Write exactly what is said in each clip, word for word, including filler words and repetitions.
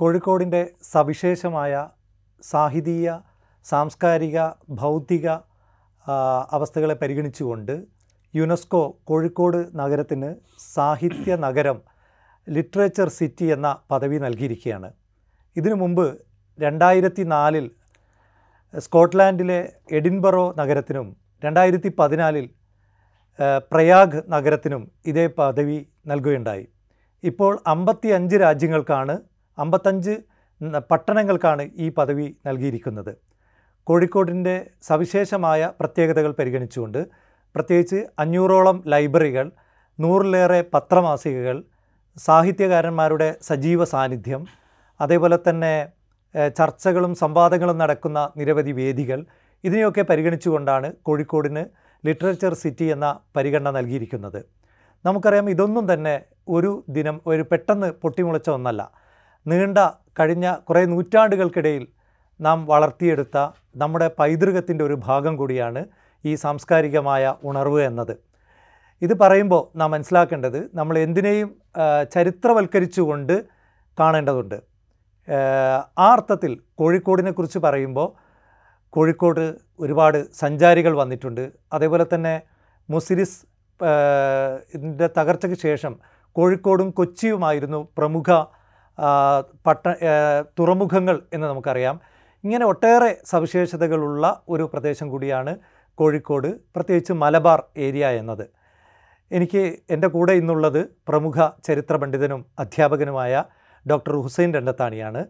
കോഴിക്കോടിൻ്റെ സവിശേഷമായ സാഹിതീയ സാംസ്കാരിക ഭൗതിക അവസ്ഥകളെ പരിഗണിച്ചുകൊണ്ട് യുനെസ്കോ കോഴിക്കോട് നഗരത്തിന് സാഹിത്യ നഗരം ലിറ്ററേച്ചർ സിറ്റി എന്ന പദവി നൽകിയിരിക്കുകയാണ്. ഇതിനു മുമ്പ് രണ്ടായിരത്തി നാലിൽ സ്കോട്ട്ലാൻഡിലെ എഡിൻബറോ നഗരത്തിനും രണ്ടായിരത്തി പതിനാലിൽ പ്രയാഗ് നഗരത്തിനും ഇതേ പദവി നൽകുകയുണ്ടായി. ഇപ്പോൾ അമ്പത്തി അഞ്ച് രാജ്യങ്ങൾക്കാണ് അമ്പത്തഞ്ച് പട്ടണങ്ങൾക്കാണ് ഈ പദവി നൽകിയിരിക്കുന്നത്. കോഴിക്കോടിൻ്റെ സവിശേഷമായ പ്രത്യേകതകൾ പരിഗണിച്ചുകൊണ്ട് പ്രത്യേകിച്ച് അഞ്ഞൂറോളം ലൈബ്രറികൾ, നൂറിലേറെ പത്രമാസികകൾ, സാഹിത്യകാരന്മാരുടെ സജീവ സാന്നിധ്യം, അതേപോലെ തന്നെ ചർച്ചകളും സംവാദങ്ങളും നടക്കുന്ന നിരവധി വേദികൾ, ഇതിനെയൊക്കെ പരിഗണിച്ചുകൊണ്ടാണ് കോഴിക്കോടിന് ലിറ്ററേച്ചർ സിറ്റി എന്ന പരിഗണന നൽകിയിരിക്കുന്നത്. നമുക്കറിയാം, ഇതൊന്നും തന്നെ ഒരു ദിനം ഒരു പെട്ടെന്ന് പൊട്ടിമുളച്ച ഒന്നല്ല. നീണ്ട കഴിഞ്ഞ കുറേ നൂറ്റാണ്ടുകൾക്കിടയിൽ നാം വളർത്തിയെടുത്ത നമ്മുടെ പൈതൃകത്തിൻ്റെ ഒരു ഭാഗം കൂടിയാണ് ഈ സാംസ്കാരികമായ ഉണർവ് എന്നത്. ഇത് പറയുമ്പോൾ നാം മനസ്സിലാക്കേണ്ടത് നമ്മൾ എന്തിനേയും ചരിത്രവൽക്കരിച്ചുകൊണ്ട് കാണേണ്ടതുണ്ട്. ആ അർത്ഥത്തിൽ കോഴിക്കോടിനെ കുറിച്ച് പറയുമ്പോൾ കോഴിക്കോട് ഒരുപാട് സഞ്ചാരികൾ വന്നിട്ടുണ്ട്. അതേപോലെ തന്നെ മുസിരിസ് ഇതിൻ്റെ തകർച്ചയ്ക്ക് ശേഷം കോഴിക്കോടും കൊച്ചിയുമായിരുന്നു പ്രമുഖ പട്ട തുറമുഖങ്ങൾ എന്ന് നമുക്കറിയാം. ഇങ്ങനെ ഒട്ടേറെ സവിശേഷതകളുള്ള ഒരു പ്രദേശം കൂടിയാണ് കോഴിക്കോട്, പ്രത്യേകിച്ച് മലബാർ ഏരിയ എന്നത്. എനിക്ക് എൻ്റെ കൂടെ ഇന്നുള്ളത് പ്രമുഖ ചരിത്ര പണ്ഡിതനും അധ്യാപകനുമായ ഡോക്ടർ ഹുസൈൻ രണ്ടത്താണിയാണ്.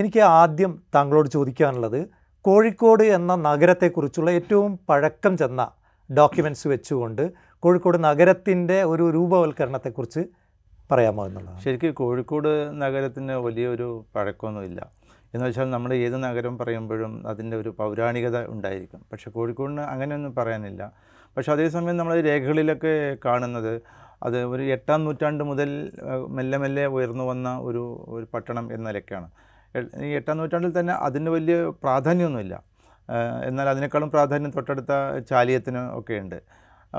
എനിക്ക് ആദ്യം താങ്കളോട് ചോദിക്കാനുള്ളത്, കോഴിക്കോട് എന്ന നഗരത്തെക്കുറിച്ചുള്ള ഏറ്റവും പഴക്കം ചെന്ന ഡോക്യുമെൻറ്റ്സ് വെച്ചുകൊണ്ട് കോഴിക്കോട് നഗരത്തിൻ്റെ ഒരു രൂപവൽക്കരണത്തെക്കുറിച്ച് പറയാമോ എന്നുള്ളത്. ശരിക്കും കോഴിക്കോട് നഗരത്തിന് വലിയൊരു പഴക്കമൊന്നുമില്ല എന്ന് വെച്ചാൽ, നമ്മൾ ഏത് നഗരം പറയുമ്പോഴും അതിൻ്റെ ഒരു പൗരാണികത ഉണ്ടായിരിക്കും. പക്ഷേ കോഴിക്കോടിന് അങ്ങനെയൊന്നും പറയാനില്ല. പക്ഷേ അതേസമയം നമ്മൾ രേഖകളിലൊക്കെ കാണുന്നത് അത് ഒരു എട്ടാം നൂറ്റാണ്ട് മുതൽ മെല്ലെ മെല്ലെ ഉയർന്നു വന്ന ഒരു ഒരു പട്ടണം എന്ന നിലയ്ക്കാണ്. ഈ എട്ടാം നൂറ്റാണ്ടിൽ തന്നെ അതിന് വലിയ പ്രാധാന്യമൊന്നുമില്ല. എന്നാൽ അതിനേക്കാളും പ്രാധാന്യം തൊട്ടടുത്ത ചാലിയത്തിന് ഒക്കെ ഉണ്ട്.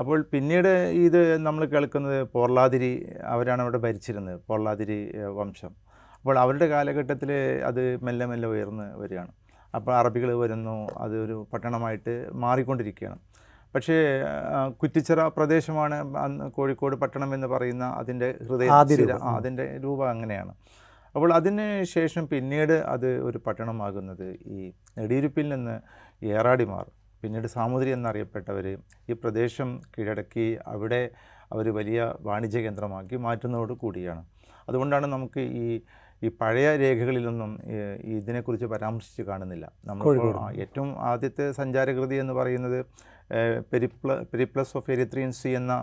അപ്പോൾ പിന്നീട് ഇത് നമ്മൾ കേൾക്കുന്നത് പോർളാതിരി, അവരാണ് അവിടെ ഭരിച്ചിരുന്നത്, പോർളാതിരി വംശം. അപ്പോൾ അവരുടെ കാലഘട്ടത്തിൽ അത് മെല്ലെ മെല്ലെ ഉയർന്ന് വരികയാണ്. അപ്പോൾ അറബികൾ വരുന്നു, അതൊരു പട്ടണമായിട്ട് മാറിക്കൊണ്ടിരിക്കുകയാണ്. പക്ഷേ കുറ്റിച്ചിറ പ്രദേശമാണ് കോഴിക്കോട് പട്ടണം എന്ന് പറയുന്ന അതിൻ്റെ ഹൃദയ അതിൻ്റെ രൂപം അങ്ങനെയാണ്. അപ്പോൾ അതിന് ശേഷം പിന്നീട് അത് ഒരു പട്ടണമാകുന്നത് ഈ നെടിയിരുപ്പിൽ നിന്ന് ഏറാടിമാർ, പിന്നീട് സാമുദ്രി എന്നറിയപ്പെട്ടവർ ഈ പ്രദേശം കീഴടക്കി അവിടെ അവർ വലിയ വാണിജ്യ കേന്ദ്രമാക്കി മാറ്റുന്നതോട് കൂടിയാണ്. അതുകൊണ്ടാണ് നമുക്ക് ഈ ഈ പഴയ രേഖകളിലൊന്നും ഇതിനെക്കുറിച്ച് പരാമർശിച്ച് കാണുന്നില്ല. നമ്മൾ ഏറ്റവും ആദ്യത്തെ സഞ്ചാരകൃതി എന്ന് പറയുന്നത് പെരിപ്ല പെരിപ്ലസ് ഓഫ് എരിത്രിയൻ സീ എന്ന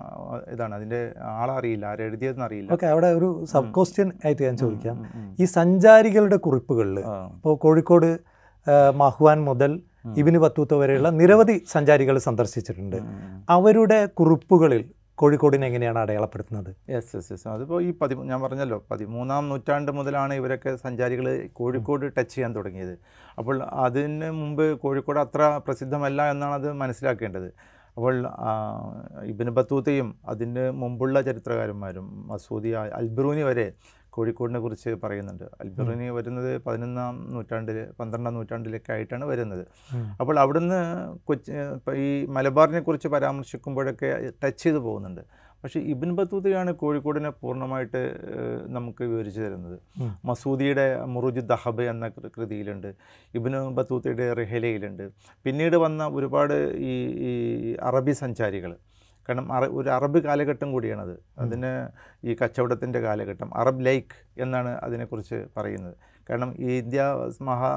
ഇതാണ്. അതിൻ്റെ ആളറിയില്ല, ആരെഴുതിയതെന്ന് അറിയില്ല. ഓക്കെ, അവിടെ ഒരു സബ് ക്വസ്റ്റ്യൻ ആയിട്ട് ഞാൻ ചോദിക്കാം. ഈ സഞ്ചാരികളുടെ കുറിപ്പുകളിൽ ഇപ്പോൾ കോഴിക്കോട് മഹ്വാൻ മുതൽ ഇബ്നു ബത്തൂത്ത വരെയുള്ള നിരവധി സഞ്ചാരികൾ സന്ദർശിച്ചിട്ടുണ്ട്. അവരുടെ കുറിപ്പുകളിൽ കോഴിക്കോടിനെ എങ്ങനെയാണ് അടയാളപ്പെടുത്തുന്നത്? യെസ് യെസ് യെസ് അതിപ്പോൾ ഈ പതി ഞാൻ പറഞ്ഞല്ലോ പതിമൂന്നാം നൂറ്റാണ്ട് മുതലാണ് ഇവരൊക്കെ സഞ്ചാരികൾ കോഴിക്കോട് ടച്ച് ചെയ്യാൻ തുടങ്ങിയത്. അപ്പോൾ അതിന് മുമ്പ് കോഴിക്കോട് അത്ര പ്രസിദ്ധമല്ല എന്നാണ് അത് മനസ്സിലാക്കേണ്ടത്. അപ്പോൾ ഇബ്നു ബത്തൂത്തയും അതിന് മുമ്പുള്ള ചരിത്രകാരന്മാരും മസൂദി, അൽബിറൂനി വരെ കോഴിക്കോടിനെ കുറിച്ച് പറയുന്നുണ്ട്. അൽബിറൂനി വരുന്നത് പതിനൊന്നാം നൂറ്റാണ്ടിൽ പന്ത്രണ്ടാം നൂറ്റാണ്ടിലൊക്കെ ആയിട്ടാണ് വരുന്നത്. അപ്പോൾ അവിടുന്ന് കൊച്ചി ഈ മലബാറിനെ കുറിച്ച് പരാമർശിക്കുമ്പോഴൊക്കെ ടച്ച് ചെയ്ത് പോകുന്നുണ്ട്. പക്ഷേ ഇബ്നു ബത്തൂത്തയാണ് കോഴിക്കോടിനെ പൂർണ്ണമായിട്ട് നമുക്ക് വിവരിച്ചു തരുന്നത്. മസൂദിയുടെ മുറുജ് ദഹബ് എന്ന കൃതിയിലുണ്ട്, ഇബ്നു ബത്തൂത്തയുടെ റിഹലയിലുണ്ട്. പിന്നീട് വന്ന ഒരുപാട് ഈ ഈ അറബി സഞ്ചാരികൾ, കാരണം അറ ഒരു അറബ് കാലഘട്ടം കൂടിയാണത്. അതിന് ഈ കച്ചവടത്തിൻ്റെ കാലഘട്ടം, അറബ് ലൈക്ക് എന്നാണ് അതിനെക്കുറിച്ച് പറയുന്നത്. കാരണം ഈ ഇന്ത്യ മഹാ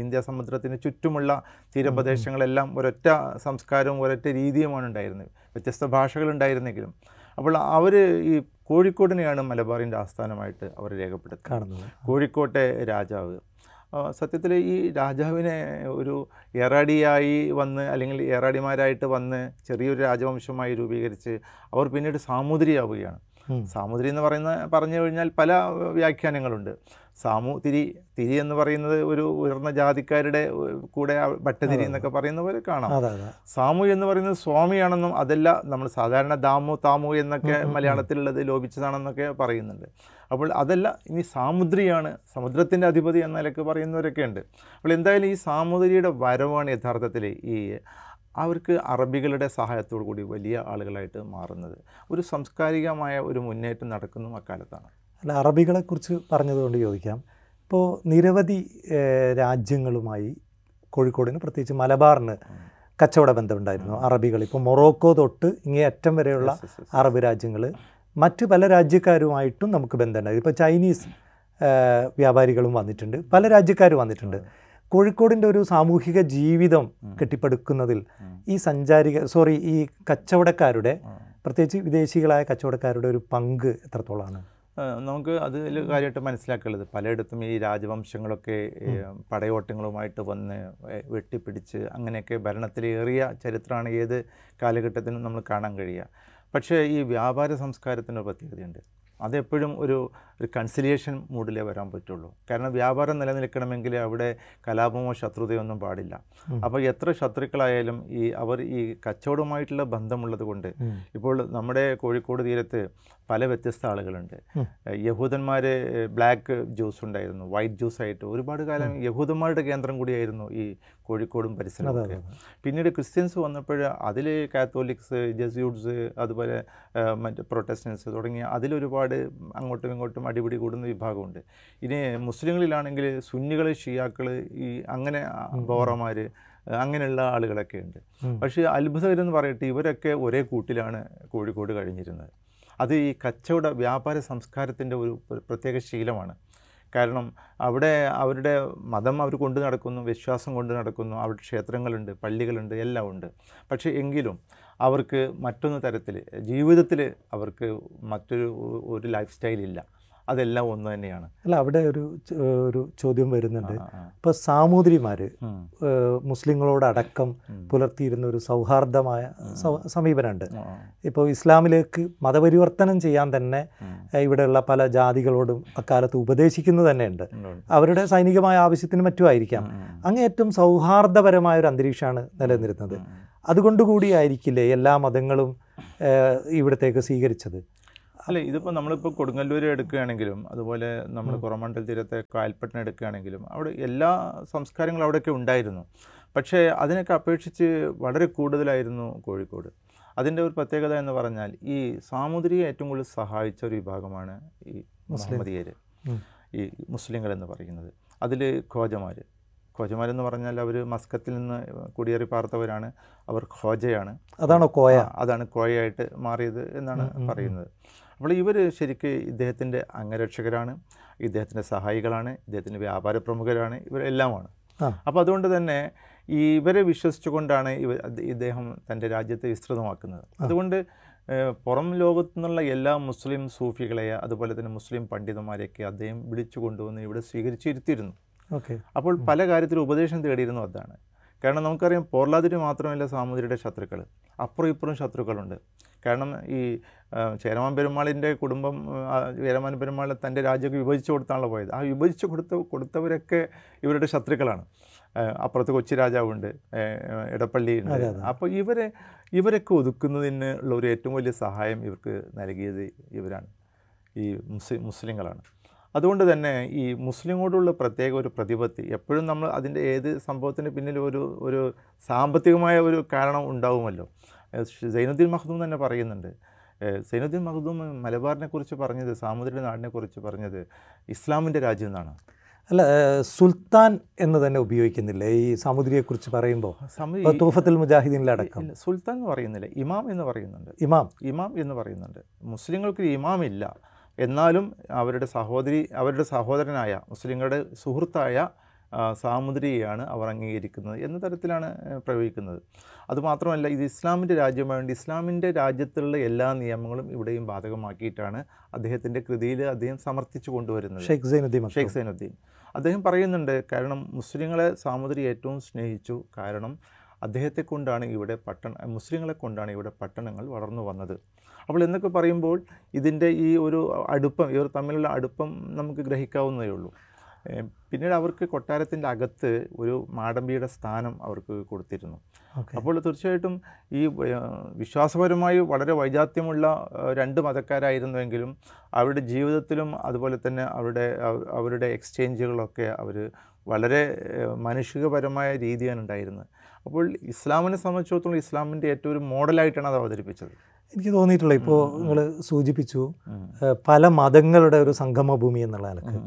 ഇന്ത്യ സമുദ്രത്തിന് ചുറ്റുമുള്ള തീരപ്രദേശങ്ങളെല്ലാം ഒരൊറ്റ സംസ്കാരവും ഒരൊറ്റ രീതിയുമാണ് ഉണ്ടായിരുന്നത്, വ്യത്യസ്ത ഭാഷകളുണ്ടായിരുന്നെങ്കിലും. അപ്പോൾ അവർ ഈ കോഴിക്കോടിനെയാണ് മലബാറിൻ്റെ ആസ്ഥാനമായിട്ട് അവർ രേഖപ്പെടുത്തുന്നത്. കോഴിക്കോട്ടെ രാജാവ്, സത്യത്തിൽ ഈ രാജാവിനെ ഒരു ഏറാടിയായി വന്ന് അല്ലെങ്കിൽ ഏറാടിമാരായിട്ട് വന്ന് ചെറിയൊരു രാജവംശമായി രൂപീകരിച്ച് അവർ പിന്നീട് സാമൂതിരിയാവുകയാണ്. സാമൂതിരി എന്ന് പറയുന്ന പറഞ്ഞു കഴിഞ്ഞാൽ പല വ്യാഖ്യാനങ്ങളുണ്ട്. സാമൂ തിരി തിരി എന്ന് പറയുന്നത് ഒരു ഉയർന്ന ജാതിക്കാരുടെ കൂടെ ഭട്ടതിരി എന്നൊക്കെ പറയുന്ന പോലെ കാണാം. സാമു എന്ന് പറയുന്നത് സ്വാമിയാണെന്നും അതല്ല നമ്മൾ സാധാരണ ദാമു താമു എന്നൊക്കെ മലയാളത്തിലുള്ളത് ലോപിച്ചതാണെന്നൊക്കെ പറയുന്നുണ്ട്. അപ്പോൾ അതല്ല, ഇനി സാമുദ്രിയാണ് സമുദ്രത്തിൻ്റെ അധിപതി എന്ന നിലയ്ക്ക് പറയുന്നവരൊക്കെ ഉണ്ട്. അപ്പോൾ എന്തായാലും ഈ സാമൂതിരിയുടെ വരവാണ് യഥാർത്ഥത്തിൽ ഈ അവർക്ക് അറബികളുടെ സഹായത്തോടു കൂടി വലിയ ആളുകളായിട്ട് മാറുന്നത്. ഒരു സാംസ്കാരികമായ ഒരു മുന്നേറ്റം നടക്കുന്നതും അക്കാലത്താണ്. അല്ല, അറബികളെക്കുറിച്ച് പറഞ്ഞതുകൊണ്ട് ചോദിക്കാം, ഇപ്പോൾ നിരവധി രാജ്യങ്ങളുമായി കോഴിക്കോടിന്, പ്രത്യേകിച്ച് മലബാറിന് കച്ചവട ബന്ധമുണ്ടായിരുന്നു അറബികൾ. ഇപ്പോൾ മൊറോക്കോ തൊട്ട് ഇങ്ങേയറ്റം വരെയുള്ള അറബ് രാജ്യങ്ങൾ മറ്റ് പല രാജ്യക്കാരുമായിട്ടും നമുക്ക് ബന്ധമുണ്ടായിരുന്നു. ഇപ്പോൾ ചൈനീസ് വ്യാപാരികളും വന്നിട്ടുണ്ട്, പല രാജ്യക്കാരും വന്നിട്ടുണ്ട്. കോഴിക്കോടിൻ്റെ ഒരു സാമൂഹിക ജീവിതം കെട്ടിപ്പടുക്കുന്നതിൽ ഈ സഞ്ചാരിക സോറി ഈ കച്ചവടക്കാരുടെ, പ്രത്യേകിച്ച് വിദേശികളായ കച്ചവടക്കാരുടെ ഒരു പങ്ക് എത്രത്തോളമാണ് നമുക്ക് അതിൽ കാര്യമായിട്ട് മനസ്സിലാക്കുള്ളത്? പലയിടത്തും ഈ രാജവംശങ്ങളൊക്കെ പടയോട്ടങ്ങളുമായിട്ട് വന്ന് വെട്ടിപ്പിടിച്ച് അങ്ങനെയൊക്കെ ഭരണത്തിലേറിയ ചരിത്രമാണ് ഏത് കാലഘട്ടത്തിനും നമ്മൾ കാണാൻ കഴിയുക. പക്ഷേ ഈ വ്യാപാര സംസ്കാരത്തിന് ഒരു പ്രത്യേകതയുണ്ട്. അതെപ്പോഴും ഒരു ഒരു കൺസിലിയേഷൻ മൂഡിലേ വരാൻ പറ്റുള്ളൂ. കാരണം വ്യാപാരം നിലനിൽക്കണമെങ്കിൽ അവിടെ കലാപമോ ശത്രുതയൊന്നും പാടില്ല. അപ്പോൾ എത്ര ശത്രുക്കളായാലും ഈ അവർ ഈ കച്ചവടവുമായിട്ടുള്ള ബന്ധമുള്ളത് കൊണ്ട് ഇപ്പോൾ നമ്മുടെ കോഴിക്കോട് തീരത്ത് പല വ്യത്യസ്ത ആളുകളുണ്ട്. യഹൂദന്മാർ ബ്ലാക്ക് ജ്യൂസ് ഉണ്ടായിരുന്നു, വൈറ്റ് ജ്യൂസ് ആയിട്ട് ഒരുപാട് കാലം യഹൂദന്മാരുടെ കേന്ദ്രം കൂടിയായിരുന്നു ഈ കോഴിക്കോടും പരിസരമൊക്കെ. പിന്നീട് ക്രിസ്ത്യൻസ് വന്നപ്പോൾ അതിൽ കാത്തോലിക്സ്, ജെസ്യൂട്ട്സ്, അതുപോലെ മറ്റ് പ്രൊട്ടസ്റ്റൻസ് തുടങ്ങിയ അതിലൊരുപാട് അങ്ങോട്ടും ഇങ്ങോട്ടും അടിപിടി കൂടുന്ന വിഭാഗമുണ്ട്. ഇനി മുസ്ലിങ്ങളിലാണെങ്കിൽ സുന്നികൾ, ഷിയാക്കൾ, ഈ അങ്ങനെ ബോറമാർ, അങ്ങനെയുള്ള ആളുകളൊക്കെ ഉണ്ട്. പക്ഷേ അത്ഭുതകരെന്ന് പറയട്ടെ, ഇവരൊക്കെ ഒരേ കൂട്ടിലാണ് കോഴിക്കോട് കഴിഞ്ഞിരുന്നത്. അത് ഈ കച്ചവട വ്യാപാര സംസ്കാരത്തിൻ്റെ ഒരു പ്രത്യേക ശീലമാണ്. കാരണം അവിടെ അവരുടെ മതം അവർ കൊണ്ടു നടക്കുന്നു, വിശ്വാസം കൊണ്ട് നടക്കുന്നു, അവിടെ ക്ഷേത്രങ്ങളുണ്ട്, പള്ളികളുണ്ട്, എല്ലാം ഉണ്ട്. പക്ഷേ എങ്കിലും അവർക്ക് മറ്റൊന്ന് തരത്തിൽ ജീവിതത്തിൽ അവർക്ക് മറ്റൊരു ഒരു ലൈഫ് സ്റ്റൈലില്ല, അതെല്ലാം ഒന്ന് തന്നെയാണ്. അല്ല, അവിടെ ഒരു ഒരു ചോദ്യം വരുന്നുണ്ട്. ഇപ്പോൾ സാമൂതിരിമാർ മുസ്ലിങ്ങളോടടക്കം പുലർത്തിയിരുന്ന ഒരു സൗഹാർദ്ദമായ സമീപനമുണ്ട്. ഇപ്പോൾ ഇസ്ലാമിലേക്ക് മതപരിവർത്തനം ചെയ്യാൻ തന്നെ ഇവിടെയുള്ള പല ജാതികളോടും അക്കാലത്ത് ഉപദേശിക്കുന്നത് തന്നെയുണ്ട്. അവരുടെ സൈനികമായ ആവശ്യത്തിന് മറ്റുമായിരിക്കാം. അങ്ങേയറ്റം സൗഹാർദ്ദപരമായ ഒരു അന്തരീക്ഷമാണ് നിലനിന്നിരുന്നത്. അതുകൊണ്ടുകൂടിയായിരിക്കില്ലേ എല്ലാ മതങ്ങളും ഇവിടത്തേക്ക് സ്വീകരിച്ചത്? അല്ല, ഇതിപ്പോൾ നമ്മളിപ്പോൾ കൊടുങ്ങല്ലൂർ എടുക്കുകയാണെങ്കിലും അതുപോലെ നമ്മൾ കുറമണ്ഡൽ തീരത്തെ കാൽപ്പട്ടണം എടുക്കുകയാണെങ്കിലും അവിടെ എല്ലാ സംസ്കാരങ്ങളും അവിടെയൊക്കെ ഉണ്ടായിരുന്നു. പക്ഷേ അതിനൊക്കെ അപേക്ഷിച്ച് വളരെ കൂടുതലായിരുന്നു കോഴിക്കോട്. അതിൻ്റെ ഒരു പ്രത്യേകത എന്ന് പറഞ്ഞാൽ ഈ സാമൂതിരിയെ ഏറ്റവും കൂടുതൽ സഹായിച്ച ഒരു വിഭാഗമാണ് ഈ മുഹമ്മദിയർ, ഈ മുസ്ലിങ്ങളെന്ന് പറയുന്നത്. അതിൽ ഖോജമാർ, ഖോജമാരെന്ന് പറഞ്ഞാൽ അവർ മസ്കത്തിൽ നിന്ന് കുടിയേറി പാർത്തവരാണ്. അവർ ഖോജയാണ്, അതാണോ കോയ, അതാണ് കോയയായിട്ട് മാറിയത് എന്നാണ് പറയുന്നത്. അപ്പോൾ ഇവർ ശരിക്ക് ഇദ്ദേഹത്തിൻ്റെ അംഗരക്ഷകരാണ്, ഇദ്ദേഹത്തിൻ്റെ സഹായികളാണ്, ഇദ്ദേഹത്തിൻ്റെ വ്യാപാര പ്രമുഖരാണ്, ഇവരെല്ലാമാണ്. അപ്പോൾ അതുകൊണ്ട് തന്നെ ഈ ഇവരെ വിശ്വസിച്ചുകൊണ്ടാണ് ഇവ ഇദ്ദേഹം തൻ്റെ രാജ്യത്തെ വിസ്തൃതമാക്കുന്നത്. അതുകൊണ്ട് പുറം ലോകത്തു നിന്നുള്ള എല്ലാ മുസ്ലിം സൂഫികളെ, അതുപോലെ തന്നെ മുസ്ലിം പണ്ഡിതന്മാരെയൊക്കെ അദ്ദേഹം വിളിച്ചു കൊണ്ടുവന്ന് ഇവിടെ സ്വീകരിച്ചിരുത്തിയിരുന്നു. ഓക്കെ, അപ്പോൾ പല കാര്യത്തിലും ഉപദേശം തേടിയിരുന്നു. അതാണ് കാരണം നമുക്കറിയാം, പോർലാതിരി മാത്രമല്ല സാമൂതിരിയുടെ ശത്രുക്കൾ, അപ്പുറം ഇപ്പുറം ശത്രുക്കളുണ്ട്. കാരണം ഈ ചേരമാൻ പെരുമാളിൻ്റെ കുടുംബം, ചേരമാൻ പെരുമാൾ തൻ്റെ രാജ്യമൊക്കെ വിഭജിച്ചു കൊടുത്താണല്ലോ പോയത്. ആ വിഭജിച്ചു കൊടുത്ത കൊടുത്തവരൊക്കെ ഇവരുടെ ശത്രുക്കളാണ്. അപ്പുറത്ത് കൊച്ചി രാജാവുണ്ട്, ഇടപ്പള്ളിയുണ്ട്. അപ്പോൾ ഇവരെ ഇവരൊക്കെ ഒതുക്കുന്നതിന് ഉള്ള ഒരു ഏറ്റവും വലിയ സഹായം ഇവർക്ക് നൽകിയത് ഇവരാണ്, ഈ മുസ്ലിം മുസ്ലിങ്ങളാണ്. അതുകൊണ്ട് തന്നെ ഈ മുസ്ലിങ്ങളോടുള്ള പ്രത്യേക ഒരു പ്രതിപത്തി എപ്പോഴും നമ്മൾ അതിൻ്റെ ഏത് സംഭവത്തിന് പിന്നിലും ഒരു ഒരു സാമ്പത്തികമായ ഒരു കാരണം ഉണ്ടാവുമല്ലോ. സൈനുദ്ദീൻ മഖ്ദൂം തന്നെ പറയുന്നുണ്ട്. സൈനുദ്ദീൻ മഖ്ദൂം മലബാറിനെ കുറിച്ച് പറഞ്ഞത്, സാമൂതിരിയുടെ നാടിനെ കുറിച്ച് പറഞ്ഞത് ഇസ്ലാമിൻ്റെ രാജ്യം എന്നാണ്. അല്ല, സുൽത്താൻ എന്ന് തന്നെ ഉപയോഗിക്കുന്നില്ലേ ഈ സാമൂതിരിയെക്കുറിച്ച് പറയുമ്പോൾ? തൂഫത്തുൽ മുജാഹിദീനിലടക്കം സുൽത്താൻ എന്ന് പറയുന്നില്ല, ഇമാം എന്ന് പറയുന്നുണ്ട്. ഇമാം ഇമാം എന്ന് പറയുന്നുണ്ട്. മുസ്ലിങ്ങൾക്ക് ഇമാം ഇല്ല, എന്നാലും അവരുടെ സഹോദരി അവരുടെ സഹോദരനായ മുസ്ലിങ്ങളുടെ സുഹൃത്തായ സാമൂതിരിയെയാണ് അവർ അംഗീകരിക്കുന്നത് എന്ന തരത്തിലാണ് പ്രയോഗിക്കുന്നത്. അതുമാത്രമല്ല, ഇത് ഇസ്ലാമിൻ്റെ രാജ്യമായതുകൊണ്ട് ഇസ്ലാമിൻ്റെ രാജ്യത്തുള്ള എല്ലാ നിയമങ്ങളും ഇവിടെയും ബാധകമാക്കിയിട്ടാണ് അദ്ദേഹത്തിൻ്റെ കൃതിയിൽ അദ്ദേഹം സമർത്ഥിച്ചു കൊണ്ടുവരുന്നത്. ഷെയ്ഖ് സൈനുദ്ദീൻ ഷെയ്ഖ് സൈനുദ്ദീൻ അദ്ദേഹം പറയുന്നുണ്ട്, കാരണം മുസ്ലിങ്ങളെ സാമൂതിരി ഏറ്റവും സ്നേഹിച്ചു. കാരണം അദ്ദേഹത്തെ കൊണ്ടാണ് ഇവിടെ പട്ടണ മുസ്ലിങ്ങളെ കൊണ്ടാണ് ഇവിടെ പട്ടണങ്ങൾ വളർന്നു വന്നത്. അപ്പോൾ എന്നൊക്കെ പറയുമ്പോൾ ഇതിൻ്റെ ഈ ഒരു അടുപ്പം, ഇവർ തമ്മിലുള്ള അടുപ്പം നമുക്ക് ഗ്രഹിക്കാവുന്നതേ ഉള്ളൂ. പിന്നീട് അവർക്ക് കൊട്ടാരത്തിൻ്റെ അകത്ത് ഒരു മാടമ്പിയുടെ സ്ഥാനം അവർക്ക് കൊടുത്തിരുന്നു. അപ്പോൾ തീർച്ചയായിട്ടും ഈ വിശ്വാസപരമായി വളരെ വൈജാത്യമുള്ള രണ്ട് മതക്കാരായിരുന്നുവെങ്കിലും അവരുടെ ജീവിതത്തിലും അതുപോലെ തന്നെ അവരുടെ അവരുടെ എക്സ്ചേഞ്ചുകളൊക്കെ അവർ വളരെ മാനുഷികപരമായ രീതിയാണ് ഉണ്ടായിരുന്നത്. അപ്പോൾ ഇസ്ലാമിനെ സംബന്ധിച്ചിടത്തോളം ഇസ്ലാമിൻ്റെ ഏറ്റവും ഒരു മോഡലായിട്ടാണ് അത് അവതരിപ്പിച്ചത് എനിക്ക് തോന്നിയിട്ടുള്ള. ഇപ്പോൾ നിങ്ങൾ സൂചിപ്പിച്ചു പല മതങ്ങളുടെ ഒരു സംഗമ ഭൂമി എന്നുള്ള നിലക്ക്,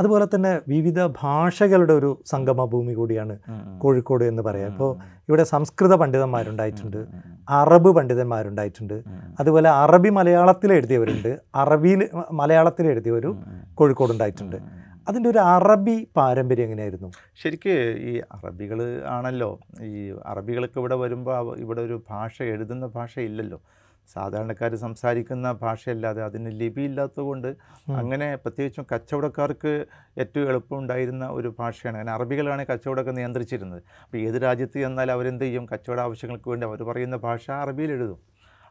അതുപോലെ തന്നെ വിവിധ ഭാഷകളുടെ ഒരു സംഗമ ഭൂമി കൂടിയാണ് കോഴിക്കോട് എന്ന് പറയാം. ഇപ്പോൾ ഇവിടെ സംസ്കൃത പണ്ഡിതന്മാരുണ്ടായിട്ടുണ്ട്, അറബ് പണ്ഡിതന്മാരുണ്ടായിട്ടുണ്ട്, അതുപോലെ അറബി മലയാളത്തിൽ എഴുതിയവരുണ്ട്, അറബിയിൽ മലയാളത്തിൽ എഴുതിയവരും കോഴിക്കോടുണ്ടായിട്ടുണ്ട്. അതിൻ്റെ ഒരു അറബി പാരമ്പര്യം എങ്ങനെയായിരുന്നു? ശരിക്ക് ഈ അറബികൾ ആണല്ലോ, ഈ അറബികളൊക്കെ ഇവിടെ വരുമ്പോൾ ഇവിടെ ഒരു ഭാഷ, എഴുതുന്ന ഭാഷ ഇല്ലല്ലോ, സാധാരണക്കാർ സംസാരിക്കുന്ന ഭാഷയല്ലാതെ. അതിന് ലിപി ഇല്ലാത്തതുകൊണ്ട് അങ്ങനെ പ്രത്യേകിച്ചും കച്ചവടക്കാർക്ക് ഏറ്റവും എളുപ്പമുണ്ടായിരുന്ന ഒരു ഭാഷയാണ്. അങ്ങനെ അറബികളാണ് കച്ചവടമൊക്കെ നിയന്ത്രിച്ചിരുന്നത്. അപ്പോൾ ഏത് രാജ്യത്ത് ചെന്നാൽ അവരെന്ത് ചെയ്യും, കച്ചവട ആവശ്യങ്ങൾക്ക് വേണ്ടി അവർ പറയുന്ന ഭാഷ അറബിയിൽ എഴുതും.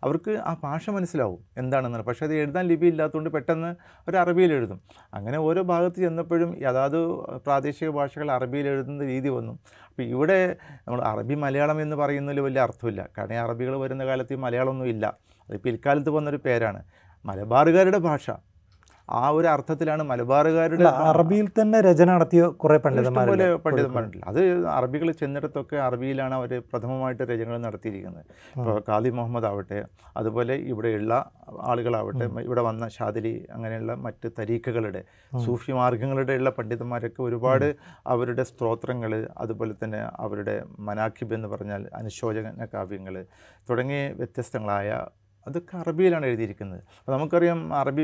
അവർക്ക് ആ ഭാഷ മനസ്സിലാവും എന്താണെന്നാണ്, പക്ഷേ അത് എഴുതാൻ ലിപി ഇല്ലാത്തതുകൊണ്ട് പെട്ടെന്ന് ഒരു അറബിയിൽ എഴുതും. അങ്ങനെ ഓരോ ഭാഗത്ത് ചെന്നപ്പോഴും അതാത് പ്രാദേശിക ഭാഷകൾ അറബിയിൽ എഴുതുന്ന രീതി വന്നു. അപ്പോൾ ഇവിടെ നമ്മൾ അറബി മലയാളം എന്ന് പറയുന്നതിൽ വലിയ അർത്ഥമില്ല, കാരണം അറബികൾ വരുന്ന കാലത്ത് മലയാളമൊന്നും ഇല്ല, അത് പിൽക്കാലത്ത് വന്നൊരു പേരാണ്. മലബാറുകാരുടെ ഭാഷ, ആ ഒരു അർത്ഥത്തിലാണ് മലബാറുകാരുടെ. അറബിയിൽ തന്നെ രചന നടത്തിയ കുറേ പണ്ഡിതന്മാർ പോലെ പണ്ഡിതന്മാരുണ്ടല്ലോ, അത് അറബികൾ ചെന്നിടത്തൊക്കെ അറബിയിലാണ് അവർ പ്രഥമമായിട്ട് രചനകൾ നടത്തിയിരിക്കുന്നത്. ഇപ്പോൾ ഖാദി മുഹമ്മദ് ആവട്ടെ, അതുപോലെ ഇവിടെയുള്ള ആളുകളാവട്ടെ, ഇവിടെ വന്ന ഷാദിലി, അങ്ങനെയുള്ള മറ്റ് തരീഖകളുടെ സൂഫി മാർഗങ്ങളുടെ ഉള്ള പണ്ഡിതന്മാരൊക്കെ ഒരുപാട് അവരുടെ സ്ത്രോത്രങ്ങൾ, അതുപോലെ തന്നെ അവരുടെ മനാഖിബ് എന്ന് പറഞ്ഞാൽ അനുശോചന കാവ്യങ്ങൾ തുടങ്ങിയ വ്യത്യസ്തങ്ങളായ അതൊക്കെ അറബിയിലാണ് എഴുതിയിരിക്കുന്നത്. അപ്പോൾ നമുക്കറിയാം അറബി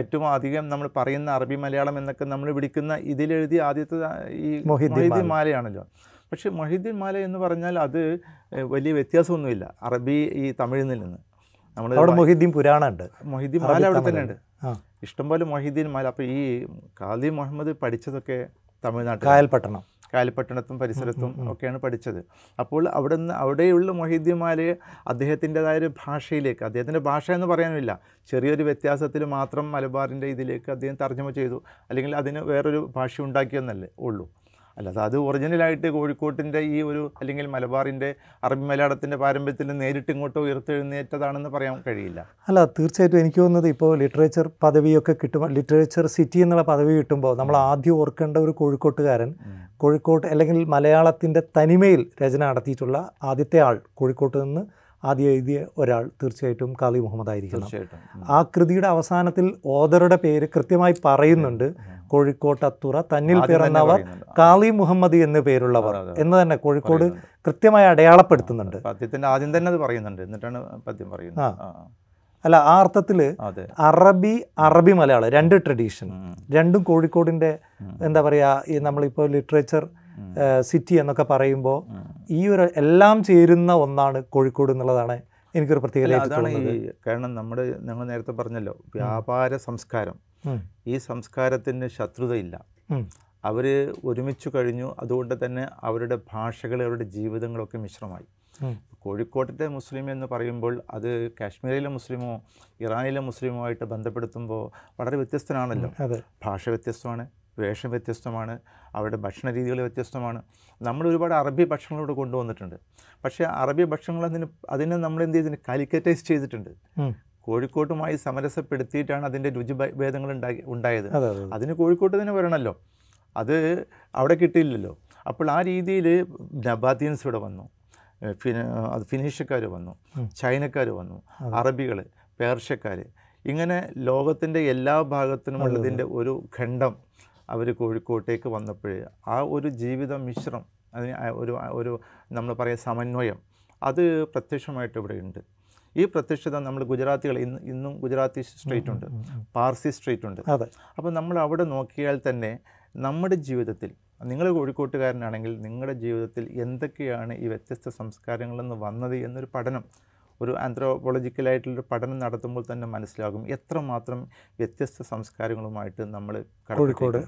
ഏറ്റവും അധികം നമ്മൾ പറയുന്ന അറബി മലയാളം എന്നൊക്കെ നമ്മൾ വിളിക്കുന്ന ഇതിലെഴുതിയ ആദ്യത്തെ ഈ മൊഹീദ്ദീൻ മാലയാണല്ലോ. പക്ഷേ മൊഹീദ്ദീൻ മാല എന്ന് പറഞ്ഞാൽ അത് വലിയ വ്യത്യാസമൊന്നുമില്ല അറബി ഈ തമിഴിൽ നിന്ന്. നമ്മൾ മൊഹീദ്ദീൻ പുരാണമുണ്ട്, മൊഹീദ്ദീൻ മാല അവിടെ തന്നെ ഉണ്ട്, ഇഷ്ടംപോലെ മൊഹീദ്ദീൻ മാല. അപ്പോൾ ഈ ഖാദി മുഹമ്മദ് പഠിച്ചതൊക്കെ തമിഴ്നാട്ടിൽ കായൽപട്ടണം, കായൽപട്ടണത്തും പരിസരത്തും ഒക്കെയാണ് പഠിച്ചത്. അപ്പോൾ അവിടെ നിന്ന് അവിടെയുള്ള മൊഹീദ്ദിമാരെ അദ്ദേഹത്തിൻ്റെതായൊരു ഭാഷയിലേക്ക്, അദ്ദേഹത്തിൻ്റെ ഭാഷ എന്ന് പറയാനില്ല, ചെറിയൊരു വ്യത്യാസത്തിൽ മാത്രം മലബാറിൻ്റെ ഇതിലേക്ക് അദ്ദേഹം തർജ്ജമ ചെയ്തു, അല്ലെങ്കിൽ അതിന് വേറൊരു ഭാഷ ഉണ്ടാക്കിയെന്നല്ലേ ഉള്ളൂ. അല്ലാതെ അത് ഒറിജിനലായിട്ട് കോഴിക്കോട്ടിൻ്റെ ഈ ഒരു അല്ലെങ്കിൽ മലബാറിൻ്റെ അറബി മലയാളത്തിൻ്റെ പാരമ്പര്യത്തിൽ നേരിട്ട് ഇങ്ങോട്ടോ ഉയർത്തെഴുന്നേറ്റതാണെന്ന് പറയാൻ കഴിയില്ല. അല്ല, തീർച്ചയായിട്ടും എനിക്ക് തോന്നുന്നത് ഇപ്പോൾ ലിറ്ററേച്ചർ പദവിയൊക്കെ കിട്ടുമ്പോൾ, ലിറ്ററേച്ചർ സിറ്റി എന്നുള്ള പദവി കിട്ടുമ്പോൾ നമ്മൾ ആദ്യം ഓർക്കേണ്ട ഒരു കോഴിക്കോട്ടുകാരൻ, കോഴിക്കോട്ട് അല്ലെങ്കിൽ മലയാളത്തിൻ്റെ തനിമയിൽ രചന നടത്തിയിട്ടുള്ള ആദ്യത്തെ ആൾ, കോഴിക്കോട്ട് നിന്ന് ആദ്യം എഴുതിയ ഒരാൾ തീർച്ചയായിട്ടും ഖാദി മുഹമ്മദ് ആയിരിക്കണം. ആ കൃതിയുടെ അവസാനത്തിൽ ഓദറുടെ പേര് കൃത്യമായി പറയുന്നുണ്ട്, കോഴിക്കോട്ടത്തുറ തന്നിൽ പിറന്നവർ ഖാദി മുഹമ്മദ് എന്ന് പേരുള്ളവർ എന്ന് തന്നെ കോഴിക്കോട് കൃത്യമായി അടയാളപ്പെടുത്തുന്നുണ്ട്. ആദ്യം തന്നെ അത് പറയുന്നുണ്ട്, എന്നിട്ടാണ് പദ്യം പറയുന്നത്. ആ അല്ല, ആ അർത്ഥത്തിൽ അറബി അറബി മലയാളം രണ്ട് ട്രഡീഷൻ രണ്ടും കോഴിക്കോടിൻ്റെ എന്താ പറയുക, ഈ നമ്മളിപ്പോൾ ലിറ്ററേച്ചർ സിറ്റി എന്നൊക്കെ പറയുമ്പോൾ ഈ ഒരു എല്ലാം ചേരുന്ന ഒന്നാണ് കോഴിക്കോട് എന്നുള്ളതാണ് എനിക്കൊരു പ്രത്യേകത. കാരണം നമ്മുടെ ഞങ്ങൾ നേരത്തെ പറഞ്ഞല്ലോ വ്യാപാര സംസ്കാരം, ഈ സംസ്കാരത്തിന് ശത്രുതയില്ല, അവർ ഒരുമിച്ച് കഴിഞ്ഞു. അതുകൊണ്ട് തന്നെ അവരുടെ ഭാഷകൾ, അവരുടെ ജീവിതങ്ങളൊക്കെ മിശ്രമായി. കോഴിക്കോട്ടിലെ മുസ്ലിം എന്ന് പറയുമ്പോൾ അത് കാശ്മീരിലെ മുസ്ലിമോ ഇറാനിലെ മുസ്ലിമോ ആയിട്ട് ബന്ധപ്പെടുത്തുമ്പോൾ വളരെ വ്യത്യസ്തനാണല്ലോ. ഭാഷ വ്യത്യസ്തമാണ്, വേഷം വ്യത്യസ്തമാണ്, അവരുടെ ഭക്ഷണ രീതികൾ വ്യത്യസ്തമാണ്. നമ്മൾ ഒരുപാട് അറബി ഭക്ഷണങ്ങളോട് കൊണ്ടുവന്നിട്ടുണ്ട്, പക്ഷേ അറബി ഭക്ഷണങ്ങൾ അതിന് അതിനെ നമ്മൾ എന്ത് ചെയ്തിട്ടുണ്ട്, കാലിക്കറ്റൈസ് ചെയ്തിട്ടുണ്ട്, കോഴിക്കോട്ടുമായി സമരസപ്പെടുത്തിയിട്ടാണ് അതിൻ്റെ രുചി ഭേദങ്ങൾ ഉണ്ടായി ഉണ്ടായത്. അതിന് കോഴിക്കോട്ട് തന്നെ വരണമല്ലോ, അത് അവിടെ കിട്ടിയില്ലല്ലോ. അപ്പോൾ ആ രീതിയിൽ നബാത്തിയൻസ് ഇവിടെ വന്നു, പിന്നെ അത് ഫിനിഷുകാർ വന്നു, ചൈനക്കാർ വന്നു, അറബികൾ, പേർഷ്യക്കാർ, ഇങ്ങനെ ലോകത്തിൻ്റെ എല്ലാ ഭാഗത്തുനിന്നുമുള്ളതിൻ്റെ ഒരു ഖണ്ഡം അവർ കോഴിക്കോട്ടേക്ക് വന്നപ്പോഴേ ആ ഒരു ജീവിത മിശ്രം, അതിന് ഒരു ഒരു നമ്മൾ പറയുന്ന സമന്വയം, അത് പ്രത്യക്ഷമായിട്ട് ഇവിടെയുണ്ട്. ഈ പ്രത്യക്ഷത നമ്മൾ ഗുജറാത്തികൾ ഇന്ന് ഇന്നും ഗുജറാത്തി സ്ട്രീറ്റ് ഉണ്ട്, പാർസി സ്ട്രീറ്റ് ഉണ്ട്. അപ്പോൾ നമ്മൾ അവിടെ നോക്കിയാൽ തന്നെ നമ്മുടെ ജീവിതത്തിൽ, നിങ്ങൾ കോഴിക്കോട്ടുകാരനാണെങ്കിൽ നിങ്ങളുടെ ജീവിതത്തിൽ എന്തൊക്കെയാണ് ഈ വ്യത്യസ്ത സംസ്കാരങ്ങളിൽ നിന്ന് വന്നത് എന്നൊരു പഠനം ഒരു ആന്ത്രോപോളജിക്കലായിട്ടുള്ളൊരു പഠനം നടത്തുമ്പോൾ തന്നെ മനസ്സിലാകും എത്രമാത്രം വ്യത്യസ്ത സംസ്കാരങ്ങളുമായിട്ട് നമ്മൾ കോഴിക്കോട്,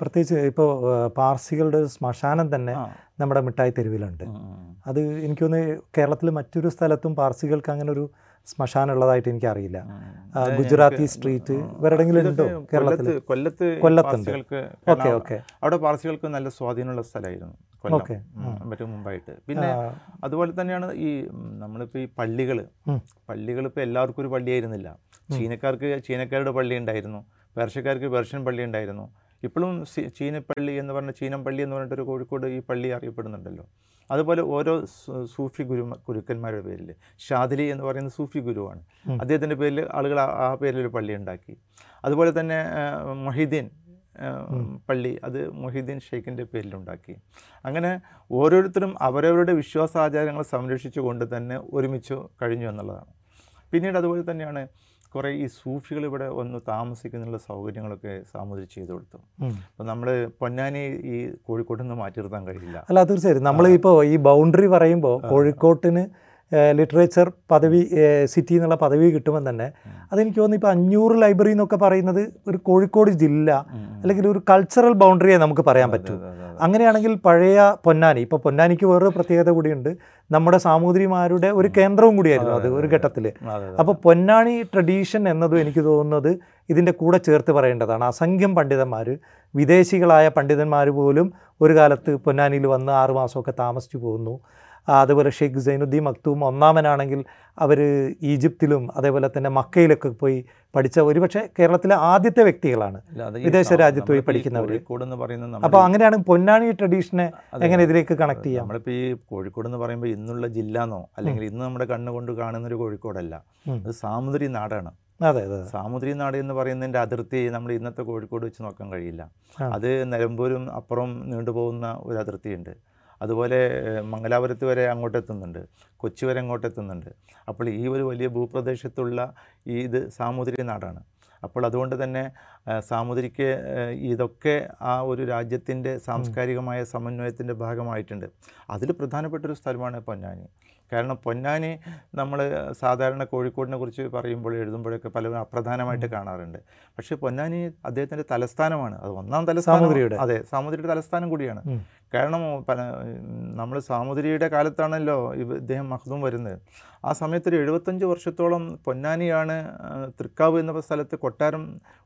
പ്രത്യേകിച്ച് ഇപ്പോൾ പാർസികളുടെ ശ്മശാനം തന്നെ നമ്മുടെ മിഠായി തെരുവിലുണ്ട്. അത് എനിക്ക് തോന്നുന്നു കേരളത്തിൽ മറ്റൊരു സ്ഥലത്തും പാർസികൾക്ക് അങ്ങനെ ഒരു ശ്മശാനം ഉള്ളതായിട്ട് എനിക്കറിയില്ല. ഗുജറാത്തി സ്ട്രീറ്റ് വേറെടെങ്കിലും ഉണ്ടോ കേരളത്തിൽ? കൊല്ലത്ത് കൊല്ലത്തുണ്ട്. ഓക്കെ ഓക്കെ അവിടെ പാർസികൾക്ക് നല്ല സ്വാധീനമുള്ള സ്ഥലമായിരുന്നു കൊല്ലം മറ്റു മുമ്പായിട്ട്. പിന്നെ അതുപോലെ തന്നെയാണ് ഈ നമ്മളിപ്പോൾ ഈ പള്ളികൾ പള്ളികൾ ഇപ്പോൾ എല്ലാവർക്കും ഒരു പള്ളിയായിരുന്നില്ല. ചീനക്കാർക്ക് ചീനക്കാരുടെ പള്ളി ഉണ്ടായിരുന്നു, പേർഷ്യക്കാർക്ക് പേർഷ്യൻ പള്ളി ഉണ്ടായിരുന്നു. ഇപ്പോഴും ചീനപ്പള്ളി എന്ന് പറഞ്ഞ ചീനം പള്ളി എന്ന് പറഞ്ഞിട്ടൊരു കോഴിക്കോട് ഈ പള്ളി അറിയപ്പെടുന്നുണ്ടല്ലോ. അതുപോലെ ഓരോ സൂഫി ഗുരു ഗുരുക്കന്മാരുടെ പേരിൽ ഷാദിലി എന്ന് പറയുന്ന സൂഫി ഗുരുവാണ്, അദ്ദേഹത്തിൻ്റെ പേരിൽ ആളുകൾ ആ പേരിലൊരു പള്ളി ഉണ്ടാക്കി. അതുപോലെ തന്നെ മൊഹീദ്ദീൻ പള്ളി, അത് മൊഹീദ്ദീൻ ഷെയ്ഖിൻ്റെ പേരിലുണ്ടാക്കി. അങ്ങനെ ഓരോരുത്തരും അവരവരുടെ വിശ്വാസാചാരങ്ങൾ സംരക്ഷിച്ചു കൊണ്ട് തന്നെ ഒരുമിച്ച് കഴിഞ്ഞു എന്നുള്ളതാണ്. പിന്നീട് അതുപോലെ തന്നെയാണ് കുറേ ഈ സൂഫികൾ ഇവിടെ ഒന്ന് താമസിക്കുന്നുള്ള സൗകര്യങ്ങളൊക്കെ സാമൂതിരി ചെയ്തു കൊടുത്തു. അപ്പോൾ നമ്മൾ പൊന്നാനി ഈ കോഴിക്കോട്ടിൽ നിന്ന് മാറ്റി നിർത്താൻ കഴിയില്ല. അല്ല തീർച്ചയായിട്ടും. നമ്മളിപ്പോൾ ഈ ബൗണ്ടറി പറയുമ്പോൾ കോഴിക്കോട്ടിന് ലിറ്ററേച്ചർ പദവി, സിറ്റി എന്നുള്ള പദവി കിട്ടുമ്പോൾ തന്നെ അതെനിക്ക് തോന്നുന്നു ഇപ്പോൾ അഞ്ഞൂറ് ലൈബ്രറി എന്നൊക്കെ പറയുന്നത് ഒരു കോഴിക്കോട് ജില്ല അല്ലെങ്കിൽ ഒരു കൾച്ചറൽ ബൗണ്ടറിയെ നമുക്ക് പറയാൻ പറ്റൂ. അങ്ങനെയാണെങ്കിൽ പഴയ പൊന്നാനി, ഇപ്പോൾ പൊന്നാനിക്ക് വേറൊരു പ്രത്യേകത കൂടിയുണ്ട്, നമ്മുടെ സാമൂതിരിമാരുടെ ഒരു കേന്ദ്രവും കൂടിയായിരുന്നു അത് ഒരു ഘട്ടത്തിൽ. അപ്പോൾ പൊന്നാനി ട്രഡീഷൻ എന്നതും എനിക്ക് തോന്നുന്നത് ഇതിൻ്റെ കൂടെ ചേർത്ത് പറയേണ്ടതാണ്. അസംഖ്യം പണ്ഡിതന്മാർ, വിദേശികളായ പണ്ഡിതന്മാർ പോലും ഒരു കാലത്ത് പൊന്നാനിയിൽ വന്ന് ആറുമാസമൊക്കെ താമസിച്ചു പോകുന്നു. അതുപോലെ ഷെയ്ഖ് സൈനുദ്ദീൻ മക്തൂം ഒന്നാമനാണെങ്കിൽ അവർ ഈജിപ്തിലും അതേപോലെ തന്നെ മക്കയിലൊക്കെ പോയി പഠിച്ച ഒരുപക്ഷെ കേരളത്തിലെ ആദ്യത്തെ വ്യക്തികളാണ് വിദേശ രാജ്യത്ത് പോയി പഠിക്കുന്നവർ. അപ്പോൾ അങ്ങനെയാണ് പൊന്നാനി ട്രഡീഷനെ എങ്ങനെ ഇതിലേക്ക് കണക്ട് ചെയ്യാം? നമ്മളിപ്പോൾ ഈ കോഴിക്കോട് എന്ന് പറയുമ്പോൾ ഇന്നുള്ള ജില്ലയെന്നോ അല്ലെങ്കിൽ ഇന്ന് നമ്മുടെ കണ്ണുകൊണ്ട് കാണുന്നൊരു കോഴിക്കോടല്ല, അത് സാമുദ്രി നാടാണ്. അതെ അതെ, സാമുദ്രി നാട് എന്ന് പറയുന്നതിൻ്റെ അതിർത്തി നമ്മൾ ഇന്നത്തെ കോഴിക്കോട് വെച്ച് നോക്കാൻ കഴിയില്ല. അത് നിലമ്പൂരും അപ്പുറം നീണ്ടുപോകുന്ന ഒരു അതിർത്തിയുണ്ട്. അതുപോലെ മംഗലാപുരത്ത് വരെ അങ്ങോട്ടെത്തുന്നുണ്ട്, കൊച്ചി വരെ അങ്ങോട്ടെത്തുന്നുണ്ട്. അപ്പോൾ ഈ ഒരു വലിയ ഭൂപ്രദേശത്തുള്ള ഈ ഇത് സാമൂതിരി നാടാണ്. അപ്പോൾ അതുകൊണ്ട് തന്നെ സാമൂതിരിക്ക് ഇതൊക്കെ ആ ഒരു രാജ്യത്തിൻ്റെ സാംസ്കാരികമായ സമന്വയത്തിൻ്റെ ഭാഗമായിട്ടുണ്ട്. അതിൽ പ്രധാനപ്പെട്ടൊരു സ്ഥലമാണ് പൊന്നാനി. കാരണം പൊന്നാനി നമ്മൾ സാധാരണ കോഴിക്കോടിനെ കുറിച്ച് പറയുമ്പോൾ എഴുതുമ്പോഴൊക്കെ പലരും അപ്രധാനമായിട്ട് കാണാറുണ്ട്. പക്ഷേ പൊന്നാനി അദ്ദേഹത്തിൻ്റെ തലസ്ഥാനമാണ്. അത് ഒന്നാം തലസ്ഥാനമാണ്. അതെ, സാമൂതിരിയുടെ തലസ്ഥാനം കൂടിയാണ്. കാരണം നമ്മൾ സാമൂതിരിയുടെ കാലത്താണല്ലോ ഇദ്ദേഹം മഖ്ദൂം വരുന്നത്. ആ സമയത്തൊരു എഴുപത്തഞ്ച് വർഷത്തോളം പൊന്നാനിയാണ്, തൃക്കാവ് എന്ന സ്ഥലത്ത് കൊട്ടാരം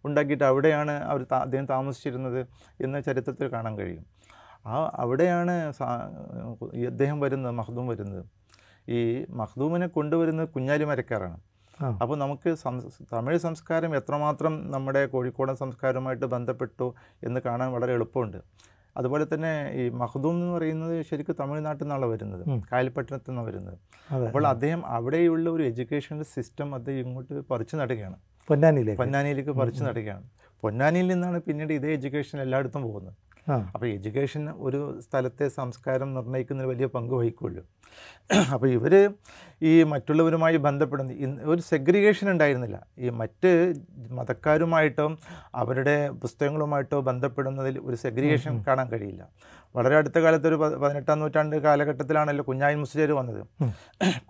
ഉണ്ടാക്കിയിട്ട് അവിടെയാണ് അവർ അദ്ദേഹം താമസിച്ചിരുന്നത് എന്ന് ചരിത്രത്തിൽ കാണാൻ കഴിയും. ആ അവിടെയാണ് ഇദ്ദേഹം വരുന്നത്, മഖ്ദൂം വരുന്നത്. ഈ മഖ്ദൂമിനെ കൊണ്ടുവരുന്നത് കുഞ്ഞാലി മരക്കാരാണ്. അപ്പോൾ നമുക്ക് തമിഴ് സംസ്കാരം എത്രമാത്രം നമ്മുടെ കോഴിക്കോടൻ സംസ്കാരവുമായിട്ട് ബന്ധപ്പെട്ടു എന്ന് കാണാൻ വളരെ എളുപ്പമുണ്ട്. അതുപോലെ തന്നെ ഈ മഖ്ദൂം എന്ന് പറയുന്നത് ശരിക്കും തമിഴ്നാട്ടിൽ നിന്നാണ് വരുന്നത്, കായൽപ്പട്ടണത്തു നിന്നാണ് വരുന്നത്. അപ്പോൾ അദ്ദേഹം അവിടെയുള്ള ഒരു എഡ്യൂക്കേഷണൽ സിസ്റ്റം അദ്ദേഹം ഇങ്ങോട്ട് പറിച്ചു നടുകയാണ്, പൊന്നാനിയിലേക്ക് പൊന്നാനിയിലേക്ക് പറിച്ചു നടുകയാണ്. പൊന്നാനിയിൽ നിന്നാണ് പിന്നീട് ഇതേ എഡ്യൂക്കേഷൻ എല്ലായിടത്തും പോകുന്നത്. അപ്പോൾ എഡ്യൂക്കേഷൻ ഒരു സ്ഥലത്തെ സംസ്കാരം നിർണ്ണയിക്കുന്നതിന് വലിയ പങ്ക് വഹിക്കുള്ളൂ. അപ്പോൾ ഇവർ ഈ മറ്റുള്ളവരുമായി ബന്ധപ്പെടുന്ന ഒരു സെഗ്രിഗേഷൻ ഉണ്ടായിരുന്നില്ല. ഈ മറ്റ് മതക്കാരുമായിട്ടോ അവരുടെ പുസ്തകങ്ങളുമായിട്ടോ ബന്ധപ്പെടുന്നതിൽ ഒരു സെഗ്രിഗേഷൻ കാണാൻ കഴിയില്ല. വളരെ അടുത്ത കാലത്ത് ഒരു പതിനെട്ടാം നൂറ്റാണ്ട് കാലഘട്ടത്തിലാണല്ലോ കുഞ്ഞായൻ മുസ്ലിയാർ വന്നത്.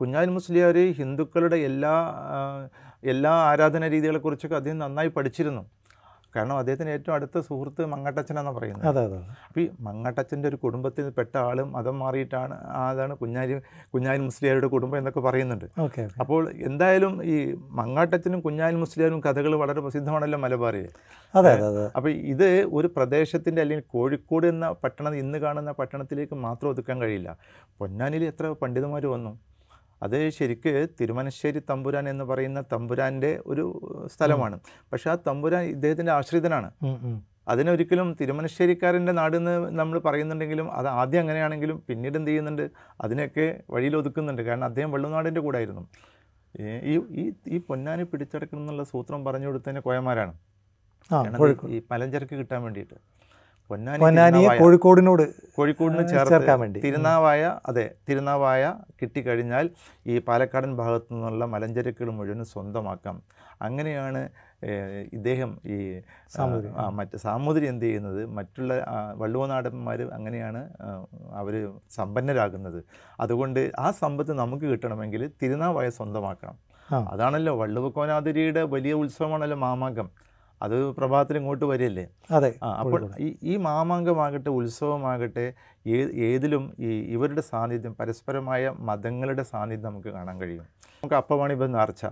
കുഞ്ഞായൻ മുസ്ലിയാർ ഹിന്ദുക്കളുടെ എല്ലാ എല്ലാ ആരാധനാ രീതികളെക്കുറിച്ചൊക്കെ അദ്ദേഹം നന്നായി പഠിച്ചിരുന്നു. കാരണം അദ്ദേഹത്തിന് ഏറ്റവും അടുത്ത സുഹൃത്ത് മങ്ങാട്ടച്ഛനാണ് പറയുന്നത്. അതെ അതെ. അപ്പോൾ ഈ മങ്ങാട്ടച്ഛൻ്റെ ഒരു കുടുംബത്തിൽ പെട്ട ആളും മതം മാറിയിട്ടാണ്, അതാണ് കുഞ്ഞാലി കുഞ്ഞാലി മുസ്ലിയാരുടെ കുടുംബം എന്നൊക്കെ പറയുന്നുണ്ട്. ഓക്കെ. അപ്പോൾ എന്തായാലും ഈ മങ്ങാട്ടച്ഛനും കുഞ്ഞാലി മുസ്ലിയാരും കഥകൾ വളരെ പ്രസിദ്ധമാണല്ലോ മലബാറിൽ. അതെ അതെ. അപ്പോൾ ഇത് ഒരു പ്രദേശത്തിൻ്റെ അല്ലെങ്കിൽ കോഴിക്കോട് എന്ന പട്ടണം, ഇന്ന് കാണുന്ന പട്ടണത്തിലേക്ക് മാത്രം ഒതുക്കാൻ കഴിയില്ല. പൊന്നാനിയിൽ എത്ര പണ്ഡിതന്മാർ വന്നു, അത് ശരിക്ക് തിരുമനശ്ശേരി തമ്പുരാൻ എന്ന് പറയുന്ന തമ്പുരാൻ്റെ ഒരു സ്ഥലമാണ്. പക്ഷെ ആ തമ്പുരാൻ ഇദ്ദേഹത്തിൻ്റെ ആശ്രിതനാണ്. അതിനൊരിക്കലും തിരുമനശ്ശേരിക്കാരൻ്റെ നാടെന്ന് നമ്മൾ പറയുന്നുണ്ടെങ്കിലും അത് ആദ്യം അങ്ങനെയാണെങ്കിലും പിന്നീട് എന്ത് ചെയ്യുന്നുണ്ട്, അതിനൊക്കെ വഴിയിൽ ഒതുക്കുന്നുണ്ട്. കാരണം അദ്ദേഹം വെള്ളനാടിൻ്റെ കൂടെ ആയിരുന്നു. ഈ ഈ പൊന്നാനി പിടിച്ചടക്കണം എന്നുള്ള സൂത്രം പറഞ്ഞു കൊടുത്തതിന് കോയമാരാണ്, ഈ പലചരക്ക് കിട്ടാൻ വേണ്ടിയിട്ട്. പൊന്നാനിയെ കോഴിക്കോടിനോട് കോഴിക്കോടിന് ചേർക്കാൻ വേണ്ടി തിരുനാവായ, അതെ തിരുനാവായ കിട്ടിക്കഴിഞ്ഞാൽ ഈ പാലക്കാടൻ ഭാഗത്തു നിന്നുള്ള മലഞ്ചരക്കുകൾ മുഴുവനും സ്വന്തമാക്കാം. അങ്ങനെയാണ് ഇദ്ദേഹം ഈ മറ്റ് സാമൂതിരി എന്ത് ചെയ്യുന്നത്, മറ്റുള്ള വള്ളുവനാടന്മാർ അങ്ങനെയാണ് അവർ സമ്പന്നരാകുന്നത്. അതുകൊണ്ട് ആ സമ്പത്ത് നമുക്ക് കിട്ടണമെങ്കിൽ തിരുനാവായ സ്വന്തമാക്കണം. അതാണല്ലോ വള്ളുവക്കോനാതിരിയുടെ വലിയ ഉത്സവമാണല്ലോ മാമാങ്കം. അത് പ്രഭാതത്തിൽ ഇങ്ങോട്ട് വരികയല്ലേ. അതെ. അപ്പോൾ ഈ ഈ മാമാങ്കമാകട്ടെ ഉത്സവമാകട്ടെ ഏ ഏതിലും ഈ ഇവരുടെ സാന്നിധ്യം, പരസ്പരമായ മതങ്ങളുടെ സാന്നിധ്യം നമുക്ക് കാണാൻ കഴിയും. നമുക്ക് അപ്പമാണ് ഇപ്പം നേർച്ച.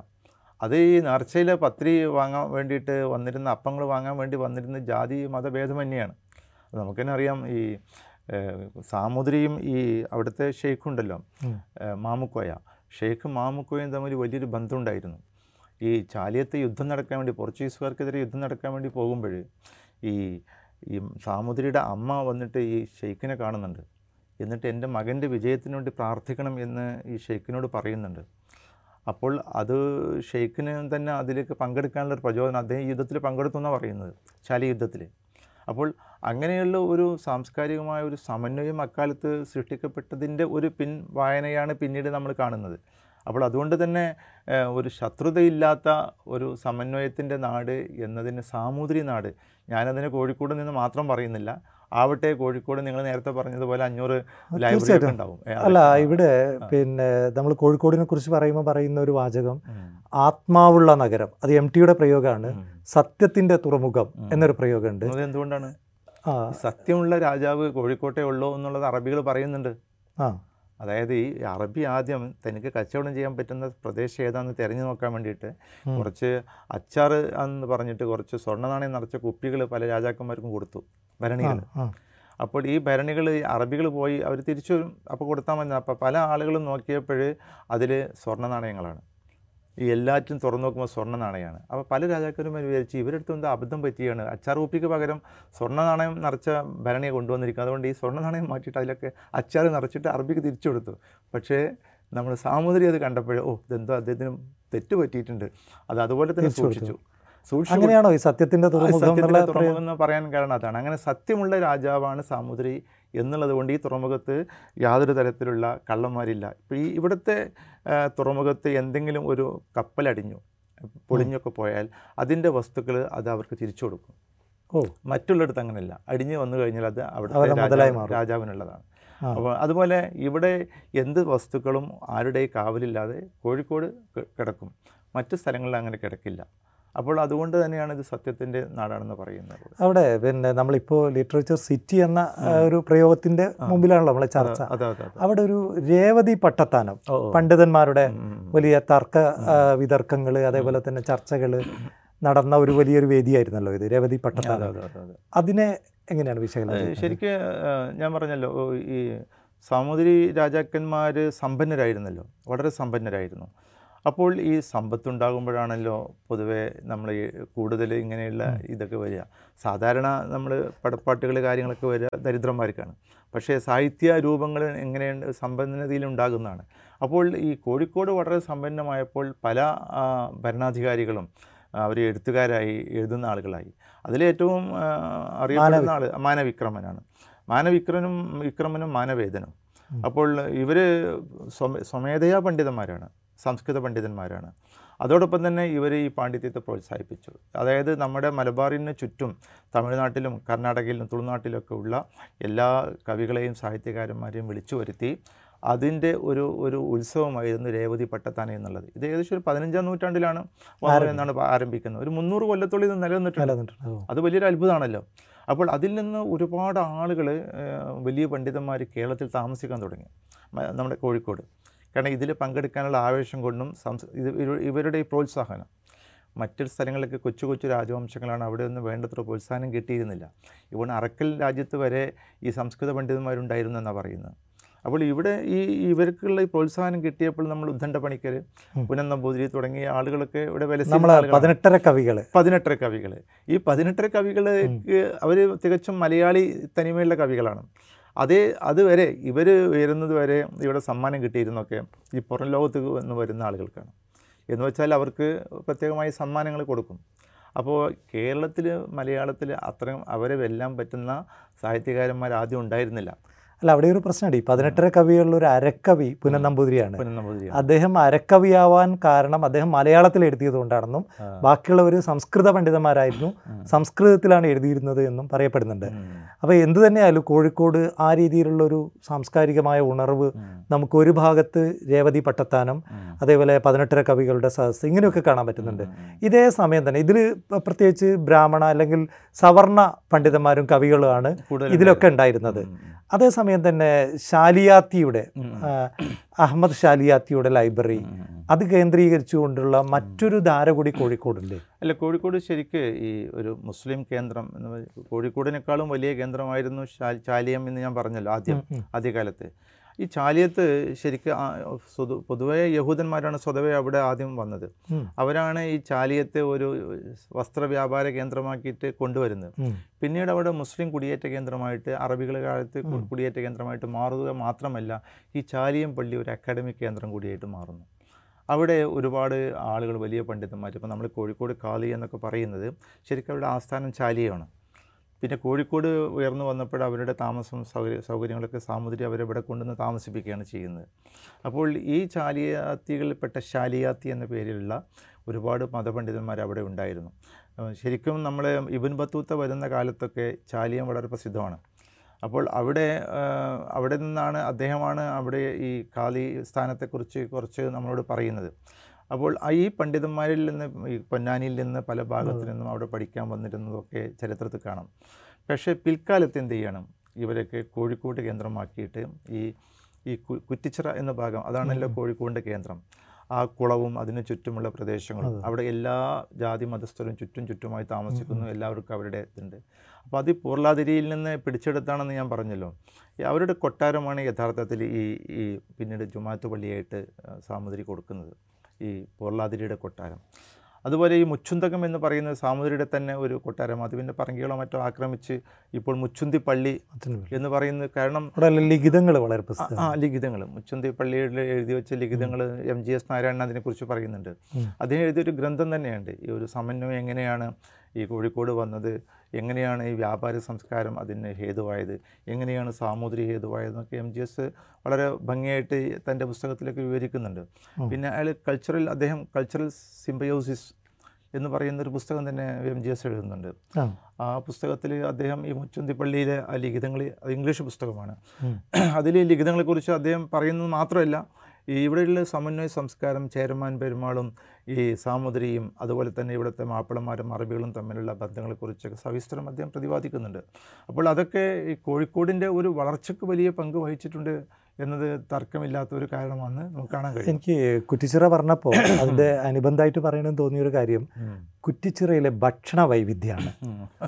അത് ഈ നേർച്ചയിൽ പത്രി വാങ്ങാൻ വേണ്ടിയിട്ട് വന്നിരുന്ന, അപ്പങ്ങൾ വാങ്ങാൻ വേണ്ടി വന്നിരുന്ന ജാതി മതഭേദം തന്നെയാണ്. നമുക്ക് തന്നെ അറിയാം, ഈ സാമൂതിരിയും ഈ അവിടുത്തെ ഷെയ്ഖുണ്ടല്ലോ മാമുക്കോയ, ഷെയ്ഖ് മാമുക്കോയും തമ്മിൽ വലിയൊരു ബന്ധമുണ്ടായിരുന്നു. ഈ ചാലിയത്തെ യുദ്ധം നടക്കാൻ വേണ്ടി, പോർച്ചുഗീസുകാർക്കെതിരെ യുദ്ധം നടക്കാൻ വേണ്ടി പോകുമ്പോൾ ഈ ഈ സാമൂതിരിയുടെ അമ്മ വന്നിട്ട് ഈ ഷെയ്ഖിനെ കാണുന്നുണ്ട്. എന്നിട്ട് എൻ്റെ മകൻ്റെ വിജയത്തിന് വേണ്ടി പ്രാർത്ഥിക്കണം എന്ന് ഈ ഷെയ്ഖിനോട് പറയുന്നുണ്ട്. അപ്പോൾ അത് ഷെയ്ഖിന് തന്നെ അതിലേക്ക് പങ്കെടുക്കാനുള്ളൊരു പ്രചോദനം. അദ്ദേഹം യുദ്ധത്തിൽ പങ്കെടുത്തുവെന്നാണ് പറയുന്നത്, ചാലിയ യുദ്ധത്തിൽ. അപ്പോൾ അങ്ങനെയുള്ള ഒരു സാംസ്കാരികമായ ഒരു സമന്വയം അക്കാലത്ത് സൃഷ്ടിക്കപ്പെട്ടതിൻ്റെ ഒരു പിൻ വായനയാണ് പിന്നീട് നമ്മൾ കാണുന്നത്. അപ്പോൾ അതുകൊണ്ട് തന്നെ ഒരു ശത്രുതയില്ലാത്ത ഒരു സമന്വയത്തിൻ്റെ നാട് എന്നതിന് സാമൂതിരി നാട്. ഞാനതിനെ കോഴിക്കോട് നിന്ന് മാത്രം പറയുന്നില്ല, ആവട്ടെ. കോഴിക്കോട് നിങ്ങൾ നേരത്തെ പറഞ്ഞതുപോലെ അഞ്ഞൂറ് ലൈബ്രറി ഉണ്ടാവും. അല്ല, ഇവിടെ പിന്നെ നമ്മൾ കോഴിക്കോടിനെ കുറിച്ച് പറയുമ്പോൾ പറയുന്ന ഒരു വാചകം ആത്മാവുള്ള നഗരം, അത് എം ടിയുടെ പ്രയോഗമാണ്. സത്യത്തിൻ്റെ തുറമുഖം എന്നൊരു പ്രയോഗമുണ്ട്. അതെന്തുകൊണ്ടാണ്? സത്യമുള്ള രാജാവ് കോഴിക്കോട്ടേ ഉള്ളൂ എന്നുള്ളത് അറബികൾ പറയുന്നുണ്ട്. ആ, അതായത് ഈ അറബി ആദ്യം തനിക്ക് കച്ചവടം ചെയ്യാൻ പറ്റുന്ന പ്രദേശം ഏതാണെന്ന് തിരഞ്ഞു നോക്കാൻ വേണ്ടിയിട്ട് കുറച്ച് അച്ചാർ എന്ന് പറഞ്ഞിട്ട് കുറച്ച് സ്വർണ്ണ നാണയം നിറച്ച കുപ്പികൾ പല രാജാക്കന്മാർക്കും കൊടുത്തു, ഭരണികൾ. അപ്പോൾ ഈ ഭരണികൾ അറബികൾ പോയി അവർ തിരിച്ചു വരും, അപ്പോൾ കൊടുത്താൽ മതി. അപ്പോൾ പല ആളുകളും നോക്കിയപ്പോൾ അതിൽ സ്വർണ്ണ നാണയങ്ങളാണ്. ഈ എല്ലാറ്റും തുറന്നു നോക്കുമ്പോൾ സ്വർണ്ണ നാണയമാണ്. അപ്പോൾ പല രാജാക്കന്മാരും വിചാരിച്ച് ഇവരെടുത്ത് എന്താ അബദ്ധം പറ്റിയാണ്, അച്ചാർ കുപ്പിക്ക് പകരം സ്വർണ്ണ നാണയം നിറച്ച ഭരണിയെ കൊണ്ടുവന്നിരിക്കുന്നത്. അതുകൊണ്ട് ഈ സ്വർണ്ണ നാണയം മാറ്റിയിട്ട് അതിലൊക്കെ അച്ചാർ നിറച്ചിട്ട് അറബിക്ക് തിരിച്ചു കൊടുത്തു. പക്ഷേ നമ്മൾ സാമൂതിരി അത് കണ്ടപ്പോൾ ഓ, ഇതെന്തോ അദ്ദേഹത്തിന് തെറ്റ് പറ്റിയിട്ടുണ്ട്, അത് അതുപോലെ തന്നെ സൂക്ഷിച്ചു. അങ്ങനെയാണോ ഈ സത്യത്തിൻ്റെ തുറമുഖം എന്ന് പറയാൻ കാരണം? അതാണ്. അങ്ങനെ സത്യമുള്ള രാജാവാണ് സാമൂതിരി എന്നുള്ളത് കൊണ്ട് ഈ തുറമുഖത്ത് യാതൊരു തരത്തിലുള്ള കള്ളന്മാരില്ല. ഇപ്പോൾ ഈ ഇവിടുത്തെ തുറമുഖത്ത് എന്തെങ്കിലും ഒരു കപ്പലടിഞ്ഞു പൊളിഞ്ഞൊക്കെ പോയാൽ അതിൻ്റെ വസ്തുക്കൾ അത് അവർക്ക് തിരിച്ചു കൊടുക്കും. ഓ, മറ്റുള്ളിടത്ത് അങ്ങനെയല്ല. അടിഞ്ഞ് വന്നു കഴിഞ്ഞാൽ അത് അവിടുത്തെ രാജാവിനുള്ളതാണ്. അപ്പോൾ അതുപോലെ ഇവിടെ എന്ത് വസ്തുക്കളും ആരുടെ കാവലില്ലാതെ കോഴിക്കോട് കിടക്കും, മറ്റു സ്ഥലങ്ങളിൽ അങ്ങനെ കിടക്കില്ല. അപ്പോൾ അതുകൊണ്ട് തന്നെയാണ് ഇത് സത്യത്തിൻ്റെ നാടാണെന്ന് പറയുന്നത്. അവിടെ പിന്നെ നമ്മളിപ്പോൾ ലിറ്ററേച്ചർ സിറ്റി എന്ന ഒരു പ്രയോഗത്തിൻ്റെ മുമ്പിലാണല്ലോ നമ്മളെ ചർച്ച. അവിടെ ഒരു രേവതി പട്ടത്താനം, പണ്ഡിതന്മാരുടെ വലിയ തർക്ക വിതർക്കങ്ങൾ അതേപോലെ തന്നെ ചർച്ചകൾ നടന്ന ഒരു വലിയൊരു വേദിയായിരുന്നല്ലോ ഇത്, രേവതി പട്ടത്താനം. അതിനെ എങ്ങനെയാണ് വിശകലനം? ശരിക്കും ഞാൻ പറഞ്ഞല്ലോ, ഈ സാമൂതിരി രാജാക്കന്മാർ സമ്പന്നരായിരുന്നല്ലോ, വളരെ സമ്പന്നരായിരുന്നു. അപ്പോൾ ഈ സമ്പത്തുണ്ടാകുമ്പോഴാണല്ലോ പൊതുവെ നമ്മൾ കൂടുതൽ ഇങ്ങനെയുള്ള ഇതൊക്കെ വരിക. സാധാരണ നമ്മൾ പടപ്പാട്ടുകൾ കാര്യങ്ങളൊക്കെ വരിക ദരിദ്രന്മാർക്കാണ്. പക്ഷേ സാഹിത്യ രൂപങ്ങൾ എങ്ങനെയുണ്ട്, സമ്പന്നതയിലുണ്ടാകുന്നതാണ്. അപ്പോൾ ഈ കോഴിക്കോട് വളരെ സമ്പന്നമായപ്പോൾ പല ഭരണാധികാരികളും അവർ എഴുത്തുകാരായി, എഴുതുന്ന ആളുകളായി. അതിലേറ്റവും അറിയപ്പെടുന്ന ആൾ മാനവിക്രമനാണ്. മാനവിക്രമനും വിക്രമനും മാനവേദനും. അപ്പോൾ ഇവർ സ്വമേധയാ പണ്ഡിതന്മാരാണ്, സംസ്കൃത പണ്ഡിതന്മാരാണ്. അതോടൊപ്പം തന്നെ ഇവർ ഈ പാണ്ഡിത്യത്തെ പ്രോത്സാഹിപ്പിച്ചു. അതായത് നമ്മുടെ മലബാറിന് ചുറ്റും തമിഴ്നാട്ടിലും കർണാടകയിലും തുളുനാട്ടിലൊക്കെ ഉള്ള എല്ലാ കവികളെയും സാഹിത്യകാരന്മാരെയും വിളിച്ചു വരുത്തി അതിൻ്റെ ഒരു ഒരു ഉത്സവമായിരുന്നു രേവതി പട്ടത്താന എന്നുള്ളത്. ഇത് ഏകദേശം ഒരു പതിനഞ്ചാം നൂറ്റാണ്ടിലാണ് എന്നാണ് ആരംഭിക്കുന്നത്. ഒരു മുന്നൂറ് കൊല്ലത്തോളം ഇത് നിലനിന്നിട്ടുണ്ട്. അത് വലിയൊരു അത്ഭുതമാണല്ലോ. അപ്പോൾ അതിൽ നിന്ന് ഒരുപാട് ആളുകൾ, വലിയ പണ്ഡിതന്മാർ കേരളത്തിൽ താമസിക്കാൻ തുടങ്ങി, നമ്മുടെ കോഴിക്കോട്. കാരണം ഇതിൽ പങ്കെടുക്കാനുള്ള ആവേശം കൊണ്ടും സംസ് ഇത് ഇവരുടെ ഈ പ്രോത്സാഹനം. മറ്റൊരു സ്ഥലങ്ങളിലൊക്കെ കൊച്ചു കൊച്ചു രാജവംശങ്ങളാണ്, അവിടെ ഒന്നും വേണ്ടത്ര പ്രോത്സാഹനം കിട്ടിയിരുന്നില്ല. ഇപ്പോൾ അറക്കൽ രാജ്യത്ത് വരെ ഈ സംസ്കൃത പണ്ഡിതന്മാരുണ്ടായിരുന്നു എന്നാണ് പറയുന്നത്. അപ്പോൾ ഇവിടെ ഈ ഇവർക്കുള്ള ഈ പ്രോത്സാഹനം കിട്ടിയപ്പോൾ നമ്മൾ ഉദ്ദണ്ഡ പണിക്കർ, പുനന്നമ്പൂതിരി തുടങ്ങിയ ആളുകളൊക്കെ ഇവിടെ വിലസിയ പതിനെട്ടര കവികൾ പതിനെട്ടര കവികൾ ഈ പതിനെട്ടര കവികൾക്ക് അവർ തികച്ചും മലയാളി തനിമയുള്ള കവികളാണ്. അതേ അതുവരെ ഇവർ വരുന്നത് വരെ ഇവിടെ സമ്മാനം കിട്ടിയിരുന്നൊക്കെ ഈ പുറം ലോകത്ത് നിന്ന് വരുന്ന ആളുകൾക്കാണ്. എന്ന് വെച്ചാൽ അവർക്ക് പ്രത്യേകമായി സമ്മാനങ്ങൾ കൊടുക്കും. അപ്പോൾ കേരളത്തിൽ മലയാളത്തിൽ അത്രയും അവരെ വെല്ലാൻ പറ്റുന്ന സാഹിത്യകാരന്മാർ ആദ്യം ഉണ്ടായിരുന്നില്ല. അല്ല, അവിടെ ഒരു പ്രശ്നമുണ്ട്. ഈ പതിനെട്ടര കവികളിൽ ഒരു അരക്കവി പുനന്നമ്പൂതിരിയാണ്. അദ്ദേഹം അരക്കവിയാവാൻ കാരണം അദ്ദേഹം മലയാളത്തിൽ എഴുതിയത് കൊണ്ടാണെന്നും ബാക്കിയുള്ളവർ സംസ്കൃത പണ്ഡിതന്മാരായിരുന്നു, സംസ്കൃതത്തിലാണ് എഴുതിയിരുന്നത് എന്നും പറയപ്പെടുന്നുണ്ട്. അപ്പോൾ എന്തു തന്നെയായാലും കോഴിക്കോട് ആ രീതിയിലുള്ളൊരു സാംസ്കാരികമായ ഉണർവ് നമുക്ക് ഒരു ഭാഗത്ത് രേവതി പട്ടത്താനം, അതേപോലെ പതിനെട്ടര കവികളുടെ സദസ്സ്, ഇങ്ങനെയൊക്കെ കാണാൻ പറ്റുന്നുണ്ട്. ഇതേ സമയം തന്നെ ഇതിൽ പ്രത്യേകിച്ച് ബ്രാഹ്മണ അല്ലെങ്കിൽ സവർണ പണ്ഡിതന്മാരും കവികളുമാണ് ഇതിലൊക്കെ ഉണ്ടായിരുന്നത്. അതേസമയം തന്നെ ശാലിയാത്തിയുടെ, അഹമ്മദ് ശാലിയാത്തിയുടെ ലൈബ്രറി അത് കേന്ദ്രീകരിച്ചുകൊണ്ടുള്ള മറ്റൊരു ധാര കൂടി കോഴിക്കോടുണ്ട്. അല്ല, കോഴിക്കോട് ശരിക്ക് ഈ ഒരു മുസ്ലിം കേന്ദ്രം എന്ന്, കോഴിക്കോടിനേക്കാളും വലിയ കേന്ദ്രമായിരുന്നു ചാലിയം എന്ന് ഞാൻ പറഞ്ഞല്ലോ ആദ്യം ആദ്യകാലത്ത്. ഈ ചാലിയത്ത് ശരിക്കും പൊതുവേ യഹൂദന്മാരാണ് സ്വതവേ അവിടെ ആദ്യം വന്നത്. അവരാണ് ഈ ചാലിയത്തെ ഒരു വസ്ത്ര വ്യാപാര കേന്ദ്രമാക്കിയിട്ട് കൊണ്ടുവരുന്നത്. പിന്നീട് അവിടെ മുസ്ലിം കുടിയേറ്റ കേന്ദ്രമായിട്ട്, അറബികളുടെ കാലത്ത് കുടിയേറ്റ കേന്ദ്രമായിട്ട് മാറുക മാത്രമല്ല, ഈ ചാലിയം പള്ളി ഒരു അക്കാഡമിക് കേന്ദ്രം കൂടിയായിട്ട് മാറുന്നു. അവിടെ ഒരുപാട് ആളുകൾ, വലിയ പണ്ഡിതന്മാർ, ഇപ്പോൾ നമ്മൾ കോഴിക്കോട് കാളി എന്നൊക്കെ പറയുന്നത് ശരിക്കും അവരുടെ ആസ്ഥാനം ചാലിയമാണ്. പിന്നെ കോഴിക്കോട് ഉയർന്നു വന്നപ്പോൾ അവരുടെ താമസം സൗകര്യ സൗകര്യങ്ങളൊക്കെ സാമൂതിരി അവരെ ഇവിടെ കൊണ്ടുവന്ന് താമസിപ്പിക്കുകയാണ് ചെയ്യുന്നത്. അപ്പോൾ ഈ ചാലിയാത്തികളിൽപ്പെട്ട ശാലിയാത്തി എന്ന പേരിലുള്ള ഒരുപാട് മതപണ്ഡിതന്മാർ അവിടെ ഉണ്ടായിരുന്നു. ശരിക്കും നമ്മൾ ഇബ്ൻ ബത്തൂത്ത വരുന്ന കാലത്തൊക്കെ ചാലിയം വളരെ പ്രസിദ്ധമാണ്. അപ്പോൾ അവിടെ അവിടെ നിന്നാണ് അദ്ദേഹമാണ് അവിടെ ഈ കാലി സ്ഥാനത്തെക്കുറിച്ച് കുറച്ച് നമ്മളോട് പറയുന്നത്. അപ്പോൾ ഈ പണ്ഡിതന്മാരിൽ നിന്ന്, ഈ പൊന്നാനിയിൽ നിന്ന് പല ഭാഗത്തു നിന്നും അവിടെ പഠിക്കാൻ വന്നിരുന്നതൊക്കെ ചരിത്രത്തിൽ കാണാം. പക്ഷേ പിൽക്കാലത്ത് എന്ത് ചെയ്യണം, ഇവരൊക്കെ കോഴിക്കോട് കേന്ദ്രമാക്കിയിട്ട് ഈ ഈ കുറ്റിച്ചിറ എന്ന ഭാഗം, അതാണല്ലോ കോഴിക്കോടിൻ്റെ കേന്ദ്രം. ആ കുളവും അതിന് ചുറ്റുമുള്ള പ്രദേശങ്ങളും, അവിടെ എല്ലാ ജാതി മതസ്ഥരും ചുറ്റും ചുറ്റുമായി താമസിക്കുന്നു. എല്ലാവർക്കും അവരുടെ ഇതുണ്ട്. അപ്പോൾ അത് പൂർലാതിരിയിൽ നിന്ന് പിടിച്ചെടുത്താണെന്ന് ഞാൻ പറഞ്ഞല്ലോ. അവരുടെ കൊട്ടാരമാണ് യഥാർത്ഥത്തിൽ ഈ ഈ പിന്നീട് ജുമാത്ത് പള്ളിയായിട്ട് സാമൂതിരി കൊടുക്കുന്നത്, ഈ പൂർലാതിരിയുടെ കൊട്ടാരം. അതുപോലെ ഈ മുച്ചുന്തകം എന്ന് പറയുന്നത് സാമൂതിരിയുടെ തന്നെ ഒരു കൊട്ടാരം. അത് പിന്നെ പറങ്കികളോ മറ്റോ ആക്രമിച്ച് ഇപ്പോൾ മുച്ചുന്തി പള്ളി എന്ന് പറയുന്നത്, കാരണം ലിഖിതങ്ങൾ വളരെ ആ ലിഖിതങ്ങൾ മുച്ചുന്തി പള്ളിയിൽ എഴുതി വെച്ച ലിഖിതങ്ങൾ എം ജി എസ് നാരായണൻ അതിനെക്കുറിച്ച് പറയുന്നുണ്ട്. അതിനെഴുതിയൊരു ഗ്രന്ഥം തന്നെയുണ്ട്. ഈ ഒരു സമന്വയം എങ്ങനെയാണ് ഈ കോഴിക്കോട് വന്നത്, എങ്ങനെയാണ് ഈ വ്യാപാര സംസ്കാരം അതിന് ഹേതുവായത്, എങ്ങനെയാണ് സാമൂതിരി ഹേതുവായതെന്നൊക്കെ എം ജി എസ് വളരെ ഭംഗിയായിട്ട് തൻ്റെ പുസ്തകത്തിലൊക്കെ വിവരിക്കുന്നുണ്ട്. പിന്നെ അയാൾ കൾച്ചറൽ, അദ്ദേഹം കൾച്ചറൽ സിംബയോസിസ് എന്ന് പറയുന്നൊരു പുസ്തകം തന്നെ എം ജി എസ് എഴുതുന്നുണ്ട്. ആ പുസ്തകത്തിൽ അദ്ദേഹം ഈ മുച്ചുന്തിപ്പള്ളിയിലെ ആ ലിഖിതങ്ങൾ, ഇംഗ്ലീഷ് പുസ്തകമാണ്, അതിൽ ഈ ലിഖിതങ്ങളെക്കുറിച്ച് അദ്ദേഹം പറയുന്നത് മാത്രമല്ല, ഈ ഇവിടെയുള്ള സമന്വയ സംസ്കാരം, ചേരമാൻ പെരുമാളും ഈ സാമൂതിരിയും അതുപോലെ തന്നെ ഇവിടുത്തെ മാപ്പിളന്മാരും അറബികളും തമ്മിലുള്ള ബന്ധങ്ങളെക്കുറിച്ചൊക്കെ സവിസ്തരം അദ്ദേഹം പ്രതിപാദിക്കുന്നുണ്ട്. അപ്പോൾ അതൊക്കെ ഈ കോഴിക്കോടിൻ്റെ ഒരു വളർച്ചയ്ക്ക് വലിയ പങ്ക് വഹിച്ചിട്ടുണ്ട് എന്നത് തർക്കമില്ലാത്ത ഒരു കാരണമാണ് നമുക്ക് കാണാൻ കഴിയും. എനിക്ക് കുറ്റിച്ചിറ പറഞ്ഞപ്പോൾ അതിൻ്റെ അനുബന്ധമായിട്ട് പറയണമെന്ന് തോന്നിയൊരു കാര്യം കുറ്റിച്ചിറയിലെ ഭക്ഷണ വൈവിധ്യമാണ്.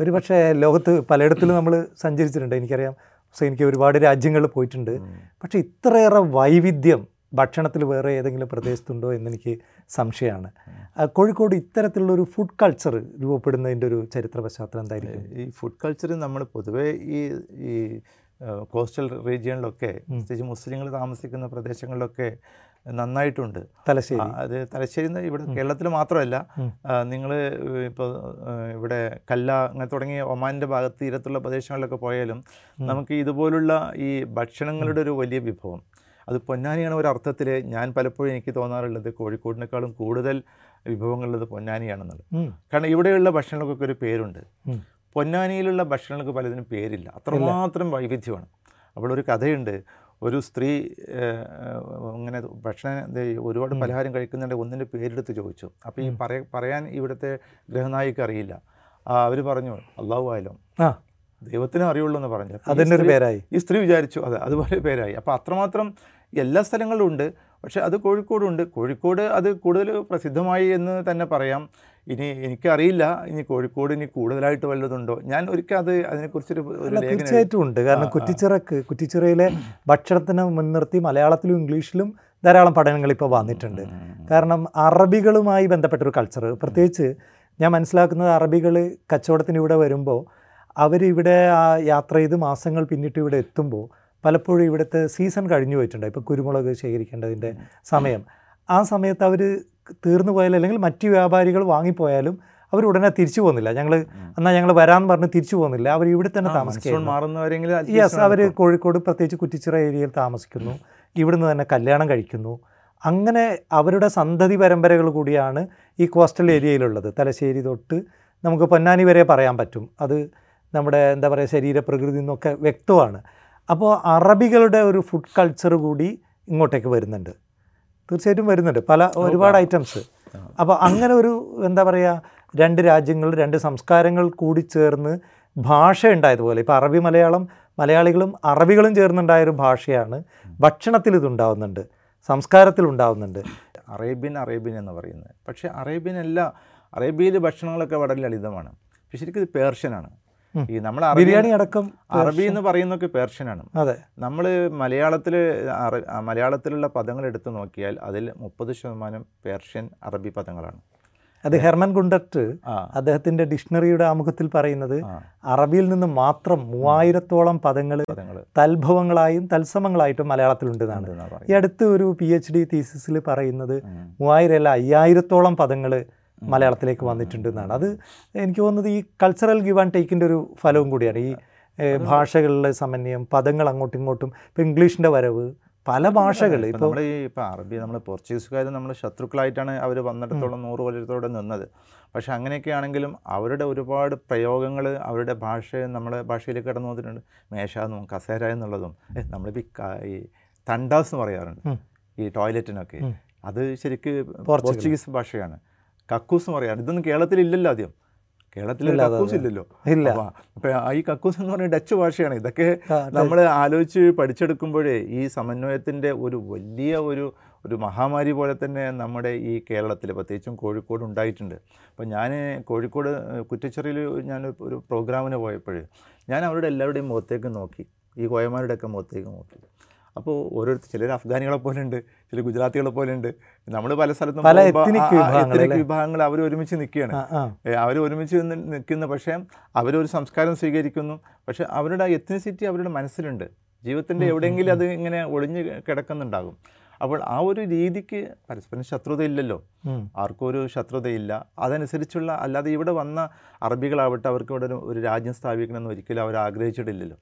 ഒരു പക്ഷേ ലോകത്ത് പലയിടത്തിലും നമ്മൾ സഞ്ചരിച്ചിട്ടുണ്ട്, എനിക്കറിയാം, പക്ഷേ എനിക്ക് ഒരുപാട് രാജ്യങ്ങളിൽ പോയിട്ടുണ്ട്. പക്ഷേ ഇത്രയേറെ വൈവിധ്യം ഭക്ഷണത്തിൽ വേറെ ഏതെങ്കിലും പ്രദേശത്തുണ്ടോ എന്നെനിക്ക് സംശയമാണ്. കോഴിക്കോട് ഇത്തരത്തിലുള്ളൊരു ഫുഡ് കൾച്ചർ രൂപപ്പെടുന്നതിൻ്റെ ഒരു ചരിത്ര പശ്ചാത്തലം എന്തായിരിക്കും? ഈ ഫുഡ് കൾച്ചർ നമ്മൾ പൊതുവേ ഈ ഈ കോസ്റ്റൽ റീജിയണിലൊക്കെ, പ്രത്യേകിച്ച് മുസ്ലിങ്ങൾ താമസിക്കുന്ന പ്രദേശങ്ങളിലൊക്കെ നന്നായിട്ടുണ്ട്. തലശ്ശേരി, അത് തലശ്ശേരി ഇവിടെ കേരളത്തിൽ മാത്രമല്ല, നിങ്ങൾ ഇപ്പോൾ ഇവിടെ കല്ല അങ്ങനെ തുടങ്ങിയ ഒമാൻ്റെ ഭാഗത്ത് തീരത്തുള്ള പ്രദേശങ്ങളിലൊക്കെ പോയാലും നമുക്ക് ഇതുപോലുള്ള ഈ ഭക്ഷണങ്ങളുടെ ഒരു വലിയ വിഭവം. അത് പൊന്നാനിയാണ് ഒരർത്ഥത്തിൽ. ഞാൻ പലപ്പോഴും എനിക്ക് തോന്നാറുള്ളത് കോഴിക്കോടിനേക്കാളും കൂടുതൽ വിഭവങ്ങളുള്ളത് പൊന്നാനിയാണെന്നുള്ളത്. കാരണം ഇവിടെയുള്ള ഭക്ഷണങ്ങൾക്കൊക്കെ ഒരു പേരുണ്ട്, പൊന്നാനിയിലുള്ള ഭക്ഷണങ്ങൾക്ക് പലതിനും പേരില്ല, അത്രമാത്രം വൈവിധ്യമാണ്. അപ്പോൾ ഒരു കഥയുണ്ട്, ഒരു സ്ത്രീ ഇങ്ങനെ ഭക്ഷണം ഒരുപാട് പലഹാരം കഴിക്കുന്നുണ്ട്, ഒന്നിൻ്റെ പേരെടുത്ത് ചോദിച്ചു. അപ്പോൾ ഈ പറയാൻ ഇവിടുത്തെ ഗൃഹനായിക്ക് അറിയില്ല. അവർ പറഞ്ഞു അല്ലാഹു ആലം, ദൈവത്തിനും അറിയുള്ളൂ എന്ന് പറഞ്ഞു. അതിൻ്റെ ഒരു പേരായി ഈ സ്ത്രീ വിചാരിച്ചു, അതെ അതുപോലെ പേരായി. അപ്പോൾ അത്രമാത്രം എല്ലാ സ്ഥലങ്ങളിലും ഉണ്ട്, പക്ഷേ അത് കോഴിക്കോടുണ്ട്. കോഴിക്കോട് അത് കൂടുതൽ പ്രസിദ്ധമായി എന്ന് തന്നെ പറയാം. ഇനി എനിക്കറിയില്ല ഇനി കോഴിക്കോട് ഇനി കൂടുതലായിട്ട് വല്ലതുണ്ടോ. ഞാൻ ഒരിക്കൽ അത് അതിനെക്കുറിച്ചൊരു തീർച്ചയായിട്ടും ഉണ്ട്. കാരണം കുറ്റിച്ചിറക്ക് കുറ്റിച്ചിറയിലെ ഭക്ഷണത്തിന് മുൻനിർത്തി മലയാളത്തിലും ഇംഗ്ലീഷിലും ധാരാളം പഠനങ്ങൾ ഇപ്പോൾ വന്നിട്ടുണ്ട്. കാരണം അറബികളുമായി ബന്ധപ്പെട്ടൊരു കൾച്ചർ, പ്രത്യേകിച്ച് ഞാൻ മനസ്സിലാക്കുന്നത് അറബികൾ കച്ചവടത്തിന് ഇവിടെ വരുമ്പോൾ അവരിവിടെ യാത്ര ചെയ്ത് മാസങ്ങൾ പിന്നിട്ട് ഇവിടെ എത്തുമ്പോൾ പലപ്പോഴും ഇവിടുത്തെ സീസൺ കഴിഞ്ഞു പോയിട്ടുണ്ടായി. ഇപ്പോൾ കുരുമുളക് ശേഖരിക്കേണ്ടതിൻ്റെ സമയം, ആ സമയത്ത് അവർ തീർന്നു പോയാലും അല്ലെങ്കിൽ മറ്റ് വ്യാപാരികൾ വാങ്ങിപ്പോയാലും അവരുടനെ തിരിച്ചു പോകുന്നില്ല. ഞങ്ങൾ എന്നാൽ ഞങ്ങൾ വരാമെന്ന് പറഞ്ഞ് തിരിച്ചു പോകുന്നില്ല. അവർ ഇവിടെ തന്നെ താമസിക്കും. മാറുന്നവരെങ്കിൽ യെസ്, അവർ കോഴിക്കോട് പ്രത്യേകിച്ച് കുറ്റിച്ചിറ ഏരിയയിൽ താമസിക്കുന്നു, ഇവിടുന്ന് തന്നെ കല്യാണം കഴിക്കുന്നു. അങ്ങനെ അവരുടെ സന്തതി പരമ്പരകൾ കൂടിയാണ് ഈ കോസ്റ്റൽ ഏരിയയിലുള്ളത്. തലശ്ശേരി തൊട്ട് നമുക്ക് പൊന്നാനി വരെ പറയാൻ പറ്റും. അത് നമ്മുടെ എന്താ പറയുക ശരീരപ്രകൃതി എന്നൊക്കെ വ്യക്തമാണ്. അപ്പോൾ അറബികളുടെ ഒരു ഫുഡ് കൾച്ചർ കൂടി ഇങ്ങോട്ടേക്ക് വരുന്നുണ്ട്, തീർച്ചയായിട്ടും വരുന്നുണ്ട്, പല ഒരുപാട് ഐറ്റംസ്. അപ്പോൾ അങ്ങനെ ഒരു എന്താ പറയുക രണ്ട് രാജ്യങ്ങൾ രണ്ട് സംസ്കാരങ്ങൾ കൂടി ചേർന്ന് ഭാഷ ഉണ്ടായതുപോലെ ഇപ്പോൾ അറബി മലയാളം, മലയാളികളും അറബികളും ചേർന്നുണ്ടായൊരു ഭാഷയാണ്. ഭക്ഷണത്തിൽ ഇതുണ്ടാവുന്നുണ്ട്, സംസ്കാരത്തിലുണ്ടാവുന്നുണ്ട്. അറേബ്യൻ അറേബ്യൻ എന്ന് പറയുന്നത്, പക്ഷേ അറേബ്യൻ അല്ല. അറേബ്യയിലെ ഭക്ഷണങ്ങളൊക്കെ വളരെ ലളിതമാണ്. പക്ഷേ ശരിക്കും ഇത് പേർഷ്യനാണ്. ഈ നമ്മൾ ബിരിയാണി അടക്കം അറബി എന്ന് പറയുന്നതൊക്കെ പേർഷ്യനാണ്. അതെ, നമ്മൾ മലയാളത്തിൽ മലയാളത്തിലുള്ള പദങ്ങൾ എടുത്തു നോക്കിയാൽ അതിൽ മുപ്പത് ശതമാനം പേർഷ്യൻ അറബി പദങ്ങളാണ്. അത് ഹെർമൻ ഗുണ്ടറ്റ് അദ്ദേഹത്തിൻ്റെ ഡിക്ഷണറിയുടെ ആമുഖത്തിൽ പറയുന്നത് അറബിയിൽ നിന്ന് മാത്രം മൂവായിരത്തോളം പദങ്ങൾ തൽഭവങ്ങളായും തത്സമങ്ങളായിട്ടും മലയാളത്തിലുണ്ടെന്നാണ്. ഈ അടുത്ത് ഒരു പി എച്ച് ഡി തീസിസിൽ പറയുന്നത് മൂവായിരം അല്ല അയ്യായിരത്തോളം പദങ്ങൾ മലയാളത്തിലേക്ക് വന്നിട്ടുണ്ടെന്നാണ്. അത് എനിക്ക് തോന്നുന്നത് ഈ കൾച്ചറൽ ഗിവ് ആൻഡ് ടേക്കിൻ്റെ ഒരു ഫലവും കൂടിയാണ്. ഈ ഭാഷകളിലെ സമന്വയം, പദങ്ങൾ അങ്ങോട്ടും ഇങ്ങോട്ടും. ഇപ്പോൾ ഇംഗ്ലീഷിൻ്റെ വരവ്, പല ഭാഷകൾ. ഇപ്പോൾ നമ്മൾ ഈ ഇപ്പോൾ അറബി നമ്മൾ പോർച്ചുഗീസുകാർ നമ്മൾ ശത്രുക്കളായിട്ടാണ് അവർ വന്നിടത്തോളം നൂറ് കൊല്ലത്തോടെ നിന്നത്. പക്ഷേ അങ്ങനെയൊക്കെ ആണെങ്കിലും അവരുടെ ഒരുപാട് പ്രയോഗങ്ങൾ അവരുടെ ഭാഷ നമ്മളെ ഭാഷയിലേക്ക് കടന്നു വന്നിട്ടുണ്ട്. മേശ എന്നും കസേര എന്നുള്ളതും നമ്മളിപ്പോൾ ഈ തണ്ടാസ് എന്ന് പറയാറുണ്ട് ഈ ടോയ്ലറ്റിനൊക്കെ. അത് ശരിക്ക് പോർച്ചുഗീസ് ഭാഷയാണ്. കക്കൂസ് എന്ന് പറയാറുണ്ട്. ഇതൊന്നും കേരളത്തിലില്ലല്ലോ. ആദ്യം കേരളത്തിൽ കക്കൂസ് ഇല്ലല്ലോ. ഇല്ല. അപ്പോൾ ഈ കക്കൂസ് എന്ന് പറഞ്ഞാൽ ഡച്ച് ഭാഷയാണ്. ഇതൊക്കെ നമ്മൾ ആലോചിച്ച് പഠിച്ചെടുക്കുമ്പോഴേ ഈ സമന്വയത്തിൻ്റെ ഒരു വലിയ ഒരു ഒരു മഹാമാരി പോലെ തന്നെ നമ്മുടെ ഈ കേരളത്തിൽ പ്രത്യേകിച്ചും കോഴിക്കോട് ഉണ്ടായിട്ടുണ്ട്. അപ്പോൾ ഞാൻ കോഴിക്കോട് കുറ്റിച്ചിറയിൽ ഞാൻ ഒരു പ്രോഗ്രാമിന് പോയപ്പോൾ ഞാൻ അവരുടെ എല്ലാവരുടെയും മുഖത്തേക്ക് നോക്കി, ഈ കോയമാരുടെയൊക്കെ മുഖത്തേക്ക് നോക്കി. അപ്പോൾ ഓരോരുത്തർ, ചിലർ അഫ്ഗാനികളെ പോലെ ഉണ്ട്, ചില ഗുജറാത്തികളെ പോലെ ഉണ്ട്. നമ്മൾ പല സ്ഥലത്തും എത്തനിക് വിഭാഗങ്ങൾ അവർ ഒരുമിച്ച് നിൽക്കുകയാണ്. അവർ ഒരുമിച്ച് നിൽക്കുന്നു. പക്ഷേ അവരൊരു സംസ്കാരം സ്വീകരിക്കുന്നു. പക്ഷേ അവരുടെ എത്തനിസിറ്റി അവരുടെ മനസ്സിലുണ്ട്. ജീവിതത്തിൻ്റെ എവിടെയെങ്കിലും അത് ഇങ്ങനെ ഒളിഞ്ഞ് കിടക്കുന്നുണ്ടാകും. അപ്പോൾ ആ ഒരു രീതിക്ക് പരസ്പരം ശത്രുതയില്ലല്ലോ, ആർക്കും ഒരു ശത്രുതയില്ല. അതനുസരിച്ചുള്ള അല്ലാതെ ഇവിടെ വന്ന അറബികളാവട്ടെ അവർക്ക് ഇവിടെ ഒരു രാജ്യം സ്ഥാപിക്കണമെന്ന് ഒരിക്കലും അവർ ആഗ്രഹിച്ചിട്ടില്ലല്ലോ.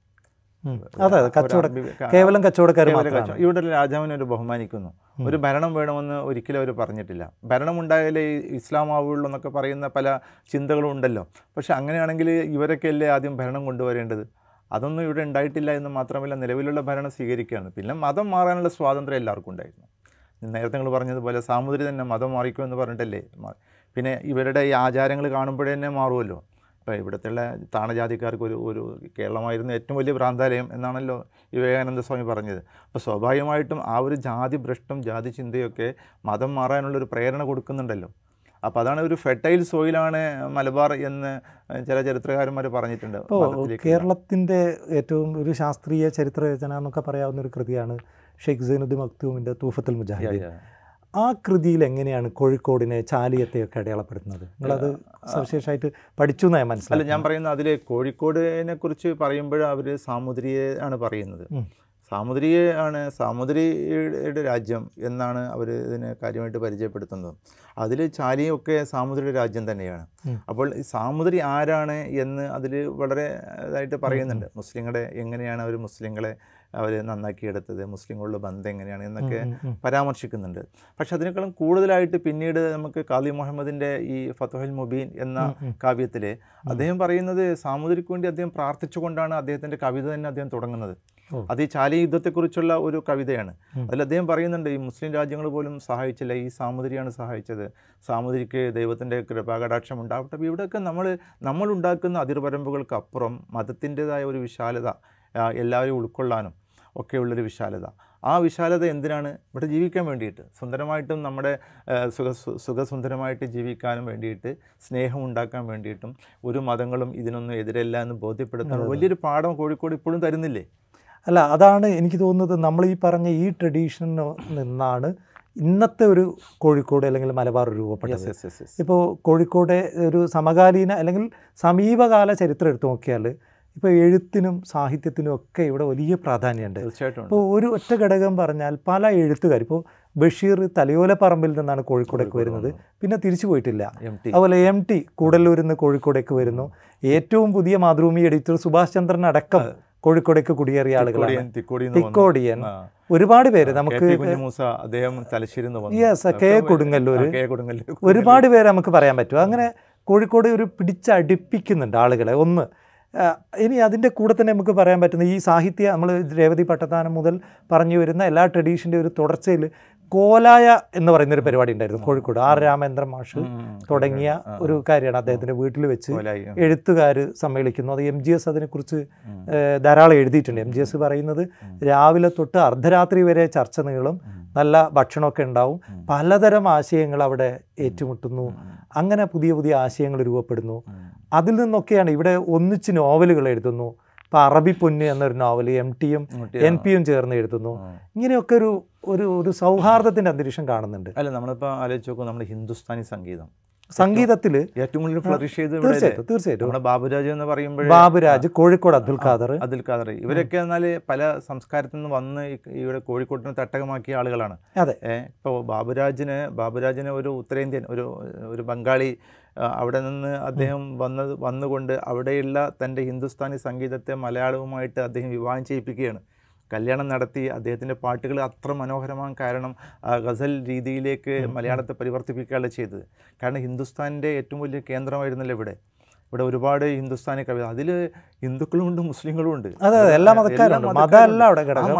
അതെ, കച്ചവടം കേവലം കച്ചവടക്കാർ മാത്രമാണ്. ഇവിടെ രാജാവിനെ അവർ ബഹുമാനിക്കുന്നു. ഒരു ഭരണം വേണമെന്ന് ഒരിക്കലും അവർ പറഞ്ഞിട്ടില്ല. ഭരണം ഉണ്ടായാലേ ഇസ്ലാമാവുള്ളൂ എന്നൊക്കെ പറയുന്ന പല ചിന്തകളും ഉണ്ടല്ലോ. പക്ഷെ അങ്ങനെയാണെങ്കിൽ ഇവരൊക്കെ അല്ലേ ആദ്യം ഭരണം കൊണ്ടുവരേണ്ടത്. അതൊന്നും ഇവിടെ ഉണ്ടായിട്ടില്ല എന്ന് മാത്രമല്ല നിലവിലുള്ള ഭരണം സ്വീകരിക്കുകയാണ്. പിന്നെ മതം മാറാനുള്ള സ്വാതന്ത്ര്യം എല്ലാവർക്കും ഉണ്ടായിരുന്നു. നേരത്തെ നിങ്ങൾ പറഞ്ഞതുപോലെ സാമൂതിരി തന്നെ മതം മാറിക്കോ എന്ന് പറഞ്ഞിട്ടല്ലേ. പിന്നെ ഇവരുടെ ഈ ആചാരങ്ങൾ കാണുമ്പോഴേ തന്നെ മാറുമല്ലോ. ഇപ്പോൾ ഇവിടുത്തെ താണജാതിക്കാർക്ക് ഒരു ഒരു കേരളമായിരുന്നു ഏറ്റവും വലിയ ഭ്രാന്താലയം എന്നാണല്ലോ വിവേകാനന്ദ സ്വാമി പറഞ്ഞത്. അപ്പോൾ സ്വാഭാവികമായിട്ടും ആ ഒരു ജാതി ഭ്രഷ്ടം ജാതി ചിന്തയൊക്കെ മതം മാറാനുള്ളൊരു പ്രേരണ കൊടുക്കുന്നുണ്ടല്ലോ. അപ്പോൾ അതാണ് ഒരു ഫെർട്ടൈൽ സോയിലാണ് മലബാർ എന്ന് ചില ചരിത്രകാരന്മാർ പറഞ്ഞിട്ടുണ്ട്. ഇപ്പോൾ കേരളത്തിൻ്റെ ഏറ്റവും ഒരു ശാസ്ത്രീയ ചരിത്ര രചന എന്നൊക്കെ പറയാവുന്ന ഒരു കൃതിയാണ് ഷെയ്ഖ് സൈനുദ്ദീൻ മഖ്തൂമിൻ്റെ തൂഫത്തുൽ മുജാഹിദീൻ. ആ കൃതിയിൽ എങ്ങനെയാണ് കോഴിക്കോടിനെ ചാലിയത്തെയൊക്കെ അടയാളപ്പെടുത്തുന്നത്? നിങ്ങളത് സവിശേഷമായിട്ട് പഠിച്ചു എന്നാ മനസ്സിലായി. ഞാൻ പറയുന്നത് അതിൽ കോഴിക്കോടിനെ കുറിച്ച് പറയുമ്പോൾ അവർ സാമൂതിരിയെ ആണ് പറയുന്നത്. സാമൂതിരിയെ ആണ് സാമൂതിരിയുടെ രാജ്യം എന്നാണ് അവർ ഇതിനെ കാര്യമായിട്ട് പരിചയപ്പെടുത്തുന്നത്. അതിൽ ചാലിയൊക്കെ സാമൂതിരിയുടെ രാജ്യം തന്നെയാണ്. അപ്പോൾ സാമൂതിരി ആരാണ് എന്ന് അതിൽ വളരെ ഇതായിട്ട് പറയുന്നുണ്ട്. മുസ്ലിങ്ങളെ എങ്ങനെയാണ് അവർ മുസ്ലിങ്ങളെ അവർ നന്നാക്കിയെടുത്തത്, മുസ്ലിങ്ങളുടെ ബന്ധം എങ്ങനെയാണ് എന്നൊക്കെ പരാമർശിക്കുന്നുണ്ട്. പക്ഷെ അതിനേക്കാളും കൂടുതലായിട്ട് പിന്നീട് നമുക്ക് ഖാദി മുഹമ്മദിൻ്റെ ഈ ഫത്വഹുൽ മുബീൻ എന്ന കാവ്യത്തിൽ അദ്ദേഹം പറയുന്നത് സാമൂതിരിക്ക് വേണ്ടി അദ്ദേഹം പ്രാർത്ഥിച്ചുകൊണ്ടാണ് അദ്ദേഹത്തിൻ്റെ കവിത തന്നെ അദ്ദേഹം തുടങ്ങുന്നത്. അത് ഈ ചാലി യുദ്ധത്തെക്കുറിച്ചുള്ള ഒരു കവിതയാണ്. അതിൽ അദ്ദേഹം പറയുന്നുണ്ട് ഈ മുസ്ലിം രാജ്യങ്ങൾ പോലും സഹായിച്ചില്ല, ഈ സാമൂതിരിയാണ് സഹായിച്ചത്. സാമൂതിരിക്ക് ദൈവത്തിൻ്റെ കൃപാകടാക്ഷം ഉണ്ടാവട്ടെ. അപ്പോൾ ഇവിടെയൊക്കെ നമ്മൾ നമ്മളുണ്ടാക്കുന്ന അതിർവരമ്പുകൾക്ക് അപ്പുറം മതത്തിൻ്റെതായ ഒരു വിശാലത, എല്ലാവരെയും ഉൾക്കൊള്ളാനും ഒക്കെയുള്ളൊരു വിശാലത. ആ വിശാലത എന്തിനാണ്? ഇവിടെ ജീവിക്കാൻ വേണ്ടിയിട്ട്, സുന്ദരമായിട്ടും നമ്മുടെ സുഖ സുഖസുന്ദരമായിട്ട് ജീവിക്കാനും വേണ്ടിയിട്ട്, സ്നേഹം ഉണ്ടാക്കാൻ വേണ്ടിയിട്ടും ഒരു മതങ്ങളും ഇതിനൊന്നും എതിരല്ല എന്ന് ബോധ്യപ്പെടുത്താൻ വലിയൊരു പാഠം കോഴിക്കോട് ഇപ്പോഴും തരുന്നില്ലേ. അല്ല, അതാണ് എനിക്ക് തോന്നുന്നത്. നമ്മൾ ഈ പറഞ്ഞ ഈ ട്രഡീഷനിൽ നിന്നാണ് ഇന്നത്തെ ഒരു കോഴിക്കോട് അല്ലെങ്കിൽ മലബാർ രൂപപ്പെട്ടത്. ഇപ്പോൾ കോഴിക്കോട് ഒരു സമകാലീന അല്ലെങ്കിൽ സമീപകാല ചരിത്രം എടുത്തു നോക്കിയാൽ ഇപ്പോൾ എഴുത്തിനും സാഹിത്യത്തിനും ഒക്കെ ഇവിടെ വലിയ പ്രാധാന്യമുണ്ട്. തീർച്ചയായിട്ടും. ഇപ്പോൾ ഒരു ഒറ്റ ഘടകം പറഞ്ഞാൽ പല എഴുത്തുകാർ, ഇപ്പോൾ ബഷീർ തലയോലപ്പറമ്പിൽ നിന്നാണ് കോഴിക്കോടേക്ക് വരുന്നത്, പിന്നെ തിരിച്ചു പോയിട്ടില്ല. അതുപോലെ എം ടി കൂടല്ലൂരിൽ നിന്ന് കോഴിക്കോടേക്ക് വരുന്നു. ഏറ്റവും പുതിയ മാതൃഭൂമി എഡിറ്റർ സുഭാഷ് ചന്ദ്രൻ അടക്കം കോഴിക്കോടേക്ക് കുടിയേറിയ ആളുകളാണ്. തിക്കോടിയൻ, ഒരുപാട് പേര് നമുക്ക്, യെസ്, കെ കൊടുങ്ങല്ലൂർ, ഒരുപാട് പേര് നമുക്ക് പറയാൻ പറ്റും. അങ്ങനെ കോഴിക്കോട് ഒരു പിടിച്ചടിപ്പിക്കുന്നുണ്ട് ആളുകളെ. ഒന്ന് ഇനി അതിൻ്റെ കൂടെ തന്നെ നമുക്ക് പറയാൻ പറ്റുന്ന ഈ സാഹിത്യ, നമ്മൾ രേവതി പട്ടത്താനം മുതൽ പറഞ്ഞു വരുന്ന എല്ലാ ട്രഡീഷൻ്റെ ഒരു തുടർച്ചയിൽ കോലായ എന്ന് പറയുന്നൊരു പരിപാടി ഉണ്ടായിരുന്നു കോഴിക്കോട്. ആർ രാമേന്ദ്രൻ മാഷ് തുടങ്ങിയ ഒരു കാര്യമാണ്. അദ്ദേഹത്തിൻ്റെ വീട്ടിൽ വെച്ച് എഴുത്തുകാർ സമ്മേളിക്കുന്നു. അത് എം ജി എസ് അതിനെക്കുറിച്ച് ധാരാളം എഴുതിയിട്ടുണ്ട്. എം ജി എസ് പറയുന്നത് രാവിലെ തൊട്ട് അർദ്ധരാത്രി വരെ ചർച്ച നീളും, നല്ല ഭക്ഷണമൊക്കെ ഉണ്ടാവും, പലതരം ആശയങ്ങൾ അവിടെ ഏറ്റുമുട്ടുന്നു, അങ്ങനെ പുതിയ പുതിയ ആശയങ്ങൾ രൂപപ്പെടുന്നു. അതിൽ നിന്നൊക്കെയാണ് ഇവിടെ ഒന്നിച്ച് നോവലുകൾ എഴുതുന്നു. ഇപ്പോൾ അറബി പൊന്ന് എന്നൊരു നോവൽ എം ടിയും എൻ പിയും ചേർന്ന് എഴുതുന്നു. ഇങ്ങനെയൊക്കെ ഒരു ഒരു ഒരു സൗഹാർദ്ദത്തിൻ്റെ അന്തരീക്ഷം കാണുന്നുണ്ട്. അല്ല, നമ്മളിപ്പോൾ ആലോചിച്ച് നോക്കും, നമ്മുടെ ഹിന്ദുസ്ഥാനി സംഗീതം സംഗീതത്തിൽ ഏറ്റവും കൂടുതൽ ഫ്ലറിഷ് ചെയ്ത്. തീർച്ചയായിട്ടും, തീർച്ചയായിട്ടും. നമ്മുടെ ബാബുരാജ് എന്ന് പറയുമ്പോൾ ബാബുരാജ്, കോഴിക്കോട് അബ്ദുൽ ഖാദർ, അബ്ദുൽ ഖാദർ ഇവരൊക്കെ എന്നാൽ പല സംസ്കാരത്തിൽ നിന്ന് വന്ന് ഇവിടെ കോഴിക്കോടിനെ തട്ടകമാക്കിയ ആളുകളാണ്. അതെ. ഇപ്പോൾ ബാബുരാജിന് ബാബുരാജിന് ഒരു ഉത്തരേന്ത്യൻ, ഒരു ഒരു ബംഗാളി, അവിടെ നിന്ന് അദ്ദേഹം വന്നത് വന്നുകൊണ്ട് അവിടെയുള്ള തൻ്റെ ഹിന്ദുസ്ഥാനി സംഗീതത്തെ മലയാളവുമായിട്ട് അദ്ദേഹം വിവാഹം ചെയ്യിപ്പിക്കുകയാണ്. കല്യാണം നടത്തി. അദ്ദേഹത്തിൻ്റെ പാട്ടുകൾ അത്ര മനോഹരമാകാൻ കാരണം ഗസൽ രീതിയിലേക്ക് മലയാളത്തെ പരിവർത്തിപ്പിക്കുകയാണ് ചെയ്തത്. കാരണം ഹിന്ദുസ്ഥാനിൻ്റെ ഏറ്റവും വലിയ കേന്ദ്രമായിരുന്നല്ലോ ഇവിടെ. ഇവിടെ ഒരുപാട് ഹിന്ദുസ്ഥാനി കവിത, അതിൽ ഹിന്ദുക്കളും ഉണ്ട്, മുസ്ലിങ്ങളും ഉണ്ട്, ആ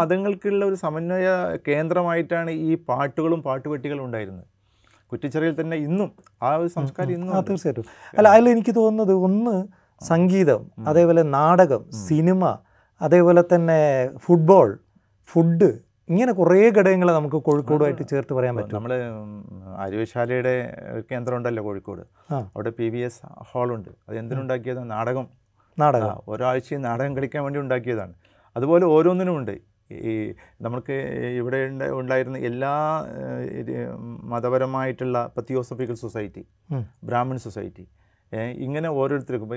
മതങ്ങൾക്കുള്ള ഒരു സമന്വയ കേന്ദ്രമായിട്ടാണ് ഈ പാട്ടുകളും പാട്ടുപെട്ടികളും ഉണ്ടായിരുന്നത്. കുറ്റിച്ചെറിയിൽ തന്നെ ഇന്നും ആ ഒരു സംസ്കാരം ഇന്നും. തീർച്ചയായിട്ടും. അല്ല, അതിൽ എനിക്ക് തോന്നുന്നത് ഒന്ന് സംഗീതം, അതേപോലെ നാടകം, സിനിമ, അതേപോലെ തന്നെ ഫുട്ബോൾ, ഫുഡ്, ഇങ്ങനെ കുറേ ഘടകങ്ങൾ നമുക്ക് കോഴിക്കോടുമായിട്ട് ചേർത്ത് പറയാൻ പറ്റും. നമ്മൾ ആര്യവൈശാലയുടെ കേന്ദ്രം ഉണ്ടല്ലോ കോഴിക്കോട്, അവിടെ പി വി എസ് ഹാളുണ്ട്. അത് എന്തിനുണ്ടാക്കിയതാണ്? നാടകം. നാടകം ഒരാഴ്ച നാടകം കളിക്കാൻ വേണ്ടി ഉണ്ടാക്കിയതാണ്. അതുപോലെ ഓരോന്നിനും ഉണ്ട്. ഈ നമുക്ക് ഇവിടെ ഉണ്ടായിരുന്ന എല്ലാ മതപരമായിട്ടുള്ള ഇപ്പോൾ തിയോസഫിക്കൽ സൊസൈറ്റി, ബ്രാഹ്മിൺ സൊസൈറ്റി, ഇങ്ങനെ ഓരോരുത്തർക്കും.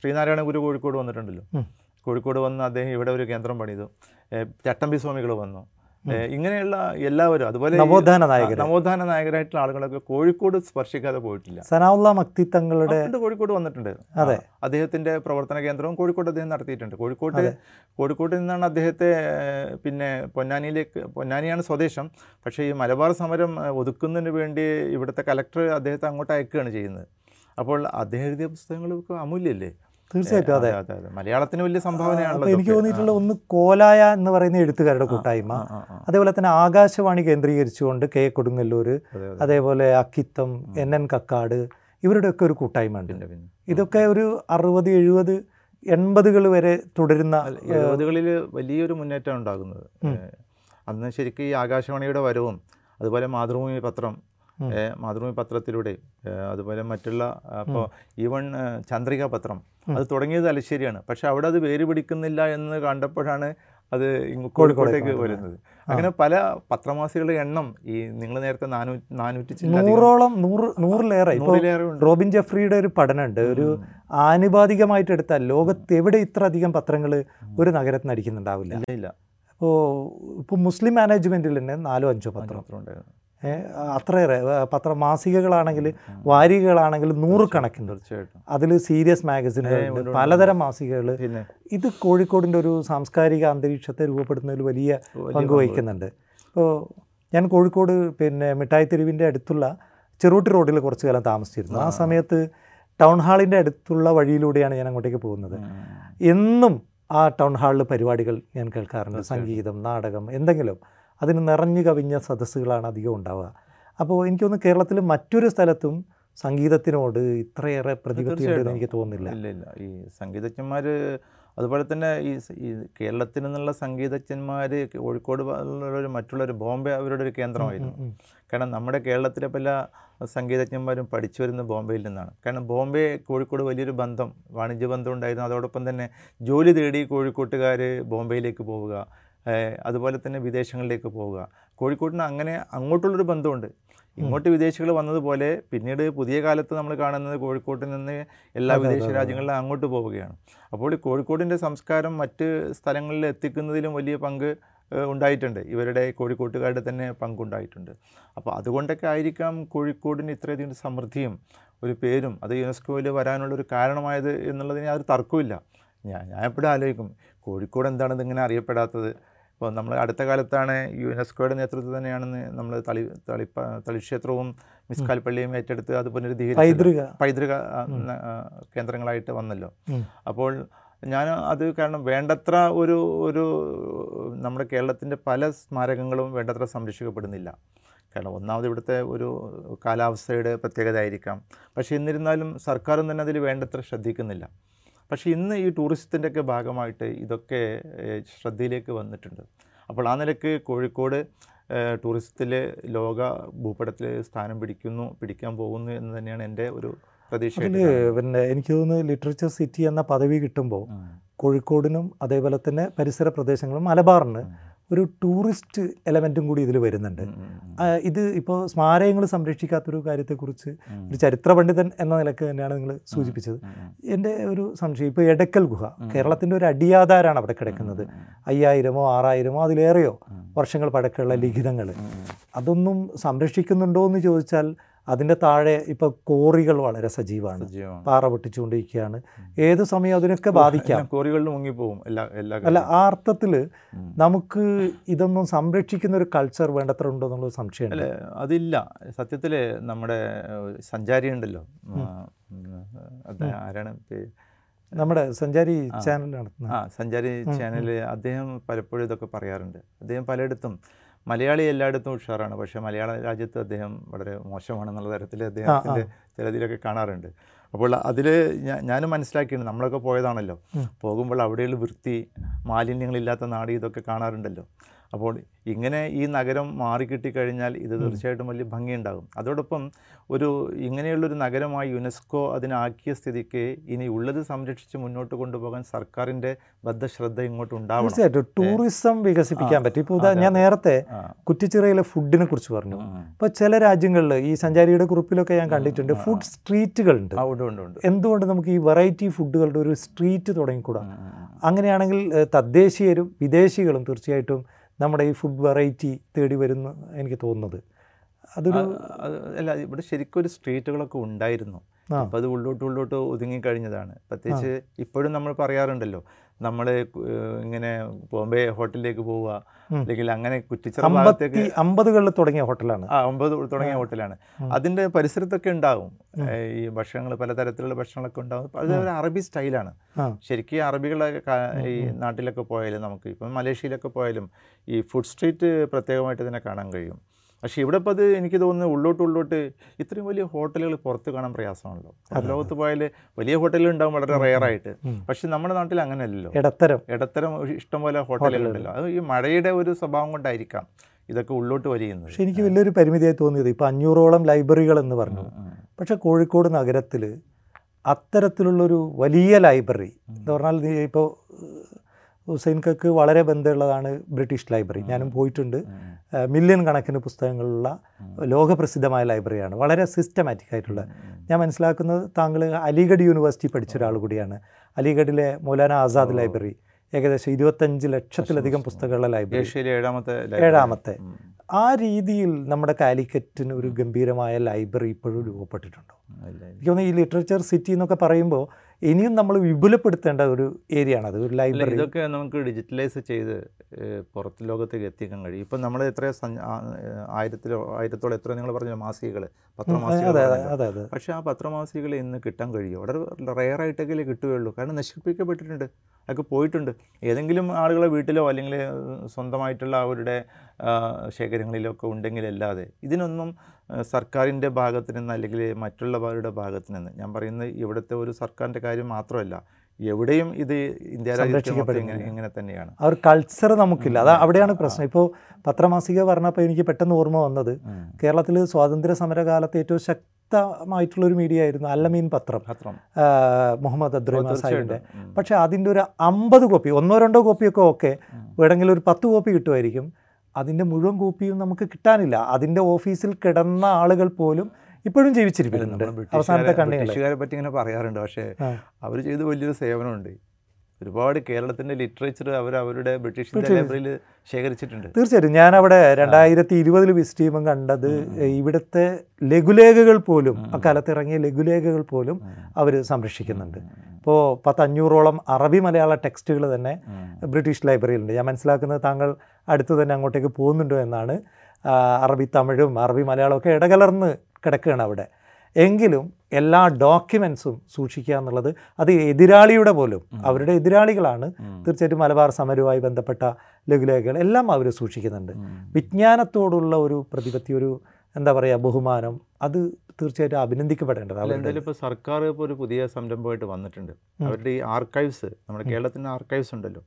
ശ്രീനാരായണ ഗുരു കോഴിക്കോട് വന്നിട്ടുണ്ടല്ലോ. കോഴിക്കോട് വന്ന് അദ്ദേഹം ഇവിടെ ഒരു കേന്ദ്രം പണിതു. ചട്ടമ്പി സ്വാമികൾ വന്നു. ഇങ്ങനെയുള്ള എല്ലാവരും, അതുപോലെ നവോത്ഥാന നായകർ, നവോത്ഥാന നായകരായിട്ടുള്ള ആളുകളൊക്കെ കോഴിക്കോട് സ്പർശിക്കാതെ പോയിട്ടില്ല. സനാഉള്ള മക്തി തങ്ങളുടെ കോഴിക്കോട് വന്നിട്ടുണ്ട്. അതെ, അദ്ദേഹത്തിൻ്റെ പ്രവർത്തന കേന്ദ്രവും കോഴിക്കോട് അദ്ദേഹം നടത്തിയിട്ടുണ്ട്. കോഴിക്കോട് കോഴിക്കോട്ടിൽ നിന്നാണ് അദ്ദേഹത്തെ പിന്നെ പൊന്നാനിയിലേക്ക്. പൊന്നാനിയാണ് സ്വദേശം. പക്ഷേ ഈ മലബാർ സമരം ഒതുക്കുന്നതിന് വേണ്ടി ഇവിടുത്തെ കലക്ടർ അദ്ദേഹത്തെ അങ്ങോട്ട് അയക്കുകയാണ് ചെയ്യുന്നത്. അപ്പോൾ അദ്ദേഹം എഴുതിയ പുസ്തകങ്ങളൊക്കെ അമൂല്യല്ലേ. തീർച്ചയായിട്ടും. അതെ, മലയാളത്തിന് വലിയ സംഭാവനയാണ്. എനിക്ക് തോന്നിയിട്ടുള്ള ഒന്ന് കോലായ എന്ന് പറയുന്ന എഴുത്തുകാരുടെ കൂട്ടായ്മ, അതേപോലെ തന്നെ ആകാശവാണി കേന്ദ്രീകരിച്ചുകൊണ്ട് കെ കൊടുങ്ങല്ലൂർ, അതേപോലെ അക്കിത്തം, എൻ എൻ കക്കാട്, ഇവരുടെയൊക്കെ ഒരു കൂട്ടായ്മ ഉണ്ട്. ഇതൊക്കെ ഒരു അറുപത് എഴുപത് എൺപതുകൾ വരെ തുടരുന്ന, എഴുപതുകളിൽ വലിയൊരു മുന്നേറ്റം ഉണ്ടാകുന്നത്. അന്ന് ശരിക്കും ഈ ആകാശവാണിയുടെ വരവും അതുപോലെ മാതൃഭൂമി പത്രം, മാതൃഭൂമി പത്രത്തിലൂടെ അതുപോലെ മറ്റുള്ള ഇപ്പോൾ ഈവൺ ചന്ദ്രിക പത്രം അത് തുടങ്ങിയത് തലശ്ശേരിയാണ്. പക്ഷെ അവിടെ അത് വേര് പിടിക്കുന്നില്ല എന്ന് കണ്ടപ്പോഴാണ് അത് കോഴിക്കോട്ടേക്ക് വരുന്നത്. അങ്ങനെ പല പത്രമാസികളുടെ എണ്ണം ഈ നിങ്ങൾ നേരത്തെ നൂറോളം നൂറിലേറെ റോബിൻ ജെഫ്രിയുടെ ഒരു പഠനമുണ്ട്. ഒരു ആനുപാതികമായിട്ട് എടുത്താൽ ലോകത്ത് എവിടെ ഇത്ര അധികം പത്രങ്ങൾ ഒരു നഗരത്തിന് അടിക്കുന്നുണ്ടാവില്ല. ഇല്ല. ഇപ്പോൾ ഇപ്പോൾ മുസ്ലിം മാനേജ്മെൻറ്റിൽ തന്നെ നാലോ അഞ്ചോ പത്രം ഉണ്ടായിരുന്നു. അത്രയേറെ പത്ര മാസികകളാണെങ്കിൽ, വാരികകളാണെങ്കിൽ നൂറുകണക്കിന്. തീർച്ചയായിട്ടും. അതിൽ സീരിയസ് മാഗസിനുകളുണ്ട്, പലതരം മാസികകൾ. ഇത് കോഴിക്കോടിൻ്റെ ഒരു സാംസ്കാരിക അന്തരീക്ഷത്തെ രൂപപ്പെടുന്നതിൽ വലിയ പങ്ക് വഹിക്കുന്നുണ്ട്. ഇപ്പോൾ ഞാൻ കോഴിക്കോട് പിന്നെ മിഠായി തെരുവിൻ്റെ അടുത്തുള്ള ചെറുട്ടി റോഡിൽ കുറച്ച് കാലം താമസിച്ചിരുന്നു. ആ സമയത്ത് ടൗൺ ഹാളിൻ്റെ അടുത്തുള്ള വഴിയിലൂടെയാണ് ഞാൻ അങ്ങോട്ടേക്ക് പോകുന്നത്. എന്നും ആ ടൗൺ ഹാളിൽ പരിപാടികൾ ഞാൻ കേൾക്കാറുണ്ട്. സംഗീതം, നാടകം, എന്തെങ്കിലും. അതിന് നിറഞ്ഞു കവിഞ്ഞ സദസ്സുകളാണ് അധികം ഉണ്ടാവുക. അപ്പോൾ എനിക്ക് തോന്നുന്നു കേരളത്തിൽ മറ്റൊരു സ്ഥലത്തും സംഗീതത്തിനോട് ഇത്രയേറെ പ്രതിബദ്ധതയുണ്ടെന്ന് എനിക്ക് തോന്നുന്നില്ല. ഇല്ല ഇല്ല ഈ സംഗീതജ്ഞന്മാർ, അതുപോലെ തന്നെ ഈ കേരളത്തിൽ നിന്നുള്ള സംഗീതജ്ഞന്മാർ കോഴിക്കോട് മറ്റുള്ളൊരു ബോംബെ അവരുടെ ഒരു കേന്ദ്രമായിരുന്നു. കാരണം നമ്മുടെ കേരളത്തിലെ പല സംഗീതജ്ഞന്മാരും പഠിച്ചു വരുന്നത് ബോംബെയിൽ നിന്നാണ്. കാരണം ബോംബെ കോഴിക്കോട് വലിയൊരു ബന്ധം, വാണിജ്യ ബന്ധം ഉണ്ടായിരുന്നു. അതോടൊപ്പം തന്നെ ജോലി തേടി കോഴിക്കോട്ടുകാർ ബോംബെയിലേക്ക് പോവുക, അതുപോലെ തന്നെ വിദേശങ്ങളിലേക്ക് പോവുക. കോഴിക്കോടിന് അങ്ങനെ അങ്ങോട്ടുള്ളൊരു ബന്ധമുണ്ട്. ഇങ്ങോട്ട് വിദേശികൾ വന്നതുപോലെ പിന്നീട് പുതിയ കാലത്ത് നമ്മൾ കാണുന്നത് കോഴിക്കോട്ടിൽ നിന്ന് എല്ലാ വിദേശ രാജ്യങ്ങളിലും അങ്ങോട്ട് പോവുകയാണ്. അപ്പോൾ ഈ കോഴിക്കോടിൻ്റെ സംസ്കാരം മറ്റ് സ്ഥലങ്ങളിൽ എത്തിക്കുന്നതിലും വലിയ പങ്ക് ഉണ്ടായിട്ടുണ്ട്, ഇവരുടെ കോഴിക്കോട്ടുകാരുടെ തന്നെ പങ്കുണ്ടായിട്ടുണ്ട്. അപ്പോൾ അതുകൊണ്ടൊക്കെ ആയിരിക്കാം കോഴിക്കോടിന് ഇത്രയധികം സമൃദ്ധിയും ഒരു പേരും അത് യുനെസ്കോയിൽ വരാനുള്ളൊരു കാരണമായത് എന്നുള്ളതിന് യാതൊരു തർക്കമില്ല. ഞാൻ ഞാൻ എപ്പോഴും ആലോചിക്കും കോഴിക്കോട് എന്താണിത് ഇങ്ങനെ അറിയപ്പെടാത്തത്. ഇപ്പോൾ നമ്മൾ അടുത്ത കാലത്താണ് യുനെസ്കോയുടെ നേതൃത്വം തന്നെയാണെന്ന് നമ്മൾ തളി തളിപ്പ തളിക്ഷേത്രവും മിസ് കാൽപ്പള്ളിയും ഏറ്റെടുത്ത് അത് പുനരുദ്ധീകരിച്ച് പൈതൃക കേന്ദ്രങ്ങളായിട്ട് വന്നല്ലോ. അപ്പോൾ ഞാൻ അത് കാരണം വേണ്ടത്ര ഒരു ഒരു നമ്മുടെ കേരളത്തിൻ്റെ പല സ്മാരകങ്ങളും വേണ്ടത്ര സംരക്ഷിക്കപ്പെടുന്നില്ല. കാരണം ഒന്നാമത് ഇവിടുത്തെ ഒരു കാലാവസ്ഥയുടെ പ്രത്യേകത ആയിരിക്കാം. പക്ഷേ എന്നിരുന്നാലും സർക്കാരും തന്നെ അതിൽ വേണ്ടത്ര ശ്രദ്ധിക്കുന്നില്ല. പക്ഷേ ഇന്ന് ഈ ടൂറിസത്തിൻ്റെയൊക്കെ ഭാഗമായിട്ട് ഇതൊക്കെ ശ്രദ്ധയിലേക്ക് വന്നിട്ടുണ്ട്. അപ്പോൾ ആ നിലയ്ക്ക് കോഴിക്കോട് ടൂറിസത്തിൽ ലോക ഭൂപടത്തിൽ സ്ഥാനം പിടിക്കുന്നു പിടിക്കാൻ പോകുന്നു എന്ന് തന്നെയാണ് എൻ്റെ ഒരു പ്രതീക്ഷ. പിന്നെ എനിക്ക് തോന്നുന്നു ലിറ്ററേച്ചർ സിറ്റി എന്ന പദവി കിട്ടുമ്പോൾ കോഴിക്കോടിനും അതേപോലെ തന്നെ പരിസര പ്രദേശങ്ങളും മലബാറിന് ഒരു ടൂറിസ്റ്റ് എലമെൻറ്റും കൂടി ഇതിൽ വരുന്നുണ്ട്. ഇത് ഇപ്പോൾ സ്മാരകങ്ങൾ സംരക്ഷിക്കാത്തൊരു കാര്യത്തെക്കുറിച്ച് ഒരു ചരിത്ര പണ്ഡിതൻ എന്ന നിലക്ക് തന്നെയാണ് നിങ്ങൾ സൂചിപ്പിച്ചത്. എൻ്റെ ഒരു സംശയം, ഇപ്പോൾ എടക്കൽ ഗുഹ കേരളത്തിൻ്റെ ഒരു അടിയാധാരമാണ് അവിടെ കിടക്കുന്നത്. അയ്യായിരമോ ആറായിരമോ അതിലേറെയോ വർഷങ്ങൾ പഴക്കമുള്ള ലിഖിതങ്ങൾ അതൊന്നും സംരക്ഷിക്കുന്നുണ്ടോ എന്ന് ചോദിച്ചാൽ അതിൻ്റെ താഴെ ഇപ്പോൾ കോറികൾ വളരെ സജീവമാണ്, പാറ പൊട്ടിച്ചുകൊണ്ടിരിക്കുകയാണ്, ഏത് സമയം അതിനൊക്കെ ബാധിക്കാം, കോറികളിൽ മുങ്ങിപ്പോകും. അല്ല, ആ അർത്ഥത്തിൽ നമുക്ക് ഇതൊന്നും സംരക്ഷിക്കുന്ന ഒരു കൾച്ചർ വേണ്ടത്ര ഉണ്ടോ എന്നുള്ളത് സംശയമാണ്. അതില്ല, സത്യത്തിൽ നമ്മുടെ സഞ്ചാരി ഉണ്ടല്ലോ, ആരാണ് നമ്മുടെ സഞ്ചാരി ചാനൽ നടത്തുന്നത്, ആ സഞ്ചാരി ചാനൽ, അദ്ദേഹം പലപ്പോഴും ഇതൊക്കെ പറയാറുണ്ട്. അദ്ദേഹം പലയിടത്തും മലയാളി എല്ലായിടത്തും ഉഷാറാണ്, പക്ഷേ മലയാള രാജ്യത്ത് അദ്ദേഹം വളരെ മോശമാണെന്നുള്ള തരത്തിൽ അദ്ദേഹത്തിൻ്റെ ചിലതിലൊക്കെ കാണാറുണ്ട്. അപ്പോൾ അതിൽ ഞാൻ ഞാനും മനസ്സിലാക്കിയാണ്, നമ്മളൊക്കെ പോയതാണല്ലോ, പോകുമ്പോൾ അവിടെയുള്ള വൃത്തി മാലിന്യങ്ങളില്ലാത്ത നാട് ഇതൊക്കെ കാണാറുണ്ടല്ലോ. അപ്പോൾ ഇങ്ങനെ ഈ നഗരം മാറിക്കിട്ടിക്കഴിഞ്ഞാൽ ഇത് തീർച്ചയായിട്ടും വലിയ ഭംഗിയുണ്ടാകും. അതോടൊപ്പം ഒരു ഇങ്ങനെയുള്ളൊരു നഗരമായി യുനെസ്കോ അതിനാക്കിയ സ്ഥിതിക്ക് ഇനി ഉള്ളത് സംരക്ഷിച്ച് മുന്നോട്ട് കൊണ്ടുപോകാൻ സർക്കാരിൻ്റെ ബദ്ധശ്രദ്ധ ഇങ്ങോട്ട് ഉണ്ടാവണം. തീർച്ചയായിട്ടും ടൂറിസം വികസിപ്പിക്കാൻ പറ്റും. ഇപ്പോൾ ഞാൻ നേരത്തെ കുറ്റിച്ചിറയിലെ ഫുഡിനെ കുറിച്ച് പറഞ്ഞു. ഇപ്പോൾ ചില രാജ്യങ്ങളിൽ ഈ സഞ്ചാരിയുടെ കുറിപ്പിലൊക്കെ ഞാൻ കണ്ടിട്ടുണ്ട് ഫുഡ് സ്ട്രീറ്റുകളുണ്ട്. എന്തുകൊണ്ട് നമുക്ക് ഈ വെറൈറ്റി ഫുഡുകളുടെ ഒരു സ്ട്രീറ്റ് തുടങ്ങിക്കൂടാ? അങ്ങനെയാണെങ്കിൽ തദ്ദേശീയരും വിദേശികളും തീർച്ചയായിട്ടും നമ്മുടെ ഈ ഫുഡ് വെറൈറ്റി തേടി വരുന്ന എനിക്ക് തോന്നുന്നത്. അതൊരു അല്ല, ഇവിടെ ശരിക്കും ഒരു സ്ട്രീറ്റുകളൊക്കെ ഉണ്ടായിരുന്നു, അപ്പോൾ അത് ഉള്ളോട്ട് ഉള്ളോട്ട് ഒതുങ്ങിക്കഴിഞ്ഞതാണ്. പ്രത്യേകിച്ച് ഇപ്പോഴും നമ്മൾ പറയാറുണ്ടല്ലോ, നമ്മൾ ഇങ്ങനെ ബോംബെ ഹോട്ടലിലേക്ക് പോവുക, അല്ലെങ്കിൽ അങ്ങനെ കുറ്റിച്ചിറ ഭാഗത്തേക്ക് അമ്പതുകളിൽ തുടങ്ങിയ ഹോട്ടലാണ് ആ അമ്പത് തുടങ്ങിയ ഹോട്ടലാണ് അതിൻ്റെ പരിസരത്തൊക്കെ ഉണ്ടാവും ഈ ഭക്ഷണങ്ങൾ, പലതരത്തിലുള്ള ഭക്ഷണങ്ങളൊക്കെ ഉണ്ടാവും. അത് ഒരു അറബി സ്റ്റൈലാണ് ശരിക്കും. അറബികളെ ഈ നാട്ടിലൊക്കെ പോയാലും നമുക്ക് ഇപ്പം മലേഷ്യയിലൊക്കെ പോയാലും ഈ ഫുഡ് സ്ട്രീറ്റ് പ്രത്യേകമായിട്ട് തന്നെ കാണാൻ കഴിയും. പക്ഷേ ഇവിടെ ഇപ്പോൾ അത് എനിക്ക് തോന്നുന്നത് ഉള്ളോട്ട് ഉള്ളോട്ട് ഇത്രയും വലിയ ഹോട്ടലുകൾ പുറത്ത് കാണാൻ പ്രയാസമാണല്ലോ. ലോകത്ത് പോയാൽ വലിയ ഹോട്ടലുകൾ ഉണ്ടാകും വളരെ റെയറായിട്ട്. പക്ഷെ നമ്മുടെ നാട്ടിൽ അങ്ങനെയല്ലല്ലോ, ഇടത്തരം ഇടത്തരം ഇഷ്ടംപോലെ ഹോട്ടലുകളുണ്ടല്ലോ. അത് ഈ മഴയുടെ ഒരു സ്വഭാവം കൊണ്ടായിരിക്കാം ഇതൊക്കെ ഉള്ളോട്ട് വരികയെന്ന്. പക്ഷേ എനിക്ക് വലിയൊരു പരിമിതിയായി തോന്നിയത് ഇപ്പോൾ അഞ്ഞൂറോളം ലൈബ്രറികൾ എന്ന് പറഞ്ഞു. പക്ഷേ കോഴിക്കോട് നഗരത്തിൽ അത്തരത്തിലുള്ളൊരു വലിയ ലൈബ്രറി എന്ന് പറഞ്ഞാൽ ഇപ്പോൾ ഹുസൈൻ കക്ക് വളരെ ബന്ധമുള്ളതാണ് ബ്രിട്ടീഷ് ലൈബ്രറി. ഞാനും പോയിട്ടുണ്ട്. മില്യൺ കണക്കിന് പുസ്തകങ്ങളുള്ള ലോകപ്രസിദ്ധമായ ലൈബ്രറിയാണ്, വളരെ സിസ്റ്റമാറ്റിക് ആയിട്ടുള്ള. ഞാൻ മനസ്സിലാക്കുന്നത് താങ്കൾ അലിഗഡ് യൂണിവേഴ്സിറ്റി പഠിച്ച ഒരാൾ കൂടിയാണ്. അലിഗഡിലെ മൗലാന ആസാദ് ലൈബ്രറി ഏകദേശം ഇരുപത്തഞ്ച് ലക്ഷത്തിലധികം പുസ്തകമുള്ള ലൈബ്രറി, ഏഴാമത്തെ. ആ രീതിയിൽ നമ്മുടെ കാലിക്കറ്റിന് ഒരു ഗംഭീരമായ ലൈബ്രറി ഇപ്പോഴും രൂപപ്പെട്ടിട്ടുണ്ടോ? എനിക്ക് തോന്നുന്നു ഈ ലിറ്ററേച്ചർ സിറ്റി എന്നൊക്കെ പറയുമ്പോൾ ഇനിയും നമ്മൾ വിപുലപ്പെടുത്തേണ്ട ഒരു ഏരിയ ആണ് അത്, ഒരു ലൈബ്രറി. ഇതൊക്കെ നമുക്ക് ഡിജിറ്റലൈസ് ചെയ്ത് പുറത്ത് ലോകത്തേക്ക് എത്തിക്കാൻ കഴിയും. ഇപ്പം നമ്മൾ എത്രയോ ആയിരത്തിലോ ആയിരത്തോളം എത്രയോ നിങ്ങൾ പറഞ്ഞ മാസികകൾ, പത്രമാസികകൾ. അതെ അതെ. പക്ഷേ ആ പത്രമാസികകൾ ഇന്ന് കിട്ടാൻ കഴിയും, വളരെ റെയറായിട്ടൊക്കെ കിട്ടുകയുള്ളൂ. കാരണം നശിപ്പിക്കപ്പെട്ടിട്ടുണ്ട്, അതൊക്കെ പോയിട്ടുണ്ട്. ഏതെങ്കിലും ആളുകളെ വീട്ടിലോ അല്ലെങ്കിൽ സ്വന്തമായിട്ടുള്ള അവരുടെ ശേഖരങ്ങളിലൊക്കെ ഉണ്ടെങ്കിലല്ലാതെ ഇതിനൊന്നും സർക്കാരിൻ്റെ ഭാഗത്തു നിന്ന് അല്ലെങ്കിൽ മറ്റുള്ളവരുടെ ഭാഗത്തു നിന്ന്, ഞാൻ പറയുന്നത് ഇവിടുത്തെ ഒരു സർക്കാരിൻ്റെ കാര്യം മാത്രമല്ല, എവിടെയും ഇത് ഇന്ത്യ രാജ്യത്ത് ഇങ്ങനെ തന്നെയാണ്. ആ ഒരു കൾച്ചർ നമുക്കില്ല, അത് അവിടെയാണ് പ്രശ്നം. ഇപ്പോൾ പത്രമാസിക പറഞ്ഞപ്പോൾ എനിക്ക് പെട്ടെന്ന് ഓർമ്മ വന്നത്, കേരളത്തിൽ സ്വാതന്ത്ര്യ സമരകാലത്ത് ഏറ്റവും ശക്തമായിട്ടുള്ളൊരു മീഡിയ ആയിരുന്നു അല്ലമീൻ പത്രം, മുഹമ്മദ് അദ്രൈമ സാഹിബിൻ്റെ. പക്ഷേ അതിൻ്റെ ഒരു അമ്പത് കോപ്പി, ഒന്നോ രണ്ടോ കോപ്പിയൊക്കെ ഓക്കെ, എവിടെങ്കിലും ഒരു പത്ത് കോപ്പി കിട്ടുമായിരിക്കും. അതിൻ്റെ മുഴുവൻ കോപ്പിയും നമുക്ക് കിട്ടാനില്ല. അതിൻ്റെ ഓഫീസിൽ കിടന്ന ആളുകൾ പോലും ഇപ്പോഴും ജീവിച്ചിരിക്കുന്നുണ്ട്. അവസാനത്തെ കണ്ടുകാരെ പറ്റി ഇങ്ങനെ പറയാറുണ്ട്. പക്ഷേ അവർ ചെയ്ത് വലിയൊരു സേവനമുണ്ട്. ഒരുപാട് കേരളത്തിൻ്റെ ലിറ്ററേച്ചർ അവർ അവരുടെ ബ്രിട്ടീഷ് ലൈബ്രറിയിൽ ശേഖരിച്ചിട്ടുണ്ട്. തീർച്ചയായിട്ടും. ഞാനവിടെ രണ്ടായിരത്തി ഇരുപതിൽ വിസിറ്റ് ചെയ്യുമ്പം കണ്ടത് ഇവിടുത്തെ ലഘുലേഖകൾ പോലും, അക്കാലത്തിറങ്ങിയ ലഘുലേഖകൾ പോലും അവർ സംരക്ഷിക്കുന്നുണ്ട്. ഇപ്പോൾ പത്തഞ്ഞൂറോളം അറബി മലയാള ടെക്സ്റ്റുകൾ തന്നെ ബ്രിട്ടീഷ് ലൈബ്രറിയിലുണ്ട്. ഞാൻ മനസ്സിലാക്കുന്നത് താങ്കൾ അടുത്ത് തന്നെ അങ്ങോട്ടേക്ക് പോകുന്നുണ്ടോ എന്നാണ്. അറബി തമിഴും അറബി മലയാളമൊക്കെ ഇടകലർന്ന് കിടക്കുകയാണ് അവിടെ. എങ്കിലും എല്ലാ ഡോക്യുമെൻസും സൂക്ഷിക്കുക എന്നുള്ളത്, അത് എതിരാളിയുടെ പോലും, അവരുടെ എതിരാളികളാണ് തീർച്ചയായിട്ടും മലബാർ സമരവുമായി ബന്ധപ്പെട്ട ലഘുലേഖകൾ എല്ലാം അവർ സൂക്ഷിക്കുന്നുണ്ട്. വിജ്ഞാനത്തോടുള്ള ഒരു പ്രതിപത്തി, ഒരു എന്താ പറയുക, ബഹുമാനം, അത് തീർച്ചയായിട്ടും അഭിനന്ദിക്കപ്പെടേണ്ടതാണ്. എന്തായാലും ഇപ്പോൾ സർക്കാർ ഇപ്പോൾ ഒരു പുതിയ സംരംഭമായിട്ട് വന്നിട്ടുണ്ട്. അവരുടെ ഈ ആർക്കൈവ്സ്, നമ്മുടെ കേരളത്തിൻ്റെ ആർക്കൈവ്സ് ഉണ്ടല്ലോ,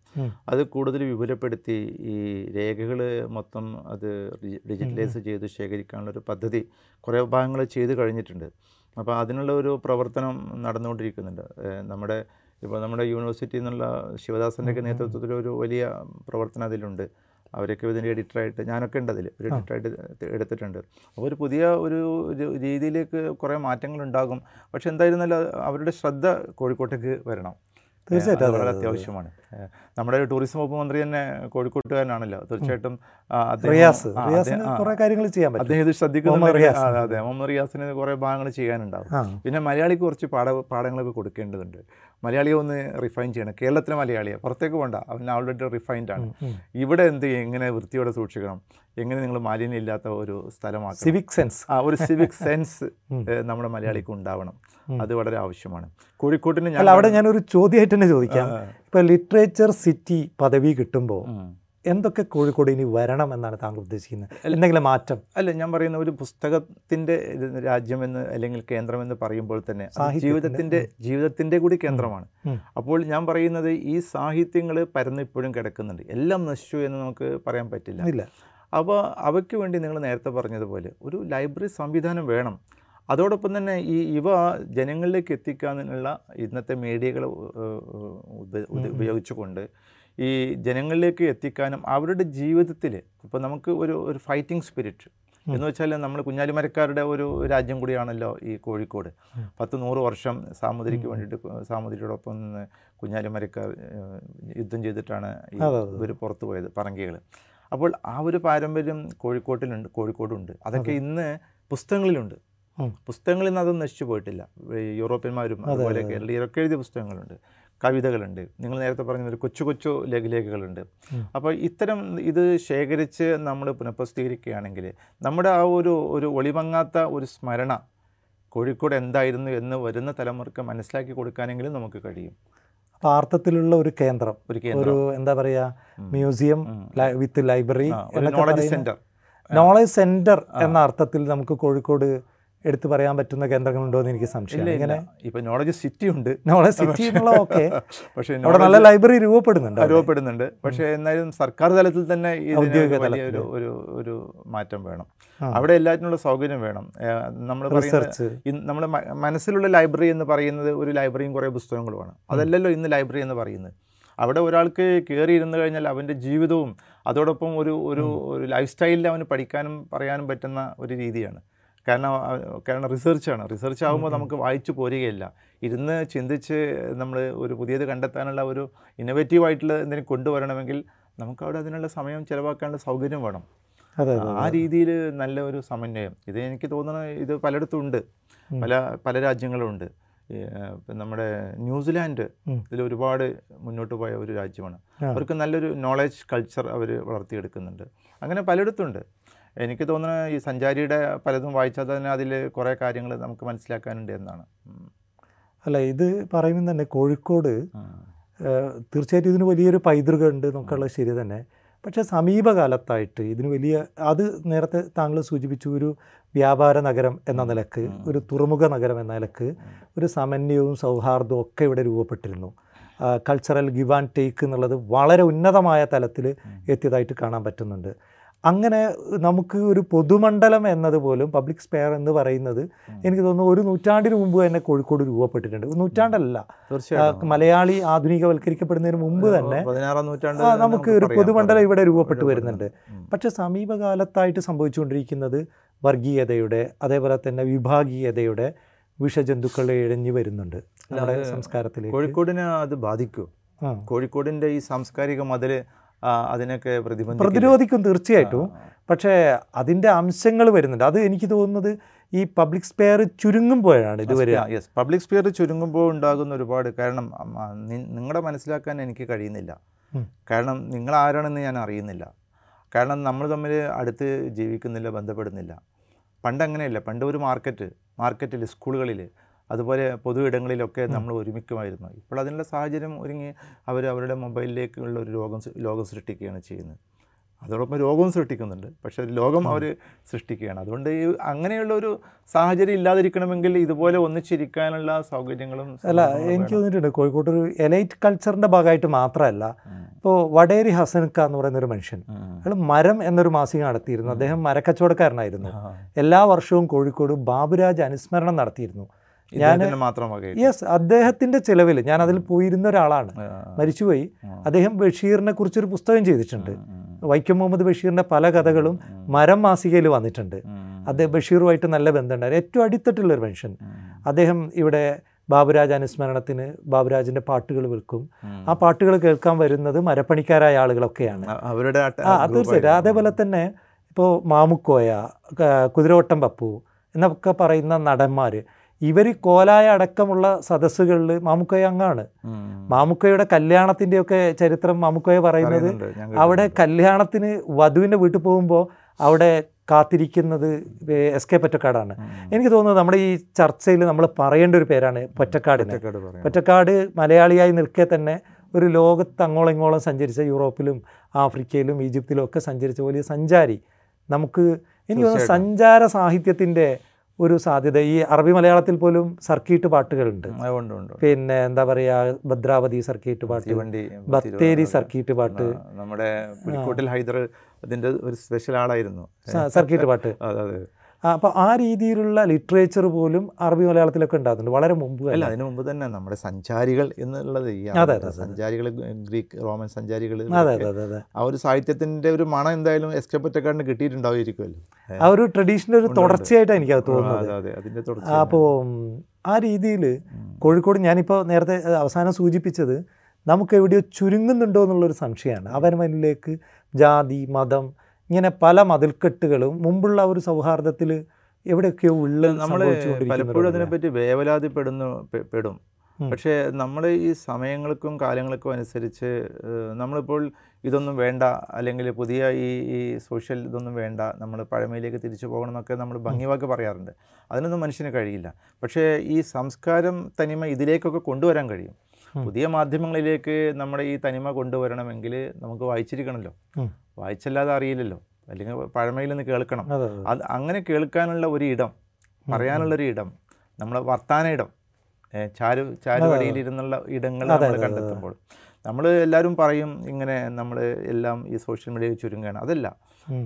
അത് കൂടുതൽ വിപുലപ്പെടുത്തി ഈ രേഖകൾ മൊത്തം അത് ഡിജിറ്റലൈസ് ചെയ്ത് ശേഖരിക്കാനുള്ളൊരു പദ്ധതി കുറേ ഭാഗങ്ങൾ ചെയ്ത് കഴിഞ്ഞിട്ടുണ്ട്. അപ്പോൾ അതിനുള്ള ഒരു പ്രവർത്തനം നടന്നുകൊണ്ടിരിക്കുന്നുണ്ട്. നമ്മുടെ ഇപ്പോൾ നമ്മുടെ യൂണിവേഴ്സിറ്റി എന്നുള്ള ശിവദാസൻ്റെയൊക്കെ നേതൃത്വത്തിലൊരു വലിയ പ്രവർത്തനം അതിലുണ്ട്. അവരൊക്കെ ഇതിൻ്റെ എഡിറ്ററായിട്ട്, ഞാനൊക്കെ ഉണ്ട് അതിൽ ഒരു എഡിറ്ററായിട്ട് എടുത്തിട്ടുണ്ട്. അപ്പോൾ ഒരു പുതിയ ഒരു രീതിയിലേക്ക് കുറേ മാറ്റങ്ങളുണ്ടാകും. പക്ഷെ എന്തായിരുന്നല്ല, അവരുടെ ശ്രദ്ധ കോഴിക്കോട്ടേക്ക് വരണം. തീർച്ചയായിട്ടും അത് വളരെ അത്യാവശ്യമാണ്. നമ്മുടെ ഒരു ടൂറിസം വകുപ്പ് മന്ത്രി തന്നെ കോഴിക്കോട്ടുകാരനാണല്ലോ. തീർച്ചയായിട്ടും അദ്ദേഹം ഇത് ശ്രദ്ധിക്കുന്നുണ്ട്. അതെ, മുഹമ്മദ് റിയാസിന് കുറേ ഭാഗങ്ങൾ ചെയ്യാനുണ്ടാവും. പിന്നെ മലയാളിക്ക് കുറച്ച് പാഠ പാഠങ്ങളൊക്കെ കൊടുക്കേണ്ടതുണ്ട്. മലയാളിയെ ഒന്ന് റിഫൈൻ ചെയ്യണം. കേരളത്തിലെ മലയാളിയെ പുറത്തേക്ക് പോകണ്ട, അവൻ ആൾറെഡി റിഫൈൻഡാണ്. ഇവിടെ എന്ത്, എങ്ങനെ വൃത്തിയോടെ സൂക്ഷിക്കണം, എങ്ങനെ നിങ്ങൾ മാലിന്യം ഇല്ലാത്ത ഒരു സ്ഥലമാണ്, സിവിക് സെൻസ്, ആ ഒരു സിവിക് സെൻസ് നമ്മുടെ മലയാളിക്ക് ഉണ്ടാവണം. അത് വളരെ ആവശ്യമാണ് കോഴിക്കോട്ടിന്. ഞാൻ അവിടെ ഞാനൊരു ചോദ്യമായിട്ട് തന്നെ ചോദിക്കാം. ഇപ്പോൾ ലിറ്ററേച്ചർ സിറ്റി പദവി കിട്ടുമ്പോൾ എന്തൊക്കെ കോഴിക്കോട് ഇനി വരണം എന്നാണ് താങ്കൾ ഉദ്ദേശിക്കുന്നത്? എന്തെങ്കിലും മാറ്റം? അല്ല, ഞാൻ പറയുന്ന ഒരു പുസ്തകത്തിൻ്റെ രാജ്യമെന്ന് അല്ലെങ്കിൽ കേന്ദ്രമെന്ന് പറയുമ്പോൾ തന്നെ ജീവിതത്തിൻ്റെ ജീവിതത്തിൻ്റെ കൂടി കേന്ദ്രമാണ്. അപ്പോൾ ഞാൻ പറയുന്നത് ഈ സാഹിത്യങ്ങൾ പരന്നിപ്പോഴും കിടക്കുന്നുണ്ട്. എല്ലാം നശിച്ചു എന്ന് നമുക്ക് പറയാൻ പറ്റില്ല. അപ്പോൾ അവയ്ക്ക് വേണ്ടി നിങ്ങൾ നേരത്തെ പറഞ്ഞതുപോലെ ഒരു ലൈബ്രറി സംവിധാനം വേണം. അതോടൊപ്പം തന്നെ ഈ ഇവ ജനങ്ങളിലേക്ക് എത്തിക്കാനുള്ള ഇന്നത്തെ മീഡിയകൾ ഉപയോഗിച്ചുകൊണ്ട് ഈ ജനങ്ങളിലേക്ക് എത്തിക്കാനും അവരുടെ ജീവിതത്തിൽ ഇപ്പോൾ നമുക്ക് ഒരു ഒരു ഫൈറ്റിംഗ് സ്പിരിറ്റ് എന്ന് വെച്ചാൽ നമ്മൾ കുഞ്ഞാലിമരക്കാരുടെ ഒരു രാജ്യം കൂടിയാണല്ലോ ഈ കോഴിക്കോട്. പത്ത് നൂറ് വർഷം സാമൂതിരിക്ക് വേണ്ടിയിട്ട്, സാമൂതിരിയോടൊപ്പം കുഞ്ഞാലിമരക്കാർ യുദ്ധം ചെയ്തിട്ടാണ് ഇവർ പുറത്തു പോയത്, പറങ്കികൾ. അപ്പോൾ ആ ഒരു പാരമ്പര്യം കോഴിക്കോട്ടിലുണ്ട്, കോഴിക്കോടുണ്ട്. അതൊക്കെ ഇന്ന് പുസ്തകങ്ങളിലുണ്ട്. പുസ്തകങ്ങളിൽ നിന്ന് അതൊന്നും നശിച്ചു പോയിട്ടില്ല. യൂറോപ്യന്മാരും അതുപോലെ കേരളീയരൊക്കെ എഴുതിയ പുസ്തകങ്ങളുണ്ട്, കവിതകളുണ്ട്. നിങ്ങൾ നേരത്തെ പറഞ്ഞ കൊച്ചു കൊച്ചു ലഘുലേഖകളുണ്ട്. അപ്പോൾ ഇത്തരം ഇത് ശേഖരിച്ച് നമ്മൾ പുനഃപ്രസിദ്ധീകരിക്കുകയാണെങ്കിൽ നമ്മുടെ ആ ഒരു ഒരു ഒളിമങ്ങാത്ത ഒരു സ്മരണ കോഴിക്കോട് എന്തായിരുന്നു എന്ന് വരുന്ന തലമുറക്ക് മനസ്സിലാക്കി കൊടുക്കാനെങ്കിലും നമുക്ക് കഴിയും. അർത്ഥത്തിലുള്ള ഒരു കേന്ദ്രം, ഒരു എന്താ പറയുക, museum with library, knowledge centre, knowledge centre എന്ന അർത്ഥത്തിൽ നമുക്ക് കോഴിക്കോട് എടുത്തു പറയാൻ പറ്റുന്ന കേന്ദ്രങ്ങളുണ്ടോ എന്ന് എനിക്ക് സംശയമില്ല. ഇങ്ങനെ ഇപ്പോൾ നോളജ് സിറ്റി ഉണ്ട്, നോളജ് സിറ്റി എന്നുള്ള, ഓക്കെ, പക്ഷേ അവിടെ നല്ല ലൈബ്രറി രൂപപ്പെടുന്നുണ്ട് രൂപപ്പെടുന്നുണ്ട് പക്ഷേ എന്നാലും സർക്കാർ തലത്തിൽ തന്നെ ഔദ്യോഗിക തലത്തിൽ ഒരു ഒരു മാറ്റം വേണം. അവിടെ എല്ലാറ്റിനുള്ള സൗകര്യം വേണം. നമ്മൾ റിസർച്ച്, നമ്മുടെ മനസ്സിലുള്ള ലൈബ്രറി എന്ന് പറയുന്നത് ഒരു ലൈബ്രറിയും കുറേ പുസ്തകങ്ങളുമാണ്. അതല്ലല്ലോ ഇന്ന് ലൈബ്രറി എന്ന് പറയുന്നത്. അവിടെ ഒരാൾക്ക് കയറി ഇരുന്ന് കഴിഞ്ഞാൽ അവൻ്റെ ജീവിതവും അതോടൊപ്പം ഒരു ഒരു ഒരു ലൈഫ് സ്റ്റൈലിൽ അവന് പഠിക്കാനും പറയാനും പറ്റുന്ന ഒരു രീതിയാണ്. കാരണം കാരണം റിസർച്ചാണ്. റിസർച്ച് ആകുമ്പോൾ നമുക്ക് വായിച്ചു പോരുകയില്ല, ഇരുന്ന് ചിന്തിച്ച് നമ്മൾ ഒരു പുതിയത് കണ്ടെത്താനുള്ള ഒരു ഇന്നോവേറ്റീവായിട്ടുള്ള എന്തെങ്കിലും കൊണ്ടുവരണമെങ്കിൽ നമുക്കവിടെ അതിനുള്ള സമയം ചിലവാക്കാനുള്ള സൗകര്യം വേണം. ആ രീതിയിൽ നല്ല ഒരു സമന്വയം, ഇത് എനിക്ക് തോന്നുന്നത് ഇത് പലയിടത്തും ഉണ്ട്, പല പല രാജ്യങ്ങളും ഉണ്ട്. നമ്മുടെ ന്യൂസിലാൻഡ് ഇതിൽ ഒരുപാട് മുന്നോട്ട് പോയ ഒരു രാജ്യമാണ്. അവർക്ക് നല്ലൊരു നോളജ് കൾച്ചർ അവർ വളർത്തിയെടുക്കുന്നുണ്ട്. അങ്ങനെ പലയിടത്തുണ്ട്. എനിക്ക് തോന്നുന്നത് ഈ സഞ്ചാരിയുടെ പലതും വായിച്ചാൽ തന്നെ അതിൽ കുറേ കാര്യങ്ങൾ നമുക്ക് മനസ്സിലാക്കാനുണ്ട് എന്നാണ്. അല്ല, ഇത് പറയുമ്പോൾ തന്നെ കോഴിക്കോട് തീർച്ചയായിട്ടും ഇതിന് വലിയൊരു പൈതൃകം ഉണ്ട് എന്നൊക്കെയുള്ള ശരി തന്നെ. പക്ഷേ സമീപകാലത്തായിട്ട് ഇതിന് വലിയ, അത് നേരത്തെ താങ്കൾ സൂചിപ്പിച്ചു, ഒരു വ്യാപാര നഗരം എന്ന നിലക്ക്, ഒരു തുറമുഖ നഗരം എന്ന നിലക്ക് ഒരു സമന്വയവും സൗഹാർദ്ദവും ഒക്കെ ഇവിടെ രൂപപ്പെട്ടിരുന്നു. കൾച്ചറൽ ഗിവ് ആൻഡ് ടേക്ക് എന്നുള്ളത് വളരെ ഉന്നതമായ തലത്തിൽ എത്തിയതായിട്ട് കാണാൻ പറ്റുന്നുണ്ട്. അങ്ങനെ നമുക്ക് ഒരു പൊതുമണ്ഡലം എന്നതുപോലും പബ്ലിക് സ്പെയർ എന്ന് പറയുന്നത് എനിക്ക് തോന്നുന്നു ഒരു നൂറ്റാണ്ടിന് മുമ്പ് തന്നെ കോഴിക്കോട് രൂപപ്പെട്ടിട്ടുണ്ട്. നൂറ്റാണ്ടല്ല, മലയാളി ആധുനികവൽക്കരിക്കപ്പെടുന്നതിന് മുമ്പ് തന്നെ നമുക്ക് ഒരു പൊതുമണ്ഡലം ഇവിടെ രൂപപ്പെട്ടു വരുന്നുണ്ട്. പക്ഷെ സമീപകാലത്തായിട്ട് സംഭവിച്ചുകൊണ്ടിരിക്കുന്നത് വർഗീയതയുടെ അതേപോലെ തന്നെ വിഭാഗീയതയുടെ വിഷജന്തുക്കൾ ഇഴഞ്ഞു വരുന്നുണ്ട് നമ്മുടെ സംസ്കാരത്തിൽ. കോഴിക്കോടിനെ അത് ബാധിക്കും, കോഴിക്കോടിൻ്റെ ഈ സാംസ്കാരിക മതിൽ അതിനൊക്കെ പ്രതിരോധിക്കും തീർച്ചയായിട്ടും. പക്ഷേ അതിൻ്റെ അംശങ്ങൾ വരുന്നുണ്ട്. അത് എനിക്ക് തോന്നുന്നത് ഈ പബ്ലിക് സ്പെയർ ചുരുങ്ങുമ്പോഴാണ് ഇത് വരിക. യെസ്, പബ്ലിക് സ്പെയർ ചുരുങ്ങുമ്പോൾ ഉണ്ടാകുന്ന ഒരുപാട് കാരണം നിങ്ങളെ മനസ്സിലാക്കാൻ എനിക്ക് കഴിയുന്നില്ല. കാരണം നിങ്ങൾ ആരാണെന്ന് ഞാൻ അറിയുന്നില്ല. കാരണം നമ്മൾ തമ്മിൽ അടുത്ത് ജീവിക്കുന്നില്ല, ബന്ധപ്പെടുന്നില്ല. പണ്ടങ്ങനെയല്ല, പണ്ട് ഒരു മാർക്കറ്റ് മാർക്കറ്റിൽ സ്കൂളുകളിൽ അതുപോലെ പൊതു ഇടങ്ങളിലൊക്കെ നമ്മൾ ഒരുമിക്കുമായിരുന്നു. ഇപ്പോൾ അതിനുള്ള സാഹചര്യം ഒരുങ്ങി അവർ അവരുടെ മൊബൈലിലേക്കുള്ള ഒരു ലോകം ലോകം സൃഷ്ടിക്കുകയാണ് ചെയ്യുന്നത്. അതോടൊപ്പം രോഗവും സൃഷ്ടിക്കുന്നുണ്ട്, പക്ഷേ ഒരു ലോകം അവർ സൃഷ്ടിക്കുകയാണ്. അതുകൊണ്ട് ഈ അങ്ങനെയുള്ള ഒരു സാഹചര്യം ഇല്ലാതിരിക്കണമെങ്കിൽ ഇതുപോലെ ഒന്നിച്ചിരിക്കാനുള്ള സൗകര്യങ്ങളും അല്ല എനിക്ക് തോന്നിയിട്ടുണ്ട്. കോഴിക്കോട് ഒരു എലൈറ്റ് കൾച്ചറിൻ്റെ ഭാഗമായിട്ട് മാത്രമല്ല, ഇപ്പോൾ വടേരി ഹസൻക്ക എന്ന് പറയുന്നൊരു മനുഷ്യൻ, അയാൾ മരം എന്നൊരു മാസിക നടത്തിയിരുന്നു. അദ്ദേഹം മരക്കച്ചവടക്കാരനായിരുന്നു. എല്ലാ വർഷവും കോഴിക്കോട് ബാബുരാജ് അനുസ്മരണം നടത്തിയിരുന്നു. ഞാൻ യെസ് അദ്ദേഹത്തിൻ്റെ ചിലവിൽ ഞാൻ അതിൽ പോയിരുന്ന ഒരാളാണ്. മരിച്ചുപോയി. അദ്ദേഹം ബഷീറിനെ കുറിച്ചൊരു പുസ്തകം ചെയ്തിട്ടുണ്ട്. വൈക്കം മുഹമ്മദ് ബഷീറിൻ്റെ പല കഥകളും മരം മാസികയിൽ വന്നിട്ടുണ്ട്. അദ്ദേഹം ബഷീറുമായിട്ട് നല്ല ബന്ധമുണ്ടായിരുന്നു. ഏറ്റവും അടിത്തട്ടിലുള്ളൊരു മനുഷ്യൻ. അദ്ദേഹം ഇവിടെ ബാബുരാജ് അനുസ്മരണത്തിന് ബാബുരാജിൻ്റെ പാട്ടുകൾ വിൽക്കും. ആ പാട്ടുകൾ കേൾക്കാൻ വരുന്നത് മരപ്പണിക്കാരായ ആളുകളൊക്കെയാണ്. തീർച്ചയായിട്ടും അതേപോലെ തന്നെ ഇപ്പോൾ മാമുക്കോയ, കുതിരവട്ടം പപ്പു എന്നൊക്കെ പറയുന്ന നടന്മാർ, ഇവർ കോലായ അടക്കമുള്ള സദസ്സുകളിൽ മാമുക്കോയ അംഗമാണ്. മാമുക്കോയുടെ കല്യാണത്തിൻ്റെയൊക്കെ ചരിത്രം മാമുക്കോയ പറയുന്നത്, അവിടെ കല്യാണത്തിന് വധുവിൻ്റെ വീട്ടിൽ പോകുമ്പോൾ അവിടെ കാത്തിരിക്കുന്നത് എസ് കെ പൊറ്റക്കാടാണ്. എനിക്ക് തോന്നുന്നത് നമ്മുടെ ഈ ചർച്ചയിൽ നമ്മൾ പറയേണ്ട ഒരു പേരാണ് പൊറ്റക്കാടിനെ. പൊറ്റക്കാട് മലയാളിയായി നിൽക്കെ തന്നെ ഒരു ലോകത്ത് അങ്ങോളം ഇങ്ങോളം സഞ്ചരിച്ച, യൂറോപ്പിലും ആഫ്രിക്കയിലും ഈജിപ്തിലും ഒക്കെ സഞ്ചരിച്ച വലിയ സഞ്ചാരി. നമുക്ക് എനിക്ക് തോന്നുന്നു സഞ്ചാര സാഹിത്യത്തിൻ്റെ ഒരു സാധ്യത ഈ അറബി മലയാളത്തിൽ പോലും സർക്കീട്ട് പാട്ടുകളുണ്ട്. പിന്നെ എന്താ പറയാ, ഭദ്രാവതി സർക്കീട്ട് പാട്ട്, ബത്തേരി സർക്കീട്ട് പാട്ട്, നമ്മുടെ പുലിക്കോട്ടിൽ ഹൈദർ അതിന്റെ ഒരു സ്പെഷ്യൽ ആളായിരുന്നു സർക്കീട്ട് പാട്ട്. അപ്പോൾ ആ രീതിയിലുള്ള ലിറ്ററേച്ചർ പോലും അറബി മലയാളത്തിലൊക്കെ ഉണ്ടാകുന്നുണ്ട് വളരെ മുമ്പ്. അല്ല, അതിന് മുമ്പ് തന്നെ നമ്മുടെ സഞ്ചാരികൾ എന്നുള്ളത്, അതെ അതെ സഞ്ചാരികൾ, ഗ്രീക്ക് റോമൻ സഞ്ചാരികൾ, അതെ അതെ അതെ ആ ഒരു സാഹിത്യത്തിൻ്റെ ഒരു മണം എന്തായാലും എസ് കെ പൊറ്റക്കാടിന് കിട്ടിയിട്ടുണ്ടാവുമായിരിക്കുമല്ലോ. ആ ഒരു ട്രഡീഷണൽ ഒരു തുടർച്ചയായിട്ടാണ് എനിക്കത് തോന്നുന്നത്. അപ്പോൾ ആ രീതിയിൽ കോഴിക്കോട് ഞാനിപ്പോൾ നേരത്തെ അവസാനം സൂചിപ്പിച്ചത് നമുക്ക് എവിടെയോ ചുരുങ്ങുന്നുണ്ടോ എന്നുള്ളൊരു സംശയമാണ്. അവനവനിലേക്ക് ജാതി, മതം, ഇങ്ങനെ പല മതിൽക്കെട്ടുകളും മുമ്പുള്ള ഒരു സൗഹാർദ്ദത്തിൽ എവിടെയൊക്കെയോ ഉള്ള നമ്മൾ പലപ്പോഴും അതിനെപ്പറ്റി വേവലാതിപ്പെടുന്നു പെടും. പക്ഷേ നമ്മൾ ഈ സമയങ്ങൾക്കും കാലങ്ങൾക്കും അനുസരിച്ച് നമ്മളിപ്പോൾ ഇതൊന്നും വേണ്ട, അല്ലെങ്കിൽ പുതിയ ഈ ഈ സോഷ്യൽ ഇതൊന്നും വേണ്ട, നമ്മൾ പഴമയിലേക്ക് തിരിച്ചു പോകണം എന്നൊക്കെ നമ്മൾ ഭംഗിവാക്ക് പറയാറുണ്ട്. അതിനൊന്നും മനുഷ്യന് കഴിയില്ല. പക്ഷേ ഈ സംസ്കാരം തനിമ ഇതിലേക്കൊക്കെ കൊണ്ടുവരാൻ കഴിയും. പുതിയ മാധ്യമങ്ങളിലേക്ക് നമ്മുടെ ഈ തനിമ കൊണ്ടുവരണമെങ്കിൽ നമുക്ക് വായിച്ചിരിക്കണമല്ലോ, വായിച്ചല്ലാതെ അറിയില്ലല്ലോ, അല്ലെങ്കിൽ പഴമയിൽ നിന്ന് കേൾക്കണം. അത് അങ്ങനെ കേൾക്കാനുള്ള ഒരു ഇടം, പറയാനുള്ളൊരു ഇടം, നമ്മളെ വർത്താന ഇടം, ചാരു ചാരുവടിയിലിരുന്നുള്ള ഇടങ്ങൾ നമ്മൾ കണ്ടെത്തുമ്പോൾ നമ്മൾ എല്ലാവരും പറയും ഇങ്ങനെ നമ്മൾ എല്ലാം ഈ സോഷ്യൽ മീഡിയയിൽ ചുരുങ്ങുകയാണ്. അതല്ല,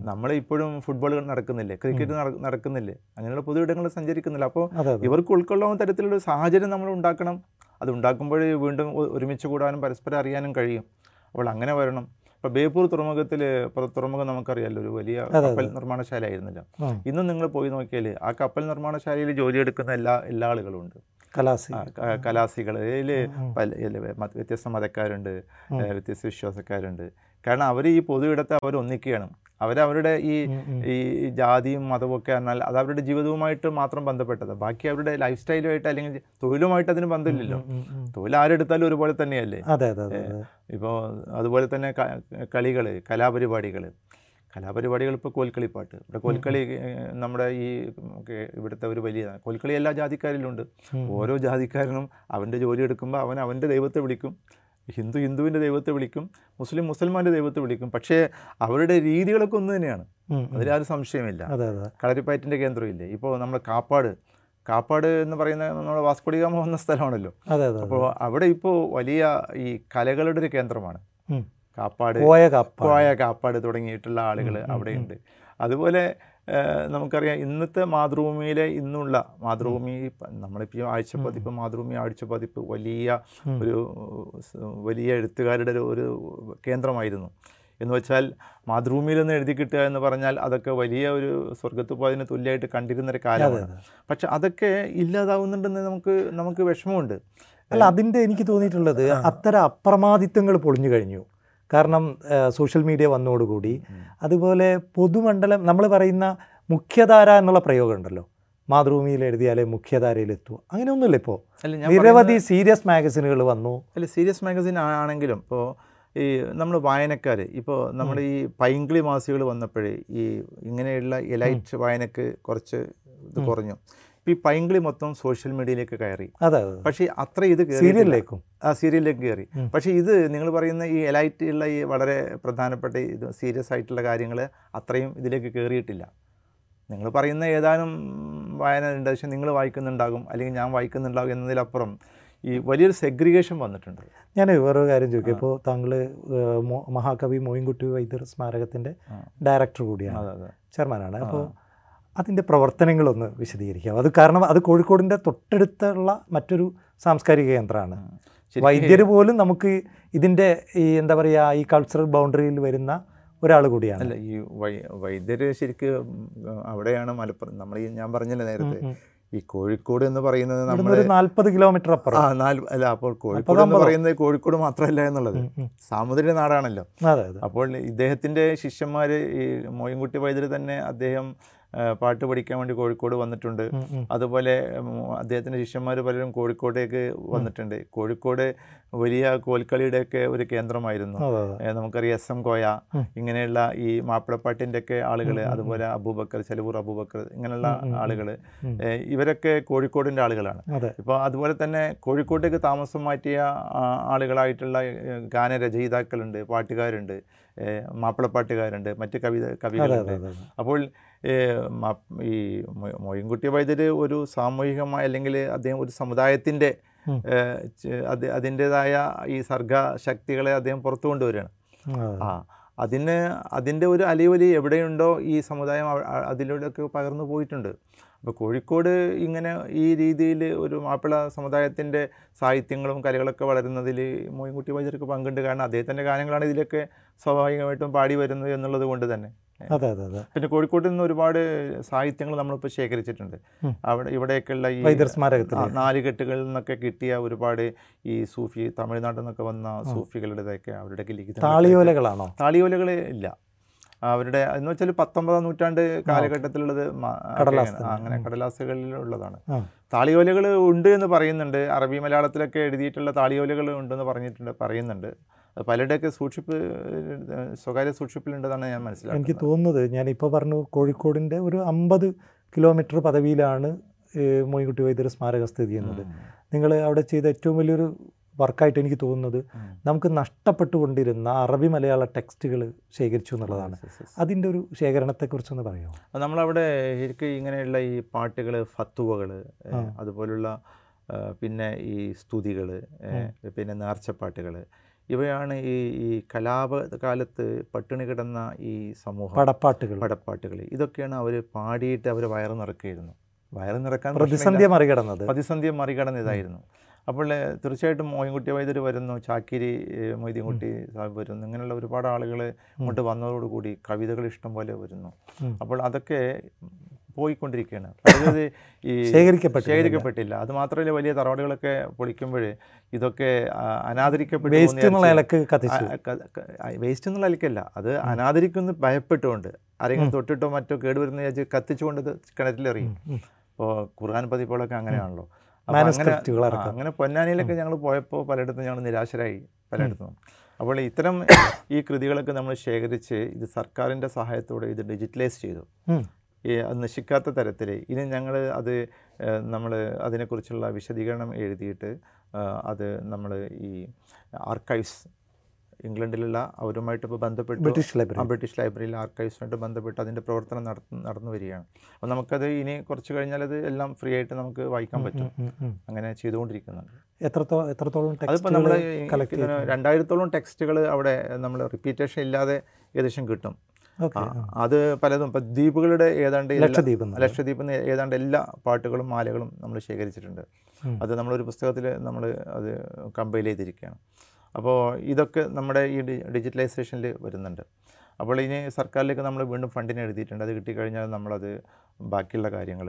നമ്മൾ ഇപ്പോഴും ഫുട്ബോൾ നടക്കുന്നില്ലേ, ക്രിക്കറ്റ് നടക്കുന്നില്ലേ, അങ്ങനെയുള്ള പൊതു ഇടങ്ങൾ സഞ്ചരിക്കുന്നില്ല. അപ്പോൾ ഇവർക്ക് ഉൾക്കൊള്ളാവുന്ന തരത്തിലുള്ള സാഹചര്യം നമ്മൾ ഉണ്ടാക്കണം. അത് ഉണ്ടാക്കുമ്പോൾ വീണ്ടും ഒരുമിച്ച് കൂടാനും പരസ്പരം അറിയാനും കഴിയും. അപ്പോൾ അങ്ങനെ വരണം. ഇപ്പോൾ ബേപ്പൂർ തുറമുഖത്തിൽ, തുറമുഖം നമുക്കറിയാമല്ലോ, ഒരു വലിയ കപ്പൽ നിർമ്മാണശാല ആയിരുന്നില്ല. ഇന്നും നിങ്ങൾ പോയി നോക്കിയാൽ ആ കപ്പൽ നിർമ്മാണശാലയിൽ ജോലിയെടുക്കുന്ന എല്ലാ എല്ലാ ആളുകളും ഉണ്ട്. കലാസി കലാസികൾ വ്യത്യസ്ത മതക്കാരുണ്ട്, വ്യത്യസ്ത വിശ്വാസക്കാരുണ്ട്. കാരണം അവർ ഈ പൊതു ഇടത്തെ അവർ ഒന്നിക്കുകയാണ്. അവരവരുടെ ഈ ഈ ജാതിയും മതമൊക്കെ പറഞ്ഞാൽ അത് അവരുടെ ജീവിതവുമായിട്ട് മാത്രം ബന്ധപ്പെട്ടത്, ബാക്കി അവരുടെ ലൈഫ് സ്റ്റൈലുമായിട്ട് അല്ലെങ്കിൽ തൊഴിലുമായിട്ട് അതിന് ബന്ധമില്ലല്ലോ. തൊഴിൽ ആരെടുത്താലും ഒരുപോലെ തന്നെയല്ലേ. ഇപ്പോൾ അതുപോലെ തന്നെ കളികൾ, കലാപരിപാടികൾ കലാപരിപാടികൾ ഇപ്പോൾ കോൽക്കളിപ്പാട്ട്, ഇവിടെ കോൽക്കളി നമ്മുടെ ഈ ഇവിടുത്തെ ഒരു വലിയ കോൽക്കളി എല്ലാ ജാതിക്കാരിലുണ്ട്. ഓരോ ജാതിക്കാരനും അവൻ്റെ ജോലി എടുക്കുമ്പോൾ അവൻ അവൻ്റെ ദൈവത്തെ വിളിക്കും, ഹിന്ദു ഹിന്ദുവിൻ്റെ ദൈവത്തെ വിളിക്കും, മുസ്ലിം മുസൽമാൻ്റെ ദൈവത്തെ വിളിക്കും. പക്ഷേ അവരുടെ രീതികളൊക്കെ ഒന്ന് തന്നെയാണ്, അതിലാരും സംശയമില്ല. കളരിപ്പയറ്റിൻ്റെ കേന്ദ്രമില്ലേ ഇപ്പോൾ നമ്മുടെ കാപ്പാട്, കാപ്പാട് എന്ന് പറയുന്ന നമ്മുടെ വാസ്കോഡിഗാമ വന്ന സ്ഥലമാണല്ലോ. അപ്പോൾ അവിടെ ഇപ്പോൾ വലിയ ഈ കലകളുടെ ഒരു കേന്ദ്രമാണ്. കാപ്പാട് കോയ കോയ കാപ്പാട് തുടങ്ങിയിട്ടുള്ള ആളുകൾ അവിടെയുണ്ട്. അതുപോലെ നമുക്കറിയാം ഇന്നത്തെ മാതൃഭൂമിയിലെ ഇന്നുള്ള മാതൃഭൂമി നമ്മളിപ്പോൾ ആഴ്ചപ്പതിപ്പ് മാതൃഭൂമി ആഴ്ചപ്പതിപ്പ് വലിയ ഒരു വലിയ എഴുത്തുകാരുടെ ഒരു കേന്ദ്രമായിരുന്നു. എന്ന് വെച്ചാൽ മാതൃഭൂമിയിൽ നിന്ന് എഴുതി കിട്ടുക എന്ന് പറഞ്ഞാൽ അതൊക്കെ വലിയ ഒരു സ്വർഗത്ത് പോയതിന് തുല്യമായിട്ട് കണ്ടിരുന്നൊരു കാലമാണ്. പക്ഷെ അതൊക്കെ ഇല്ലാതാവുന്നുണ്ടെന്ന് നമുക്ക് നമുക്ക് വിഷമമുണ്ട്. അല്ല, അതിൻ്റെ എനിക്ക് തോന്നിയിട്ടുള്ളത് അത്തരം അപ്രമാദിത്വങ്ങൾ പൊളിഞ്ഞു കഴിഞ്ഞു. കാരണം സോഷ്യൽ മീഡിയ വന്നതോടുകൂടി അതുപോലെ പൊതുമണ്ഡലം നമ്മൾ പറയുന്ന മുഖ്യധാര എന്നുള്ള പ്രയോഗം ഉണ്ടല്ലോ, മാതൃഭൂമിയിൽ എഴുതിയാലേ മുഖ്യധാരയിലെത്തുക, അങ്ങനെയൊന്നുമില്ല. ഇപ്പോൾ നിരവധി സീരിയസ് മാഗസിനുകൾ വന്നു. അല്ല, സീരിയസ് മാഗസിൻ ആണെങ്കിലും ഇപ്പോൾ ഈ നമ്മൾ വായനക്കാർ, ഇപ്പോൾ നമ്മൾ ഈ പൈങ്കിളി മാസികകൾ വന്നപ്പോഴേ ഈ ഇങ്ങനെയുള്ള എലൈറ്റ് വായനക്ക് കുറച്ച് ഇത് കുറഞ്ഞു. ഇപ്പോൾ ഈ പൈങ്കിളി മൊത്തം സോഷ്യൽ മീഡിയയിലേക്ക് കയറി. അതെ, പക്ഷേ അത്ര ഇത് സീരിയലിലേക്കും ആ സീരിയലിലേക്ക് കയറി. പക്ഷേ ഇത് നിങ്ങൾ പറയുന്ന ഈ എലൈറ്റുള്ള ഈ വളരെ പ്രധാനപ്പെട്ട ഇത് സീരിയസ് ആയിട്ടുള്ള കാര്യങ്ങൾ അത്രയും ഇതിലേക്ക് കയറിയിട്ടില്ല. നിങ്ങൾ പറയുന്ന ഏതാനും വായന ഉണ്ട്, പക്ഷേ നിങ്ങൾ വായിക്കുന്നുണ്ടാകും അല്ലെങ്കിൽ ഞാൻ വായിക്കുന്നുണ്ടാകും എന്നതിലപ്പുറം ഈ വലിയൊരു സെഗ്രിഗേഷൻ വന്നിട്ടുണ്ട്. ഞാൻ വേറൊരു കാര്യം ചോദിക്കും. ഇപ്പോൾ താങ്കൾ മഹാകവി മോയിൻകുട്ടി വൈദ്യർ സ്മാരകത്തിൻ്റെ ഡയറക്ടർ കൂടിയാണ്, ചെയർമാനാണ്. അപ്പോൾ അതിൻ്റെ പ്രവർത്തനങ്ങളൊന്ന് വിശദീകരിക്കാം. അത് കാരണം അത് കോഴിക്കോടിൻ്റെ തൊട്ടടുത്തുള്ള മറ്റൊരു സാംസ്കാരിക കേന്ദ്രമാണ്. വൈദ്യർ പോലും നമുക്ക് ഇതിൻ്റെ ഈ എന്താ പറയുക ഈ കൾച്ചറൽ ബൗണ്ടറിയിൽ വരുന്ന ഒരാൾ കൂടിയാണ്. അല്ല, ഈ വൈ വൈദ്യർ ശരിക്കും അവിടെയാണ് മലപ്പുറം. നമ്മൾ ഞാൻ പറഞ്ഞില്ലേ നേരത്തെ, ഈ കോഴിക്കോട് എന്ന് പറയുന്നത് നമ്മുടെ നാൽപ്പത് കിലോമീറ്റർ അപ്പുറം. ആ നാല് അല്ല, അപ്പോൾ കോഴിക്കോട് എന്ന് പറയുന്നത് കോഴിക്കോട് മാത്രമല്ല എന്നുള്ളത്, സാമുദ്രിക നാടാണല്ലോ. അപ്പോൾ ഇദ്ദേഹത്തിൻ്റെ ശിഷ്യന്മാർ ഈ മോയിൻകുട്ടി വൈദ്യർ തന്നെ, അദ്ദേഹം പാട്ട് പഠിക്കാൻ വേണ്ടി കോഴിക്കോട് വന്നിട്ടുണ്ട്. അതുപോലെ അദ്ദേഹത്തിൻ്റെ ശിഷ്യന്മാർ പലരും കോഴിക്കോട്ടേക്ക് വന്നിട്ടുണ്ട്. കോഴിക്കോട് വലിയ കോൽക്കളിയുടെയൊക്കെ ഒരു കേന്ദ്രമായിരുന്നു. നമുക്കറിയാം എസ് എം കോയ, ഇങ്ങനെയുള്ള ഈ മാപ്പിളപ്പാട്ടിൻ്റെയൊക്കെ ആളുകൾ, അതുപോലെ അബൂബക്കർ ചെലവൂർ അബൂബക്കർ, ഇങ്ങനെയുള്ള ആളുകൾ, ഇവരൊക്കെ കോഴിക്കോടിൻ്റെ ആളുകളാണ്. ഇപ്പോൾ അതുപോലെ തന്നെ കോഴിക്കോട്ടേക്ക് താമസം മാറ്റിയ ആളുകളായിട്ടുള്ള ഗാനരചയിതാക്കളുണ്ട്, പാട്ടുകാരുണ്ട്, മാപ്പിളപ്പാട്ടുകാരുണ്ട്, മറ്റ് കവിത കവികളുണ്ട്. അപ്പോൾ ഈ മോയിൻകുട്ടി വൈദ്യർ ഒരു സാമൂഹികമായ അല്ലെങ്കിൽ അദ്ദേഹം ഒരു സമുദായത്തിൻ്റെ അത് അതിൻ്റേതായ ഈ സർഗശക്തികളെ അദ്ദേഹം പുറത്തു കൊണ്ടുവരികയാണ്. ആ അതിന് അതിൻ്റെ ഒരു അലിയൊലി എവിടെയുണ്ടോ ഈ സമുദായം അതിലൂടെയൊക്കെ പകർന്നു പോയിട്ടുണ്ട്. അപ്പോൾ കോഴിക്കോട് ഇങ്ങനെ ഈ രീതിയിൽ ഒരു മാപ്പിള സമുദായത്തിൻ്റെ സാഹിത്യങ്ങളും കലകളൊക്കെ വളരുന്നതിൽ മോയിൻകുട്ടി വൈദ്യർക്ക് പങ്കുണ്ട്. കാരണം അദ്ദേഹത്തിൻ്റെ ഗാനങ്ങളാണ് ഇതിലൊക്കെ സ്വാഭാവികമായിട്ടും പാടി വരുന്നത് എന്നുള്ളത് കൊണ്ട് തന്നെ. അതെ അതെ അതെ പിന്നെ കോഴിക്കോട്ടിൽ നിന്ന് ഒരുപാട് സാഹിത്യങ്ങൾ നമ്മളിപ്പോൾ ശേഖരിച്ചിട്ടുണ്ട്. അവിടെ ഇവിടെയൊക്കെയുള്ള ഈ നാലുകെട്ടുകളിൽ നിന്നൊക്കെ കിട്ടിയ ഒരുപാട് ഈ സൂഫി, തമിഴ്നാട്ടിൽ നിന്നൊക്കെ വന്ന സൂഫികളുടേതൊക്കെ അവരുടെയൊക്കെ ലിഖിത താളിയോലകളാണോ? താളിയോലകൾ ഇല്ല, അവരുടെ എന്ന് വെച്ചാൽ പത്തൊമ്പതാം നൂറ്റാണ്ട് കാലഘട്ടത്തിലുള്ളത് അങ്ങനെ കടലാസുകളിലുള്ളതാണ്. താളിയോലകൾ ഉണ്ട് എന്ന് പറയുന്നുണ്ട്, അറബി മലയാളത്തിലൊക്കെ എഴുതിയിട്ടുള്ള താളിയോലകൾ ഉണ്ടെന്ന് പറഞ്ഞിട്ടുണ്ട് പറയുന്നുണ്ട്. പലരുടെയൊക്കെ സൂക്ഷിപ്പ് സ്വകാര്യ സൂക്ഷിപ്പിലുണ്ടെന്നാണ് ഞാൻ മനസ്സിലാക്കുന്നത്. എനിക്ക് തോന്നുന്നത് ഞാനിപ്പോൾ പറഞ്ഞു കോഴിക്കോടിൻ്റെ ഒരു അമ്പത് കിലോമീറ്റർ പദവിയിലാണ് മോയിൻകുട്ടി വൈദ്യർ സ്മാരകം സ്ഥിതി ചെയ്യുന്നത്. നിങ്ങൾ അവിടെ ചെയ്ത ഏറ്റവും വലിയൊരു വർക്കായിട്ട് എനിക്ക് തോന്നുന്നത് നമുക്ക് നഷ്ടപ്പെട്ടുകൊണ്ടിരുന്ന അറബി മലയാള ടെക്സ്റ്റുകൾ ശേഖരിച്ചു എന്നുള്ളതാണ്. അതിൻ്റെ ഒരു ശേഖരണത്തെക്കുറിച്ചൊന്ന് പറയാമോ? നമ്മളവിടെ ശരിക്കും ഇങ്ങനെയുള്ള ഈ പാട്ടുകൾ, ഫത്വകൾ, അതുപോലുള്ള പിന്നെ ഈ സ്തുതികൾ, പിന്നെ നേർച്ചപ്പാട്ടുകൾ, ഇവയാണ് ഈ ഈ കലാപ കാലത്ത് പട്ടിണി കിടന്ന ഈ സമൂഹം പടപ്പാട്ടുകൾ പടപ്പാട്ടുകൾ ഇതൊക്കെയാണ് അവർ പാടിയിട്ട് അവർ വയറ് നിറക്കുകയായിരുന്നു. വയറ് നിറക്കാൻ പ്രതിസന്ധിയെ മറികടന്നത് പ്രതിസന്ധിയെ മറികടന്ന ഇതായിരുന്നു. അപ്പോൾ തീർച്ചയായിട്ടും മോയിൻകുട്ടി വൈദ്യർ വരുന്നു, ചാക്കിരി മൊയ്തീൻകുട്ടി സാഹിബ് വരുന്നു, ഇങ്ങനെയുള്ള ഒരുപാട് ആളുകൾ ഇങ്ങോട്ട് വന്നതോടുകൂടി കവിതകൾ ഇഷ്ടംപോലെ വരുന്നു. അപ്പോൾ അതൊക്കെ പോയിക്കൊണ്ടിരിക്കുകയാണ്. അതായത് ഈ ശേഖരിക്കപ്പെട്ടില്ല. അത് മാത്രമല്ല വലിയ തറവാടുകളൊക്കെ പൊളിക്കുമ്പോൾ ഇതൊക്കെ അനാദരിക്കപ്പെട്ടു, വേസ്റ്റ് എന്നുള്ള നിലക്കല്ല, അത് അനാദരിക്കുമെന്ന് ഭയപ്പെട്ടുകൊണ്ട് ആരെങ്കിലും തൊട്ടിട്ടോ മറ്റോ കേടുവരുന്ന വിചാരിച്ച് കത്തിച്ചുകൊണ്ട് കിണറ്റിലെറിയും. ഇപ്പോൾ ഖുർആൻ പതിപ്പുകളൊക്കെ അങ്ങനെയാണല്ലോ. അങ്ങനെ പൊന്നാനിയിലൊക്കെ ഞങ്ങൾ പോയപ്പോൾ പലയിടത്തും ഞങ്ങൾ നിരാശരായി പലയിടത്തും. അപ്പോൾ ഇത്തരം ഈ കൃതികളൊക്കെ നമ്മൾ ശേഖരിച്ച് ഇത് സർക്കാരിൻ്റെ സഹായത്തോടെ ഇത് ഡിജിറ്റലൈസ് ചെയ്തു. ഈ അത് നശിക്കാത്ത തരത്തിൽ ഇനി ഞങ്ങൾ അത് നമ്മൾ അതിനെക്കുറിച്ചുള്ള വിശദീകരണം എഴുതിയിട്ട് അത് നമ്മൾ ഈ ആർക്കൈവ്സ് ഇംഗ്ലണ്ടിലുള്ള അവരുമായിട്ട് ഇപ്പോൾ ബന്ധപ്പെട്ട് ബ്രിട്ടീഷ് ലൈബ്രറി ബ്രിട്ടീഷ് ലൈബ്രറിയിൽ ആർക്കൈവ്സുമായിട്ട് ബന്ധപ്പെട്ട് അതിൻ്റെ പ്രവർത്തനം നടത്തുന്ന നടന്നു വരികയാണ്. അപ്പോൾ നമുക്കത് ഇനി കുറച്ച് കഴിഞ്ഞാൽ അത് എല്ലാം ഫ്രീ ആയിട്ട് നമുക്ക് വായിക്കാൻ പറ്റും. അങ്ങനെ ചെയ്തുകൊണ്ടിരിക്കുന്നുണ്ട്. എത്രത്തോളം എത്രത്തോളം അതിപ്പോൾ നമ്മൾ രണ്ടായിരത്തോളം ടെക്സ്റ്റുകൾ അവിടെ നമ്മൾ റിപ്പീറ്റേഷൻ ഇല്ലാതെ ഏകദേശം കിട്ടും. അത് പലതും ഇപ്പം ദ്വീപുകളുടെ ഏതാണ്ട് ലക്ഷദ്വീപ് ലക്ഷദ്വീപിൽ നിന്ന് ഏതാണ്ട് എല്ലാ പാട്ടുകളും മാലകളും നമ്മൾ ശേഖരിച്ചിട്ടുണ്ട്. അത് നമ്മളൊരു പുസ്തകത്തിൽ നമ്മൾ അത് കമ്പൈൽ ചെയ്തിരിക്കുകയാണ്. അപ്പോൾ ഇതൊക്കെ നമ്മുടെ ഈ ഡിജിറ്റലൈസേഷനിൽ വരുന്നുണ്ട്. അപ്പോൾ ഇനി സർക്കാരിലേക്ക് നമ്മൾ വീണ്ടും ഫണ്ടിന് എഴുതിയിട്ടുണ്ട്. അത് കിട്ടിക്കഴിഞ്ഞാൽ നമ്മളത് ബാക്കിയുള്ള കാര്യങ്ങൾ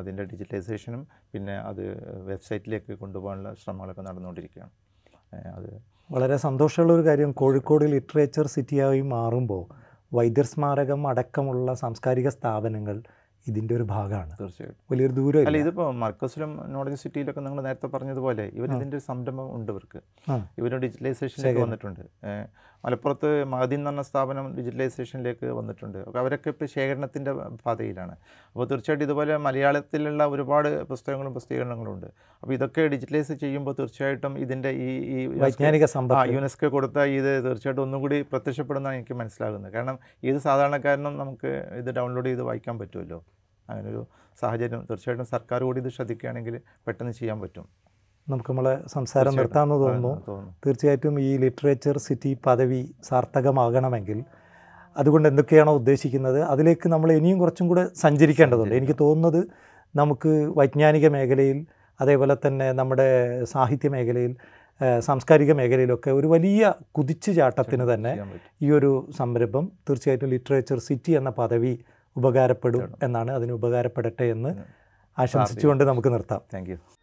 അതിൻ്റെ ഡിജിറ്റലൈസേഷനും പിന്നെ അത് വെബ്സൈറ്റിലേക്ക് കൊണ്ടുപോകാനുള്ള ശ്രമങ്ങളൊക്കെ നടന്നുകൊണ്ടിരിക്കുകയാണ്. അത് വളരെ സന്തോഷമുള്ളൊരു കാര്യം, കോഴിക്കോട് ലിറ്ററേച്ചർ സിറ്റിയായി മാറുമ്പോൾ വൈദ്യർ സ്മാരകം അടക്കമുള്ള സാംസ്കാരിക സ്ഥാപനങ്ങൾ ഇതിൻ്റെ ഒരു ഭാഗമാണ്. തീർച്ചയായിട്ടും വലിയൊരു ദൂരം അല്ല. ഇതിപ്പോൾ മർക്കസിലും നോളജ് സിറ്റിയിലൊക്കെ നിങ്ങൾ നേരത്തെ പറഞ്ഞതുപോലെ ഇവർ ഇതിൻ്റെ സംരംഭം ഉണ്ട്. ഇവർക്ക് ഇവർ ഡിജിറ്റലൈസേഷനിലേക്ക് വന്നിട്ടുണ്ട്. മലപ്പുറത്ത് മഹദി എന്ന് പറഞ്ഞ സ്ഥാപനം ഡിജിറ്റലൈസേഷനിലേക്ക് വന്നിട്ടുണ്ട്. അവരൊക്കെ ഇപ്പോൾ ശേഖരണത്തിൻ്റെ പാതയിലാണ്. അപ്പോൾ തീർച്ചയായിട്ടും ഇതുപോലെ മലയാളത്തിലുള്ള ഒരുപാട് പുസ്തകങ്ങളും പുസ്തീകരണങ്ങളും ഉണ്ട്. അപ്പോൾ ഇതൊക്കെ ഡിജിറ്റലൈസ് ചെയ്യുമ്പോൾ തീർച്ചയായിട്ടും ഇതിൻ്റെ ഈ ഈ വൈജ്ഞാനിക സമ്പത്ത് യുനെസ്കോ കൊടുത്ത ഇത് തീർച്ചയായിട്ടും ഒന്നും കൂടി പ്രത്യക്ഷപ്പെടുന്നതാണ് എനിക്ക് മനസ്സിലാകുന്നത്. കാരണം ഏത് സാധാരണക്കാരനും നമുക്ക് ഇത് ഡൗൺലോഡ് ചെയ്ത് വായിക്കാൻ പറ്റുമല്ലോ. അങ്ങനൊരു സാഹചര്യം തീർച്ചയായിട്ടും സർക്കാർ കൂടി ഇത് ശ്രദ്ധിക്കുകയാണെങ്കിൽ പെട്ടെന്ന് ചെയ്യാൻ പറ്റും. നമുക്ക് നമ്മളെ സംസാരം നിർത്താമെന്ന് തോന്നുന്നു. തീർച്ചയായിട്ടും ഈ ലിറ്ററേച്ചർ സിറ്റി പദവി സാർത്ഥകമാകണമെങ്കിൽ അതുകൊണ്ട് എന്തൊക്കെയാണോ ഉദ്ദേശിക്കുന്നത് അതിലേക്ക് നമ്മൾ ഇനിയും കുറച്ചും കൂടെ സഞ്ചരിക്കേണ്ടതുണ്ട്. എനിക്ക് തോന്നുന്നത് നമുക്ക് വൈജ്ഞാനിക മേഖലയിൽ അതേപോലെ തന്നെ നമ്മുടെ സാഹിത്യ മേഖലയിൽ സാംസ്കാരിക മേഖലയിലൊക്കെ ഒരു വലിയ കുതിച്ചു ചാട്ടത്തിന് തന്നെ ഈ ഒരു സംരംഭം തീർച്ചയായിട്ടും ലിറ്ററേച്ചർ സിറ്റി എന്ന പദവി ഉപകാരപ്പെടും എന്നാണ്. അതിന് ഉപകാരപ്പെടട്ടെ എന്ന് ആശംസിച്ചുകൊണ്ട് നമുക്ക് നിർത്താം. Thank U.